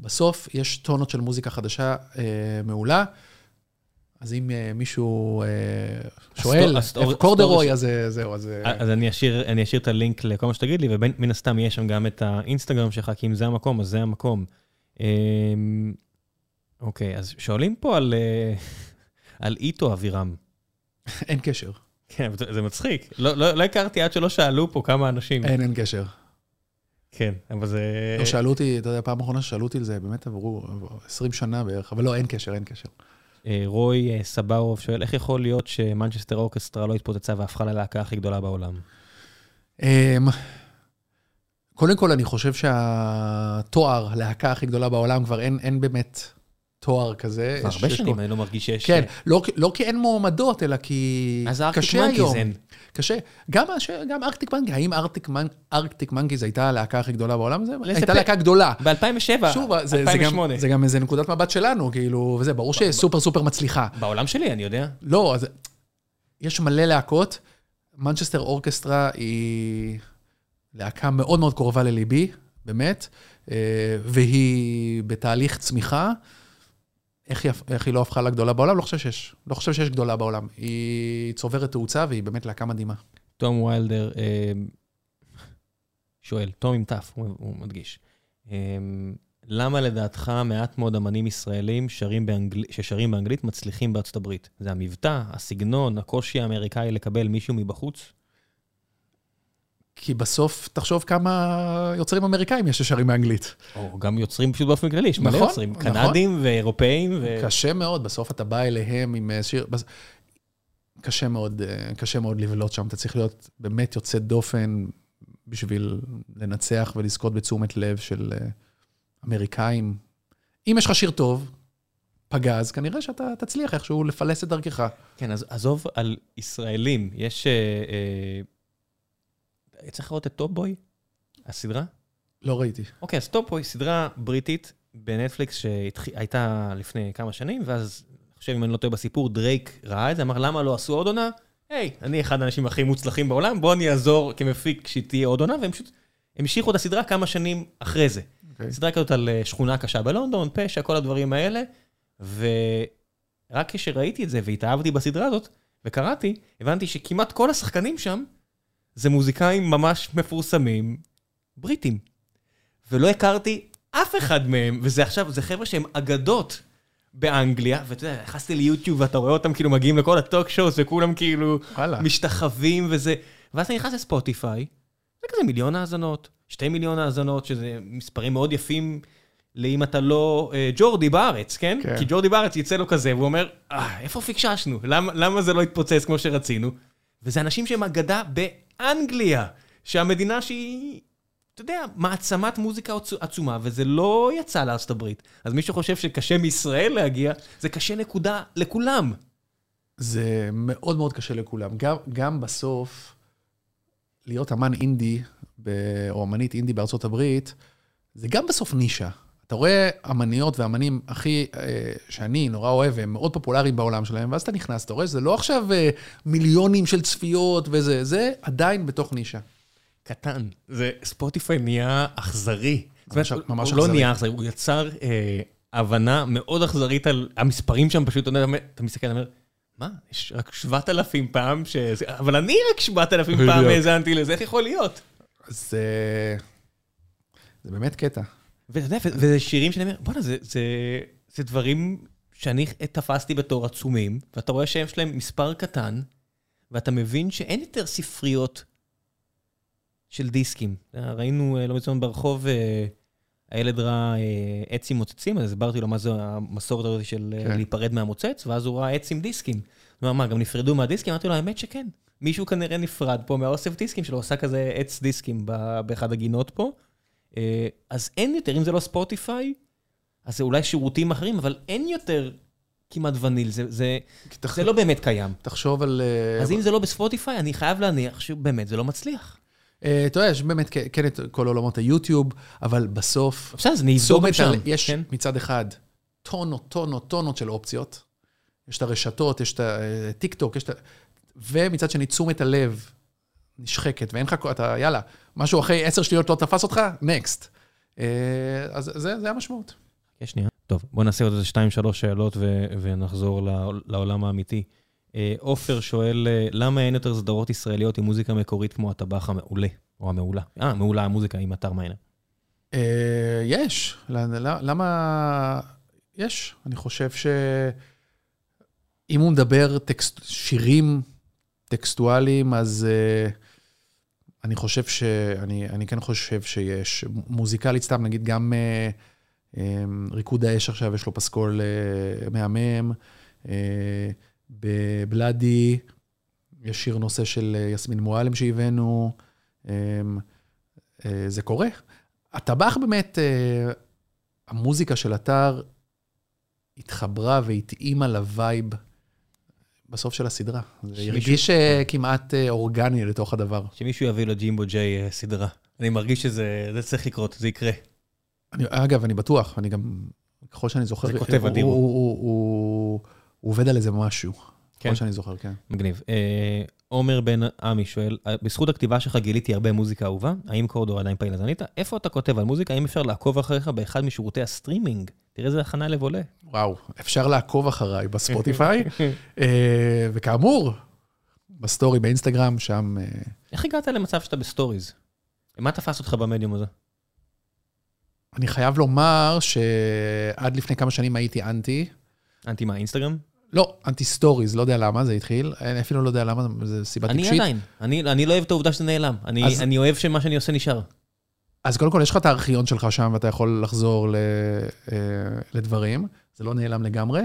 בסוף יש טונות של מוזיקה חדשה אה, מעולה, אז אם אה, מישהו אה, שואל, קורדרוי, אז זהו, אז... אז אני אשאיר את הלינק לכל מה שתגיד לי, ומן הסתם יש שם גם את האינסטגרם שלך, כי אם זה המקום, אז זה המקום. אה, אוקיי, אז שואלים פה על, אה, על איתו אבירם. אין קשר. כן, זה מצחיק. לא, לא, לא הכרתי עד שלא שאלו פה כמה אנשים. אין, אין קשר. כן, אבל זה... לא, שאלו אותי, אתה יודע, פעם האחרונה ששאלו אותי לזה, באמת עברו עשרים שנה בערך, אבל לא, אין קשר, אין קשר. רוי סבארוב שואל, איך יכול להיות שמנצ'סטר אורקסטרה לא התפוצצה והפכה ללהקה הכי גדולה בעולם? קודם כל, אני חושב שהתואר, להקה הכי גדולה בעולם, כבר אין, אין באמת... תואר כזה. הרבה שנים אני לא מרגיש שיש... כן, לא כי אין מועמדות, אלא כי... אז ארקטיק מנקיז אין. קשה. גם ארקטיק מנקיז, האם ארקטיק מנקיז הייתה הלהקה הכי גדולה בעולם? הייתה להקה גדולה. ב-אלפיים ושבע, אלפיים ושמונה. זה גם איזה נקודת מבט שלנו, כאילו, וזה ברור שסופר סופר מצליחה. בעולם שלי, אני יודע. לא, אז יש מלא להקות. מנצ'סטר אורקסטרה היא להקה מאוד מאוד קרובה לליבי, באמת, והיא בתהליך צמיחה, איך היא לא הפכה לגדולה בעולם? לא חושב שיש. לא חושב שיש גדולה בעולם. היא צוברת תאוצה, והיא באמת להקה מדהימה. תום ויילדר שואל, תום עם תף, הוא מדגיש. למה לדעתך מעט מאוד אמנים ישראלים ששרים באנגלית מצליחים בארצות הברית? זה המבטא, הסגנון, הקושי האמריקאי לקבל מישהו מבחוץ? כי בסוף תחשוב כמה יוצרים אמריקאים יש ששרים באנגלית. או גם יוצרים פשוט באופן כללי, יש מלא יוצרים, קנדים ואירופאים. קשה מאוד, בסוף אתה בא אליהם עם שיר, קשה מאוד, קשה מאוד לבלוט שם, אתה צריך להיות באמת יוצא דופן בשביל לנצח ולזכות בתשומת לב של אמריקאים. אם יש לך שיר טוב, פגז, כנראה שאתה תצליח איכשהו לפלס את דרכך. כן, אז עזוב על ישראלים, יש... צריך לראות את טופ-בוי, הסדרה? לא ראיתי. אוקיי, אז טופ-בוי, סדרה בריטית בנטפליקס שהייתה לפני כמה שנים, ואז, אני חושב, אם אני לא טועה בסיפור, דרייק ראה את זה, אמר, למה לא עשו עוד עונה? היי, אני אחד האנשים הכי מוצלחים בעולם, בוא אני אעזור כמפיק שתהיה עוד עונה, והם פשוט המשיכו את הסדרה כמה שנים אחרי זה. סדרה כזאת על שכונה קשה בלונדון, פשע, כל הדברים האלה, ורק כשראיתי את זה והתאהבתי בסדרה הזאת, וקראתי, הבנתי שכמעט כל השחקנים שם זה מוזיקאים ממש מפורסמים, בריטים. ולא הכרתי אף אחד מהם, וזה עכשיו, זה חבר'ה שהם אגדות באנגליה, ואתה יודע, נכנסתי ליוטיוב, ואתה רואה אותם כאילו מגיעים לכל הטוק שואו, וכולם כאילו משתחווים וזה, ואז אתה נכנס לספוטיפיי, זה כזה מיליון האזנות, שתי מיליון האזנות, שזה מספרים מאוד יפים לאם אתה לא ג'ורדי בארץ, כן? כי ג'ורדי בארץ יצא לו כזה, והוא אומר, איפה פיקששנו? למה זה לא התפוצץ כמו שרצינו? וזה אנשים שהם אגדה באנגליה, שהמדינה שהיא, אתה יודע, מעצמת מוזיקה עצומה, וזה לא יצא לארצות הברית. אז מי שחושב שקשה מישראל להגיע, זה קשה נקודה לכולם. זה מאוד מאוד קשה לכולם. גם, גם בסוף, להיות אמן אינדי, או אמנית אינדי בארצות הברית, זה גם בסוף נישה. אתה רואה אמניות ואמנים הכי, שאני נורא אוהב, הם מאוד פופולריים בעולם שלהם, ואז אתה נכנס, אתה רואה, זה לא עכשיו מיליונים של צפיות וזה, זה עדיין בתוך נישה. קטן. זה ספוטיפיי נהיה אכזרי. ממש אכזרי. הוא לא נהיה אכזרי, הוא יצר הבנה מאוד אכזרית על המספרים שם, פשוט אתה מסתכל, אתה אומר, מה? יש רק שבעת אלפים פעם, אבל אני רק שבעת אלפים פעם האזנתי לזה, איך יכול להיות? זה... זה באמת קטע. וזה שירים שאני אומר, בוא'נה, זה דברים שאני תפסתי בתור עצומים, ואתה רואה שהם שלהם מספר קטן, ואתה מבין שאין יותר ספריות של דיסקים. ראינו, לא מצוין, ברחוב, הילד ראה עץ עם מוצצים, אז הסברתי לו מה זה המסורת הזאת של להיפרד מהמוצץ, ואז הוא ראה עץ עם דיסקים. מה, מה, גם נפרדו מהדיסקים? אמרתי לו, האמת שכן. מישהו כנראה נפרד פה מהאוסף דיסקים שלו, עושה כזה עץ דיסקים באחד הגינות פה, אז אין יותר, אם זה לא ספוטיפיי, אז זה אולי שירותים אחרים, אבל אין יותר כמעט וניל, זה, זה, תחשוב, זה לא באמת קיים. תחשוב על... אז אם זה לא בספוטיפיי, אני חייב להניח שבאמת זה לא מצליח. אתה יודע, יש באמת כן את כל עולמות היוטיוב, אבל בסוף... בסדר, זה נעזור גם שם. יש מצד אחד טונות, טונות, טונות של אופציות, יש את הרשתות, יש את הטיק טוק, יש את... ומצד שני, תשומת הלב... נשחקת, ואין לך, אתה, יאללה, משהו אחרי עשר שניות לא תפס אותך, נקסט. אז זה, זה המשמעות. יש שנייה. טוב, בוא נעשה עוד שתיים, שלוש שאלות ונחזור לעולם האמיתי. אופר שואל, למה אין יותר סדרות ישראליות עם מוזיקה מקורית כמו הטבח המעולה, או המעולה? אה, מעולה המוזיקה עם אתר מעיינה. יש. למה? יש. אני חושב ש... אם הוא מדבר טקסט, שירים טקסטואליים, אז אני חושב ש... אני, אני כן חושב שיש מוזיקלית סתם, נגיד גם ריקוד האש עכשיו, יש לו פסקול מהמם, בבלאדי, יש שיר נושא של יסמין מועלם שהבאנו, זה קורה. הטבח באמת, המוזיקה של אתר התחברה והתאימה לווייב, בסוף של הסדרה. זה הרגיש כמעט אורגני לתוך הדבר. שמישהו יביא לג'ימבו ג'יי סדרה. אני מרגיש שזה צריך לקרות, זה יקרה. אגב, אני בטוח, אני גם, ככל שאני זוכר, זה כותב אדיר. הוא עובד על איזה משהו. ככל שאני זוכר, כן. מגניב. עומר בן עמי שואל, בזכות הכתיבה שלך גיליתי הרבה מוזיקה אהובה, האם קורדור עדיין פעיל? אז ענית, איפה אתה כותב על מוזיקה? האם אפשר לעקוב אחריך באחד משירותי הסטרימינג? תראה איזה הכנה לב עולה. וואו, אפשר לעקוב אחריי בספוטיפיי, וכאמור, בסטורי, באינסטגרם, שם... איך הגעת למצב שאתה בסטוריז? מה תפס אותך במדיום הזה? אני חייב לומר שעד לפני כמה שנים הייתי אנטי. אנטי מה, אינסטגרם? לא, אנטי סטוריז, לא יודע למה זה התחיל, אני אפילו לא יודע למה, זה סיבה טיפשית. אני עדיין, אני, אני לא אוהב את העובדה שזה נעלם, אני, אז, אני אוהב שמה שאני עושה נשאר. אז קודם כל, יש לך את הארכיון שלך שם, ואתה יכול לחזור ל, לדברים, זה לא נעלם לגמרי,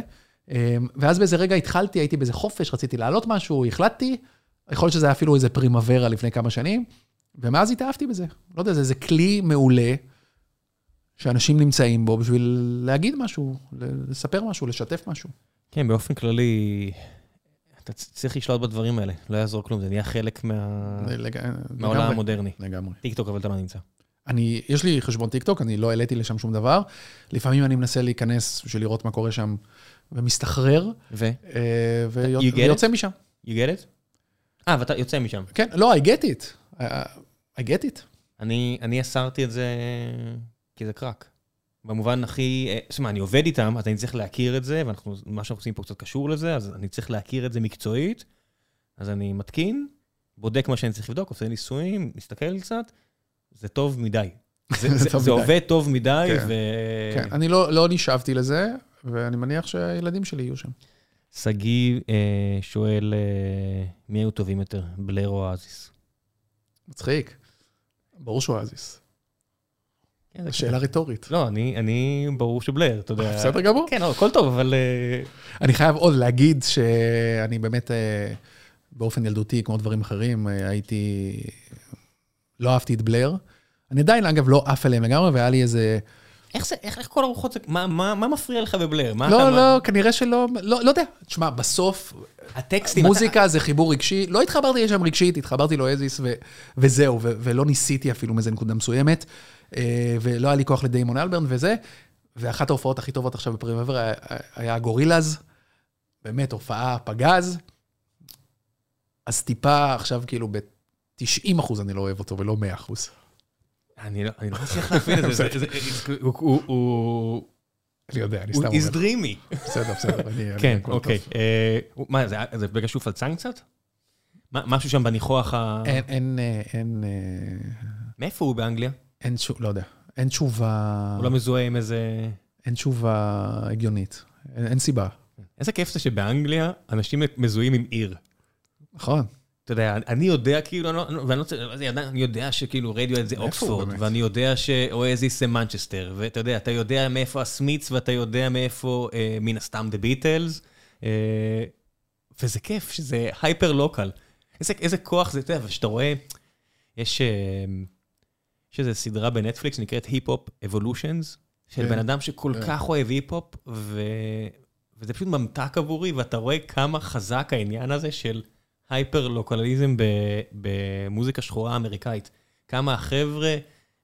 ואז באיזה רגע התחלתי, הייתי באיזה חופש, רציתי לעלות משהו, החלטתי, יכול להיות שזה היה אפילו איזה פרימוורה לפני כמה שנים, ומאז התאהבתי בזה. לא יודע, זה, זה כלי מעולה, שאנשים נמצאים בו בשביל להגיד משהו, לספר משהו, לשתף משהו. כן, באופן כללי, אתה צריך לשלוט בדברים האלה, לא יעזור כלום, זה נהיה חלק מהעולם המודרני. לגמרי. טיקטוק, אבל אתה מה נמצא? יש לי חשבון טיקטוק, אני לא העליתי לשם שום דבר, לפעמים אני מנסה להיכנס בשביל לראות מה קורה שם, ומסתחרר, ויוצא משם. You get it? אה, ואתה יוצא משם. כן, לא, I get it. I get it. אני אסרתי את זה, כי זה קרק. במובן הכי, זאת אומרת, אני עובד איתם, אז אני צריך להכיר את זה, ומה שאנחנו עושים פה קצת קשור לזה, אז אני צריך להכיר את זה מקצועית, אז אני מתקין, בודק מה שאני צריך לבדוק, עושה ניסויים, מסתכל קצת, זה טוב מדי. זה עובד טוב מדי, ו... כן, אני לא נשאבתי לזה, ואני מניח שהילדים שלי יהיו שם. סגי שואל, מי היו טובים יותר, בלר או אזיס? מצחיק. ברור שהוא אזיס. שאלה רטורית. לא, אני ברור שבלר, אתה יודע. בסדר גמור. כן, הכל טוב, אבל... אני חייב עוד להגיד שאני באמת, באופן ילדותי, כמו דברים אחרים, הייתי... לא אהבתי את בלר. אני עדיין, אגב, לא אהב עליהם לגמרי, והיה לי איזה... איך זה, איך כל הרוחות, מה מפריע לך בבלר? לא, לא, כנראה שלא, לא יודע. תשמע, בסוף, מוזיקה זה חיבור רגשי, לא התחברתי לשם רגשית, התחברתי לאוהזיס וזהו, ולא ניסיתי אפילו מזה נקודה מסוימת, ולא היה לי כוח לדיימון אלברן וזה, ואחת ההופעות הכי טובות עכשיו בפרימוור היה גורילאז, באמת הופעה פגז, אז טיפה עכשיו כאילו ב-תשעים אחוז אני לא אוהב אותו ולא מאה אחוז. אני לא צריך להפעיל את זה, הוא... אני יודע, אני סתם אומר. הוא is dreamy. בסדר, בסדר. כן, אוקיי. מה, זה בגלל שהוא פלצן קצת? משהו שם בניחוח ה... אין, אין... מאיפה הוא באנגליה? אין תשובה, לא יודע. אין תשובה... הוא לא מזוהה עם איזה... אין תשובה הגיונית. אין סיבה. איזה כיף זה שבאנגליה אנשים מזוהים עם עיר. נכון. אתה יודע, אני יודע כאילו, אני יודע שכאילו רדיו זה אוקספורד, ואני יודע שאוהזיס זה מנצ'סטר, ואתה יודע, אתה יודע מאיפה הסמיץ, ואתה יודע מאיפה מן הסתם דה ביטלס, וזה כיף, שזה הייפר לוקל. איזה כוח זה, אתה יודע, שאתה רואה, יש איזו סדרה בנטפליקס, נקראת היפ-הופ אבולושנס, של בן אדם שכל כך אוהב היפ-הופ, וזה פשוט ממתק עבורי, ואתה רואה כמה חזק העניין הזה של... הייפר-לוקליזם במוזיקה שחורה אמריקאית. כמה החבר'ה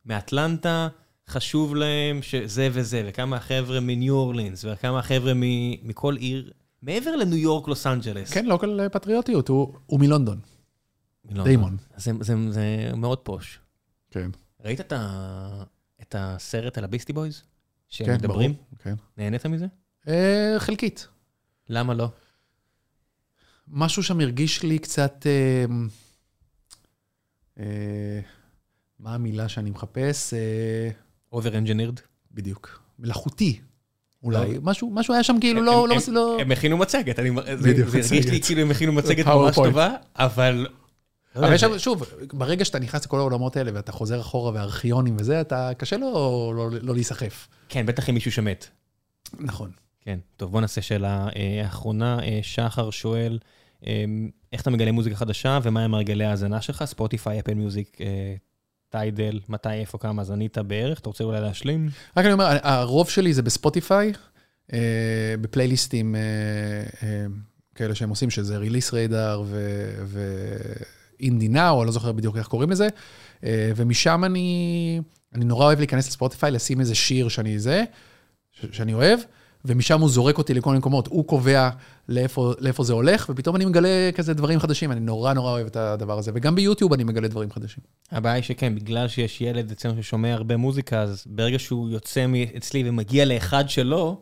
מאטלנטה חשוב להם שזה וזה, וכמה החבר'ה מניו אורלינס, וכמה החבר'ה מכל עיר, מעבר לניו יורק, לוס אנג'לס. כן, לוקל פטריוטיות, הוא מלונדון. דיימון. זה מאוד פוש. כן. ראית את הסרט על הביסטי בויז? שהם מדברים? כן. נהנית מזה? חלקית. למה לא? משהו שם הרגיש לי קצת, אה, אה, מה המילה שאני מחפש? אה, Over-engineered? בדיוק. מלאכותי, אולי. לא. משהו, משהו היה שם כאילו, לא... הם, לא, לא... הם הכינו מצגת, אני, זה, זה הרגיש מצגת. לי כאילו הם הכינו מצגת ממש טובה, אבל... אבל שם, שוב, ברגע שאתה נכנס לכל העולמות האלה, ואתה חוזר אחורה והארכיונים וזה, אתה קשה לו או לא, לא להיסחף? כן, בטח אם מישהו שמת. נכון. כן, טוב, בוא נעשה שאלה האחרונה. שחר שואל, איך אתה מגלה מוזיקה חדשה, ומה הם הרגלי ההזנה שלך? ספוטיפיי, אפל מיוזיק, טיידל, מתי, איפה, כמה הזנית בערך? אתה רוצה אולי להשלים? רק אני אומר, הרוב שלי זה בספוטיפיי, בפלייליסטים כאלה שהם עושים, שזה ריליס ריידר ואינדי נאו, או לא זוכר בדיוק איך קוראים לזה, ומשם אני נורא אוהב להיכנס לספוטיפיי, לשים איזה שיר שאני זה, שאני אוהב, ומשם הוא זורק אותי לכל מקומות, הוא קובע לאיפה, לאיפה זה הולך, ופתאום אני מגלה כזה דברים חדשים, אני נורא נורא אוהב את הדבר הזה, וגם ביוטיוב אני מגלה דברים חדשים. הבעיה היא שכן, בגלל שיש ילד אצלנו ששומע הרבה מוזיקה, אז ברגע שהוא יוצא אצלי ומגיע לאחד שלו,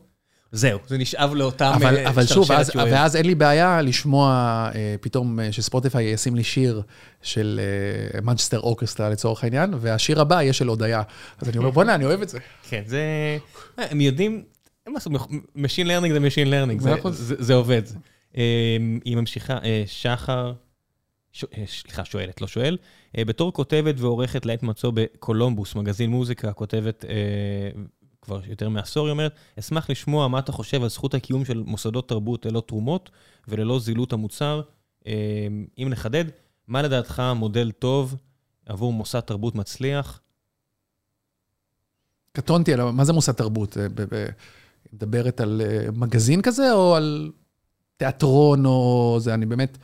זהו, זה נשאב לאותם... אבל, אבל שוב, ואז, ואז אין לי בעיה לשמוע אה, פתאום אה, שספוטיפיי ישים לי שיר של אה, מנצ'סטר אורקסטרה לצורך העניין, והשיר הבא יהיה של הודיה. אז אני אומר, בוא נה, אני אוהב את זה. כן, זה... הם יודעים... משין לרנינג זה משין לרנינג, זה עובד. היא ממשיכה, שחר, סליחה, שואלת, לא שואל, בתור כותבת ועורכת לעת מצוא בקולומבוס, מגזין מוזיקה, כותבת כבר יותר מעשור, היא אומרת, אשמח לשמוע מה אתה חושב על זכות הקיום של מוסדות תרבות ללא תרומות וללא זילות המוצר. אם נחדד, מה לדעתך מודל טוב עבור מוסד תרבות מצליח? קטונתי, מה זה מוסד תרבות? מדברת על מגזין כזה, או על תיאטרון, או זה, אני באמת,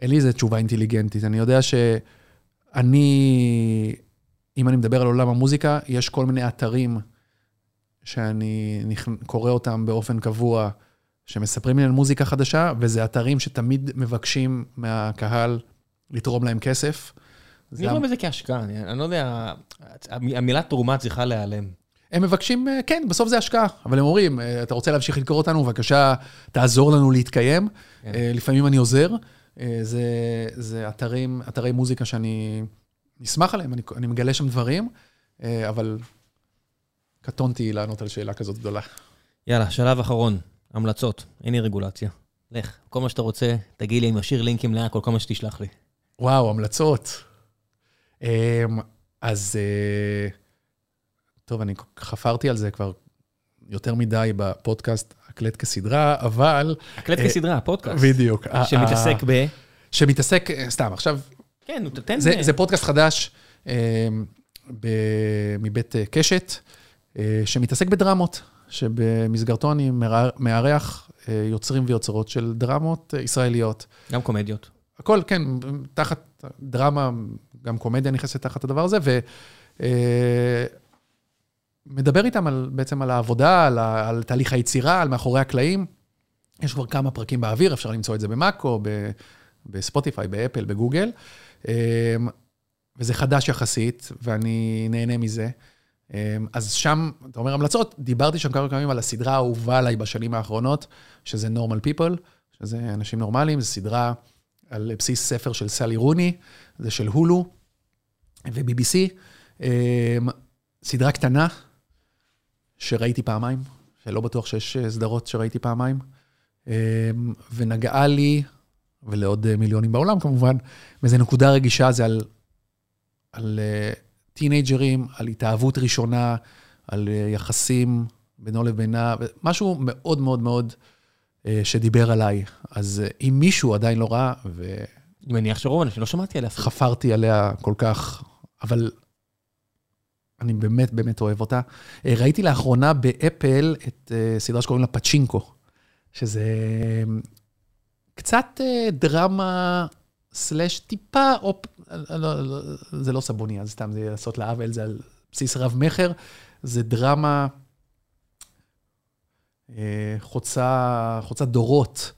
אין לי איזו תשובה אינטליגנטית. אני יודע שאני, אם אני מדבר על עולם המוזיקה, יש כל מיני אתרים שאני קורא אותם באופן קבוע, שמספרים לי על מוזיקה חדשה, וזה אתרים שתמיד מבקשים מהקהל לתרום להם כסף. אני רואה בזה כהשקעה, אני לא יודע, המילה תרומה צריכה להיעלם. הם מבקשים, כן, בסוף זה השקעה, אבל הם אומרים, אתה רוצה להמשיך לקרוא אותנו, בבקשה, תעזור לנו להתקיים, לפעמים אני עוזר, זה אתרי מוזיקה שאני נשמח עליהם, אני מגלה שם דברים, אבל קטונתי לענות על שאלה כזאת גדולה. יאללה, שלב אחרון, המלצות, אין לי רגולציה. לך, כל מה שאתה רוצה, תגיד לי, אם אשאיר לינקים להכל, כל מה שתשלח לי. וואו, המלצות. אז... טוב, אני חפרתי על זה כבר יותר מדי בפודקאסט אקלט כסדרה, אבל... אקלט כסדרה, פודקאסט. בדיוק. שמתעסק ב... שמתעסק, סתם, עכשיו... כן, הוא תתן... זה פודקאסט חדש מבית קשת, שמתעסק בדרמות, שבמסגרתו אני מארח יוצרים ויוצרות של דרמות ישראליות. גם קומדיות. הכל, כן, תחת דרמה, גם קומדיה נכנסת תחת הדבר הזה, ו... מדבר איתם על, בעצם על העבודה, על, על תהליך היצירה, על מאחורי הקלעים. יש כבר כמה פרקים באוויר, אפשר למצוא את זה במאקו, ב, בספוטיפיי, באפל, בגוגל. וזה חדש יחסית, ואני נהנה מזה. אז שם, אתה אומר המלצות, דיברתי שם כמה פעמים על הסדרה האהובה עליי בשנים האחרונות, שזה Normal People, שזה אנשים נורמליים, זו סדרה על בסיס ספר של סלי רוני, זה של הולו ו-בי בי סי. סדרה קטנה, שראיתי פעמיים, שלא בטוח שיש סדרות שראיתי פעמיים, ונגעה לי, ולעוד מיליונים בעולם כמובן, מאיזו נקודה רגישה, זה על, על טינג'רים, על התאהבות ראשונה, על יחסים בינו לבינה, משהו מאוד מאוד מאוד שדיבר עליי. אז אם מישהו עדיין לא רע, ו... אני מניח שרוב, אני לא שמעתי עליה. חפרתי עליה כל כך, אבל... אני באמת, באמת אוהב אותה. ראיתי לאחרונה באפל את סדרה שקוראים לה פצ'ינקו, שזה קצת דרמה סלש טיפה, או... זה לא סבוני, אז סתם, זה לעשות לעוול, זה על בסיס רב מחר. זה דרמה חוצה, חוצה דורות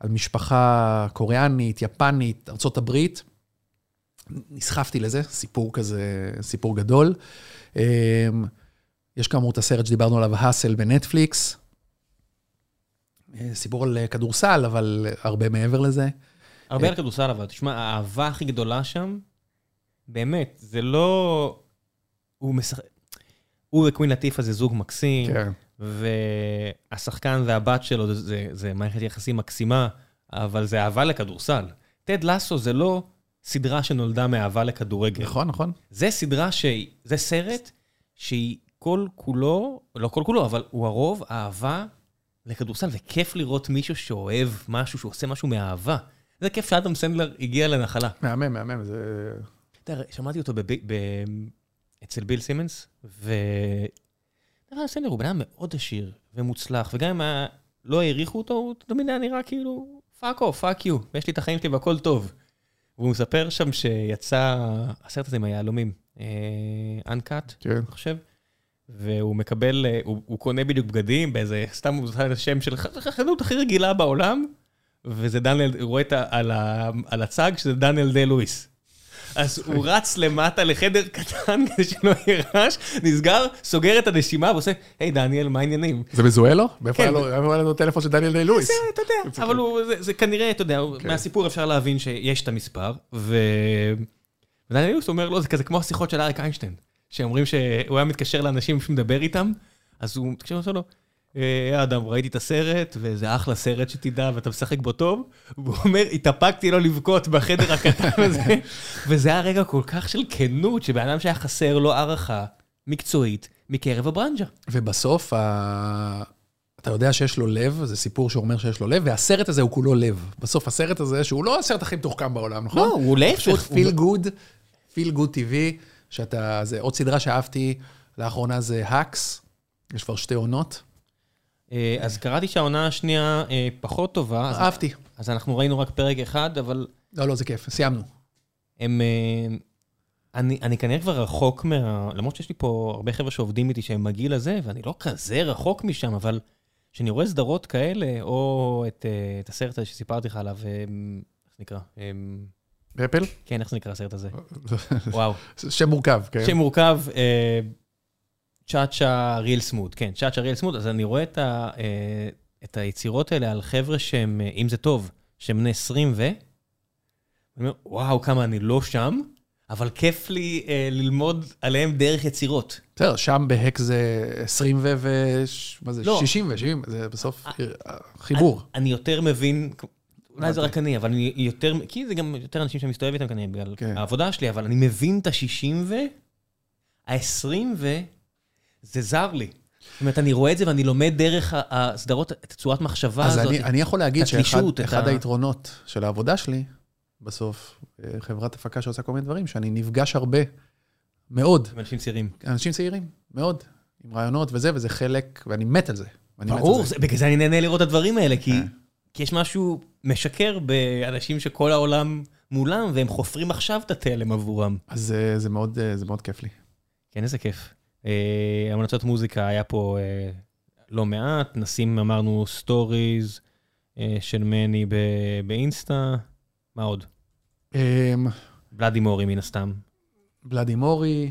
על משפחה קוריאנית, יפנית, ארצות הברית. נסחפתי לזה, סיפור כזה, סיפור גדול. יש כאמור את הסרט שדיברנו עליו, הסל בנטפליקס. סיפור על כדורסל, אבל הרבה מעבר לזה. הרבה על כדורסל, אבל תשמע, האהבה הכי גדולה שם, באמת, זה לא... הוא משחק... הוא וקווין לטיפה זה זוג מקסים, כן. והשחקן והבת שלו זה, זה מערכת יחסים מקסימה, אבל זה אהבה לכדורסל. טד לסו זה לא... סדרה שנולדה מאהבה לכדורגל. נכון, נכון. זה סדרה שהיא, זה סרט שהיא כל כולו, לא כל כולו, אבל הוא הרוב אהבה לכדורסל, וכיף לראות מישהו שאוהב משהו, שעושה משהו מאהבה. זה כיף שאדם סנדלר הגיע לנחלה. מהמם, מהמם, זה... תראה, שמעתי אותו אצל ביל סימנס, ו... אדם סנדלר הוא בן אדם מאוד עשיר ומוצלח, וגם אם לא העריכו אותו, הוא תמיד היה נראה כאילו, fuck off, fuck you, ויש לי את החיים שלי והכל טוב. והוא מספר שם שיצא, הסרט הזה עם היהלומים, אנקאט, אני חושב, והוא מקבל, הוא קונה בדיוק בגדים, באיזה סתם הוא עושה את השם של חנות הכי רגילה בעולם, וזה דניאל, הוא רואה על הצג שזה דניאל דה לואיס. אז הוא רץ למטה לחדר קטן כדי שלא ירעש, נסגר, סוגר את הנשימה ועושה, היי דניאל, מה העניינים? זה מזוהלו? מאיפה היה לו טלפון של דניאל די לואיס? אתה יודע, אבל זה כנראה, אתה יודע, מהסיפור אפשר להבין שיש את המספר, ודניאל לואיס אומר, לא, זה כזה כמו השיחות של אריק איינשטיין, שאומרים שהוא היה מתקשר לאנשים שמדבר איתם, אז הוא מתקשר ועושה לו, אדם, ראיתי את הסרט, וזה אחלה סרט שתדע, ואתה משחק בו טוב, והוא אומר, התאפקתי לא לבכות בחדר הקטן הזה, וזה היה רגע כל כך של כנות, שבאדם שהיה חסר לו הערכה מקצועית מקרב הברנג'ה. ובסוף, אתה יודע שיש לו לב, זה סיפור שאומר שיש לו לב, והסרט הזה הוא כולו לב. בסוף הסרט הזה, שהוא לא הסרט הכי מתוחכם בעולם, נכון? לא, הוא לב. פשוט פיל גוד, פיל גוד טבעי, שאתה, זה עוד סדרה שאהבתי, לאחרונה זה הקס, יש כבר שתי עונות. אז קראתי שהעונה השנייה פחות טובה. אהבתי. אז אנחנו ראינו רק פרק אחד, אבל... לא, לא, זה כיף, סיימנו. הם... אני כנראה כבר רחוק מה... למרות שיש לי פה הרבה חבר'ה שעובדים איתי שהם מגיעים לזה, ואני לא כזה רחוק משם, אבל כשאני רואה סדרות כאלה, או את הסרט הזה שסיפרתי לך עליו, איך נקרא? באפל? כן, איך נקרא הסרט הזה? וואו. שם מורכב, כן. שם מורכב... צ'אצ'ה ריל סמוד, כן, צ'אצ'ה ריל סמוד, אז אני רואה את, ה, את היצירות האלה על חבר'ה שהם, אם זה טוב, שהם בני עשרים ו... אני אומר, וואו, כמה אני לא שם, אבל כיף לי אה, ללמוד עליהם דרך יצירות. בסדר, שם בהק זה עשרים ו... ו... מה זה? לא. שישים ו... שבעים, זה בסוף 아, חיבור. אני, אני יותר מבין, אולי זה רק אני, אבל אני יותר... כי זה גם יותר אנשים שמסתובב איתם כנראה בגלל כן. העבודה שלי, אבל אני מבין את ה-שישים ו... ה-עשרים ו... זה זר לי. זאת אומרת, אני רואה את זה ואני לומד דרך הסדרות, את צורת מחשבה הזאת. אז אני יכול להגיד שאחד היתרונות של העבודה שלי, בסוף, חברת הפקה שעושה כל מיני דברים, שאני נפגש הרבה, מאוד. עם אנשים צעירים. אנשים צעירים, מאוד. עם רעיונות וזה, וזה חלק, ואני מת על זה. ברור, בגלל זה אני נהנה לראות את הדברים האלה, כי יש משהו משקר באנשים שכל העולם מולם, והם חופרים עכשיו את התלם עבורם. אז זה מאוד כיף לי. כן, איזה כיף. המלצות מוזיקה היה פה לא מעט, נשים, אמרנו, סטוריז של מני באינסטה, מה עוד? בלאדי מורי מן הסתם. בלאדי מורי,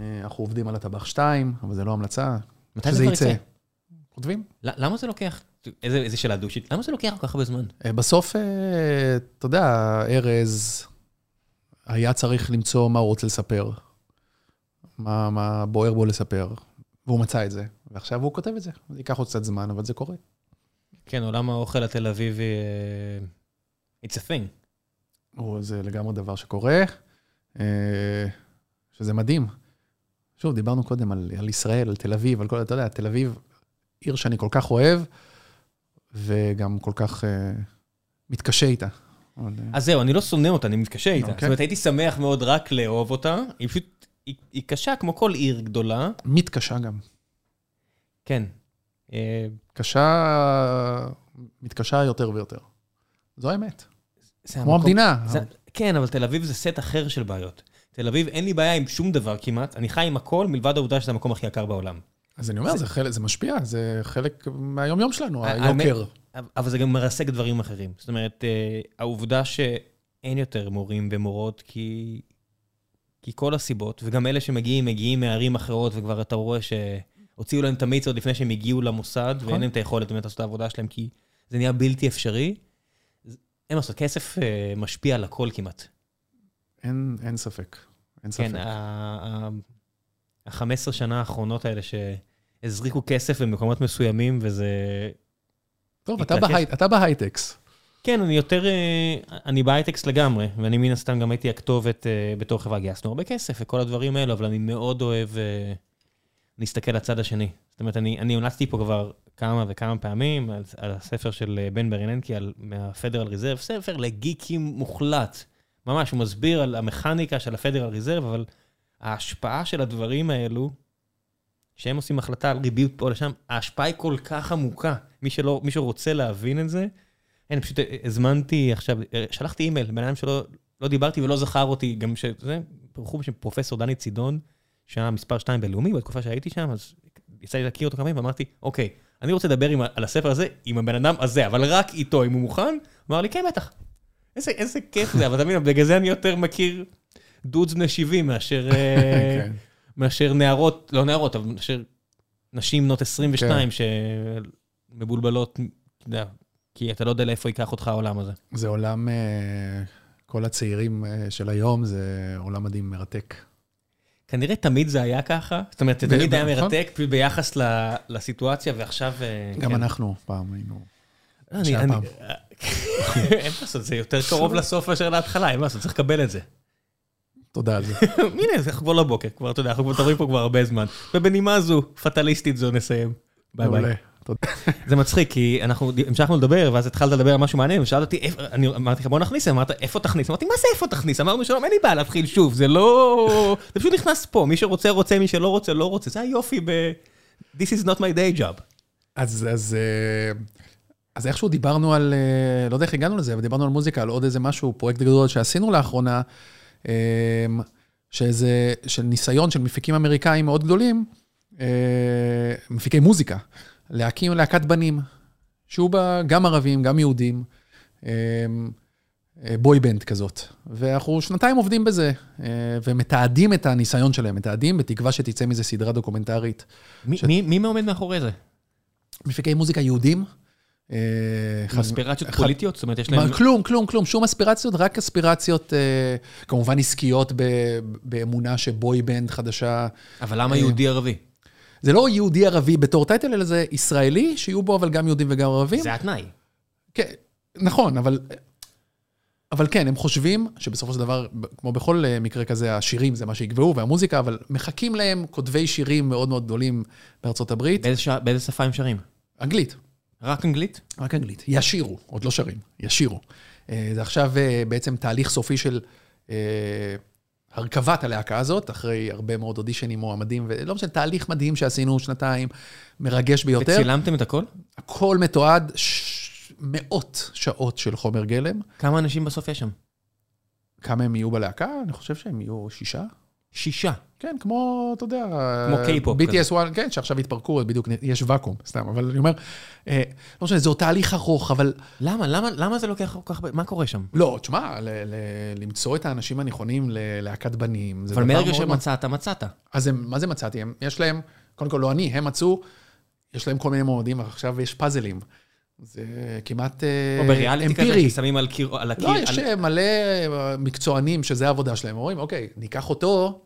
אנחנו עובדים על הטבח שתיים, אבל זה לא המלצה. מתי זה יצא? כותבים? למה זה לוקח? איזה שאלה דושית, למה זה לוקח כל כך בזמן? בסוף, אתה יודע, ארז היה צריך למצוא מה הוא רוצה לספר. מה, מה בוער בו לספר, והוא מצא את זה, ועכשיו הוא כותב את זה. זה ייקח עוד קצת זמן, אבל זה קורה. כן, עולם האוכל התל אביבי, it's a thing. זה לגמרי דבר שקורה, שזה מדהים. שוב, דיברנו קודם על, על ישראל, על תל אביב, על כל, אתה יודע, תל אביב, עיר שאני כל כך אוהב, וגם כל כך uh, מתקשה איתה. אז זהו, אני לא שונא אותה, אני מתקשה איתה. זאת אומרת, הייתי שמח מאוד רק לאהוב אותה, היא פשוט... היא קשה כמו כל עיר גדולה. מתקשה גם. כן. קשה, מתקשה יותר ויותר. זו האמת. כמו המדינה. כן, אבל תל אביב זה סט אחר של בעיות. תל אביב אין לי בעיה עם שום דבר כמעט. אני חי עם הכל מלבד העובדה שזה המקום הכי יקר בעולם. אז אני אומר, זה משפיע, זה חלק מהיום-יום שלנו, היוקר. אבל זה גם מרסק דברים אחרים. זאת אומרת, העובדה שאין יותר מורים ומורות כי... כי כל הסיבות, וגם אלה שמגיעים, מגיעים מערים אחרות, וכבר אתה רואה שהוציאו להם את המיץ עוד לפני שהם הגיעו למוסד, ואין להם את היכולת לעשות את העבודה שלהם, כי זה נהיה בלתי אפשרי. אין עושה, כסף משפיע על הכל כמעט. אין ספק. אין ספק. כן, ה-חמש עשרה שנה האחרונות האלה שהזריקו כסף במקומות מסוימים, וזה... טוב, אתה בהייטקס. כן, אני יותר, אני בהייטקס לגמרי, ואני מן הסתם גם הייתי הכתובת בתור חברה, גייסנו הרבה כסף וכל הדברים האלו, אבל אני מאוד אוהב להסתכל לצד השני. זאת אומרת, אני המלצתי פה כבר כמה וכמה פעמים על, על הספר של בן ברננקי, על, מה-Federal Reserve, ספר לגיקים מוחלט. ממש, הוא מסביר על המכניקה של ה-Federal Reserve, אבל ההשפעה של הדברים האלו, שהם עושים החלטה על ריביות פה לשם, ההשפעה היא כל כך עמוקה. מי שלא, מי שרוצה להבין את זה, אין, פשוט הזמנתי עכשיו, שלחתי אימייל, ביניים שלא לא דיברתי ולא זכר אותי, גם שזה, ברוך הוא פרופסור דני צידון, שהיה מספר שתיים בלאומי, בתקופה שהייתי שם, אז יצא לי להכיר אותו כמה, ואמרתי, אוקיי, אני רוצה לדבר עם, על הספר הזה, עם הבן אדם הזה, אבל רק איתו, אם הוא מוכן, אמר לי, כן, בטח, איזה, איזה כיף זה, אבל תמיד, בגלל זה אני יותר מכיר דודס בני שבעים, מאשר, okay. מאשר נערות, לא נערות, אבל מאשר נשים בנות עשרים ושתיים, okay. שמבולבלות, אתה יודע, כי אתה לא יודע לאיפה ייקח אותך העולם הזה. זה עולם, כל הצעירים של היום, זה עולם מדהים מרתק. כנראה תמיד זה היה ככה, זאת אומרת, תמיד היה מרתק ביחס לסיטואציה, ועכשיו... גם אנחנו פעם היינו... שהיה פעם. אין מה לעשות, זה יותר קרוב לסוף אשר להתחלה, אין מה לעשות, צריך לקבל את זה. תודה על זה. הנה, זה כבר לבוקר, כבר, אתה יודע, אנחנו מדברים פה כבר הרבה זמן. ובנימה זו, פטליסטית זו, נסיים. ביי ביי. זה מצחיק, כי אנחנו המשכנו לדבר, ואז התחלת לדבר על משהו מעניין, ושאלת אותי, אני אמרתי לך, בוא נכניס, אמרת, איפה תכניס? אמרתי, מה זה איפה תכניס? אמרנו שלום, אין לי בעיה להתחיל שוב, זה לא... זה פשוט נכנס פה, מי שרוצה רוצה, מי שלא רוצה לא רוצה, זה היופי ב... This is not my day job. אז איכשהו דיברנו על, לא יודע איך הגענו לזה, אבל דיברנו על מוזיקה, על עוד איזה משהו, פרויקט גדול שעשינו לאחרונה, שזה ניסיון של מפיקים אמריקאים מאוד גדולים, מפיקי מוזיקה. להקים להקת בנים, שהוא בה גם ערבים, גם יהודים, בוי-בנד כזאת. ואנחנו שנתיים עובדים בזה, ומתעדים את הניסיון שלהם, מתעדים בתקווה שתצא מזה סדרה דוקומנטרית. מי מעומד מאחורי זה? מפיקי מוזיקה יהודים. אספירציות פוליטיות? זאת אומרת, יש להם... כלום, כלום, כלום. שום אספירציות, רק אספירציות, כמובן עסקיות באמונה שבוי-בנד חדשה. אבל למה יהודי ערבי? זה לא יהודי ערבי בתור טייטל, אלא זה ישראלי, שיהיו בו אבל גם יהודים וגם ערבים. זה התנאי. כן, נכון, אבל אבל כן, הם חושבים שבסופו של דבר, כמו בכל מקרה כזה, השירים זה מה שיקבעו, והמוזיקה, אבל מחכים להם כותבי שירים מאוד מאוד גדולים בארצות הברית. באיזה, ש... באיזה שפה הם שרים? אנגלית. רק אנגלית? רק אנגלית. ישירו, עוד לא שרים, ישירו. זה עכשיו בעצם תהליך סופי של הרכבת הלהקה הזאת, אחרי הרבה מאוד אודישנים מועמדים, ולא משנה, תהליך מדהים שעשינו שנתיים, מרגש ביותר. וצילמתם את הכל? הכל מתועד, מאות שעות של חומר גלם. כמה אנשים בסוף יש שם? כמה הם יהיו בלהקה? אני חושב שהם יהיו שישה. שישה? כן, כמו, אתה יודע... כמו קיי-פופ. בי טי אס אחת, כן, שעכשיו התפרקו, בדיוק יש וקום, סתם, אבל אני אומר, לא משנה, זהו תהליך ארוך, אבל... למה? למה זה לוקח כל כך... מה קורה שם? לא, תשמע, למצוא את האנשים הנכונים ללהקת בנים. אבל מרגע שמצאת, מצאת. אז מה זה מצאתי? יש להם, קודם כל לא אני, הם מצאו, יש להם כל מיני מועמדים, עכשיו יש פאזלים. זה כמעט אמפירי. או בריאליטיקה ששמים על הקיר. לא, יש מלא מקצוענים שזה העבודה שלהם. אומרים, אוקיי, ניקח אותו,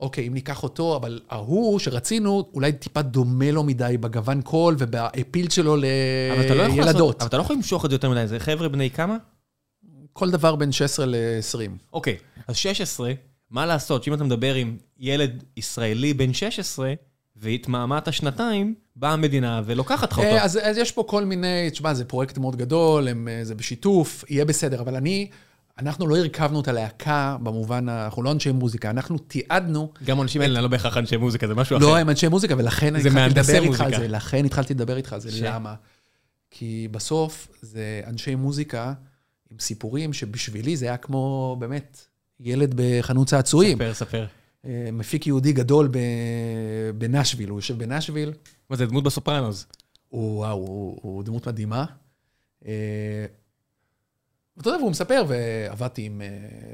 אוקיי, אם ניקח אותו, אבל ההוא שרצינו, אולי טיפה דומה לו מדי בגוון קול ובאפיל שלו לילדות. אבל אתה לא יכול למשוך את זה יותר מדי. זה חבר'ה בני כמה? כל דבר בין שש עשרה לעשרים. אוקיי, אז שש עשרה, מה לעשות? שאם אתה מדבר עם ילד ישראלי בן שש עשרה, והתמעמת השנתיים, באה המדינה ולוקחת חוטו. אז, אז יש פה כל מיני, תשמע, זה פרויקט מאוד גדול, הם, זה בשיתוף, יהיה בסדר, אבל אני, אנחנו לא הרכבנו את הלהקה, במובן, אנחנו לא אנשי מוזיקה, אנחנו תיעדנו... גם אנשים אלה לא בהכרח אנשי מוזיקה, זה משהו אחר. לא, הם אנשי מוזיקה, ולכן התחלתי לדבר איתך על זה, לכן התחלתי לדבר איתך על זה, למה? כי בסוף זה אנשי מוזיקה עם סיפורים שבשבילי זה היה כמו, באמת, ילד בחנות צעצועים. ספר, ספר. מפיק יהודי גדול בנשוויל, הוא יושב בנשוויל. מה זה, דמות בסופרנוז? הוא, וואו, הוא, הוא דמות מדהימה. ואתה יודע, והוא מספר, ועבדתי עם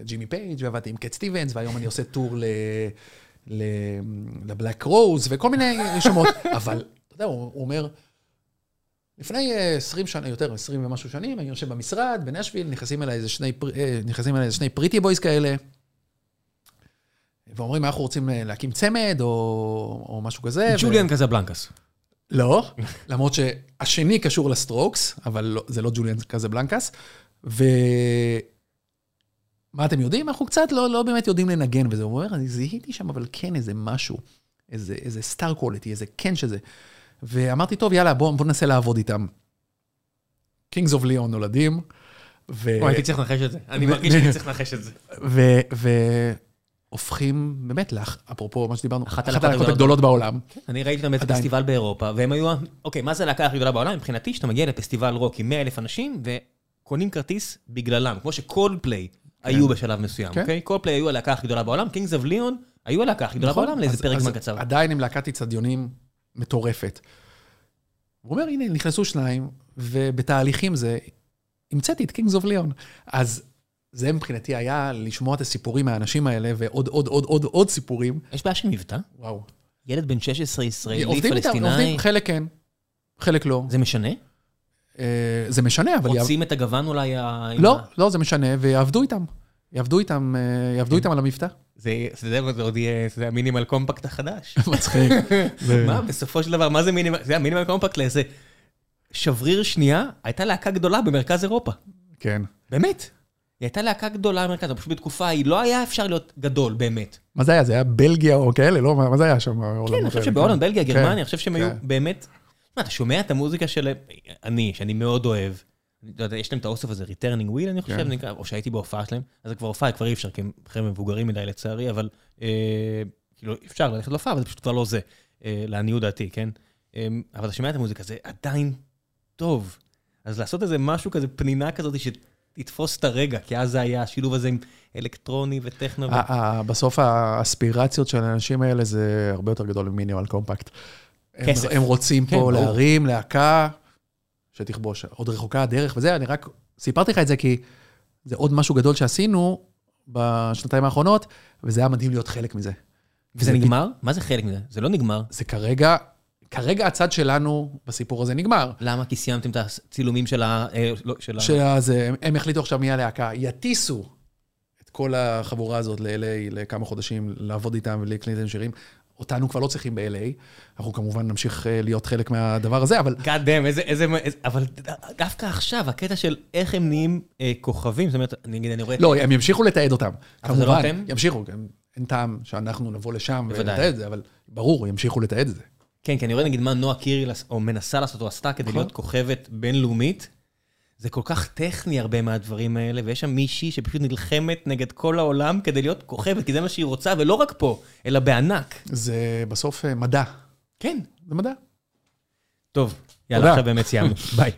ג'ימי פייג' ועבדתי עם קט סטיבנס, והיום אני עושה טור לבלק רוז, וכל מיני שמות. אבל, אתה יודע, הוא, הוא אומר, לפני עשרים שנה, יותר עשרים ומשהו שנים, אני יושב במשרד, בנשוויל, נכנסים אליי איזה שני, נכנסים אליי איזה שני פריטי בויז כאלה, ואומרים, אנחנו רוצים להקים צמד, או, או משהו כזה. ג'וליאן ו... קזבלנקס. לא, למרות שהשני קשור לסטרוקס, אבל לא, זה לא ג'וליאן קזבלנקס. ומה אתם יודעים? אנחנו קצת לא, לא באמת יודעים לנגן, וזה אומר, אני זיהיתי שם, אבל כן איזה משהו, איזה, איזה סטאר קוליטי, איזה כן שזה. ואמרתי, טוב, יאללה, בואו בוא ננסה לעבוד איתם. קינגס אוף ליאון נולדים. ו... או, הייתי צריך לנחש את זה. אני מרגיש שאני צריך לנחש את זה. ו... ו... הופכים באמת לך, אפרופו מה שדיברנו, אחת הלהקות הגדולות בעולם. אני ראיתי אותם באיזה פסטיבל באירופה, והם היו, אוקיי, מה זה הלהקה הכי גדולה בעולם? מבחינתי, שאתה מגיע לפסטיבל רוק עם מאה אלף אנשים, וקונים כרטיס בגללם, כמו שקולפליי היו בשלב מסוים, אוקיי? קולפליי היו הלהקה הכי גדולה בעולם, קינגס אוף ליאון היו הלהקה הכי גדולה בעולם, לאיזה פרק זמן קצר. עדיין הם להקת אצטדיונים מטורפת. הוא אומר, הנה, נכנסו שניים, ובתהליכים זה, המצאתי את קינגס אוף ליאון. אז זה מבחינתי היה לשמוע את הסיפורים מהאנשים האלה, ועוד, עוד, עוד, עוד, עוד סיפורים. יש בעיה של מבטא? וואו. ילד בן שש עשרה, ישראלי, פלסטיני. חלק כן, חלק לא. זה משנה? זה משנה, אבל... רוצים את הגוון אולי... לא, לא, זה משנה, ויעבדו איתם. יעבדו איתם, יעבדו איתם על המבטא. זה עוד יהיה, זה המינימל קומפקט החדש. מצחיק. מה, בסופו של דבר, מה זה מינימל... זה המינימל קומפקט לאיזה שבריר שנייה, הייתה להקה גדולה במרכז אירופה. כן. באמת? היא הייתה להקה גדולה במרכז, פשוט בתקופה היא לא היה אפשר להיות גדול באמת. מה זה היה? זה היה בלגיה או כאלה? לא, מה זה היה שם? כן, אני חושב שבהולנד, בלגיה, גרמניה, אני חושב שהם היו באמת... אתה שומע את המוזיקה של... אני, שאני מאוד אוהב. יש להם את האוסף הזה, Returning Wheel, אני חושב, או שהייתי בהופעה שלהם, אז כבר הופעה, כבר אי אפשר, כי הם חיים מבוגרים מדי לצערי, אבל כאילו אפשר ללכת להופעה, אבל זה פשוט כבר לא זה, לעניות דעתי, כן? אבל אתה שומע את המוזיקה, זה עדיין טוב. אז לעשות איזה משהו כזה, פנינה כזאת ש... יתפוס את הרגע, כי אז זה היה השילוב הזה עם אלקטרוני וטכנו. בסוף האספירציות של האנשים האלה זה הרבה יותר גדול ממינימל קומפקט. הם רוצים פה להרים, להקה, שתכבוש. עוד רחוקה הדרך וזה, אני רק סיפרתי לך את זה, כי זה עוד משהו גדול שעשינו בשנתיים האחרונות, וזה היה מדהים להיות חלק מזה. וזה נגמר? מה זה חלק מזה? זה לא נגמר. זה כרגע... כרגע הצד שלנו בסיפור הזה נגמר. למה? כי סיימתם את הצילומים של ה... הם החליטו עכשיו מי הלהקה, יטיסו את כל החבורה הזאת ל-אל איי לכמה חודשים, לעבוד איתם ולהקליט שירים. אותנו כבר לא צריכים ב-אל איי, אנחנו כמובן נמשיך להיות חלק מהדבר הזה, אבל... God damn, איזה, איזה, אבל דווקא עכשיו, הקטע של איך הם נהיים כוכבים, זאת אומרת, אני, אני רואה... לא, הם ימשיכו לתעד אותם. כמובן, לא אתם? ימשיכו, אין טעם שאנחנו נבוא לשם ולתעד את זה, אבל ברור, ימשיכו לתעד את זה. כן, כי אני רואה, נגיד, מה נועה קירי, או מנסה לעשות, או עשתה, כדי להיות כוכבת בינלאומית, זה כל כך טכני הרבה מהדברים האלה, ויש שם מישהי שפשוט נלחמת נגד כל העולם כדי להיות כוכבת, כי זה מה שהיא רוצה, ולא רק פה, אלא בענק. זה בסוף מדע. כן, זה מדע. טוב, יאללה, עכשיו באמת סיימנו. ביי.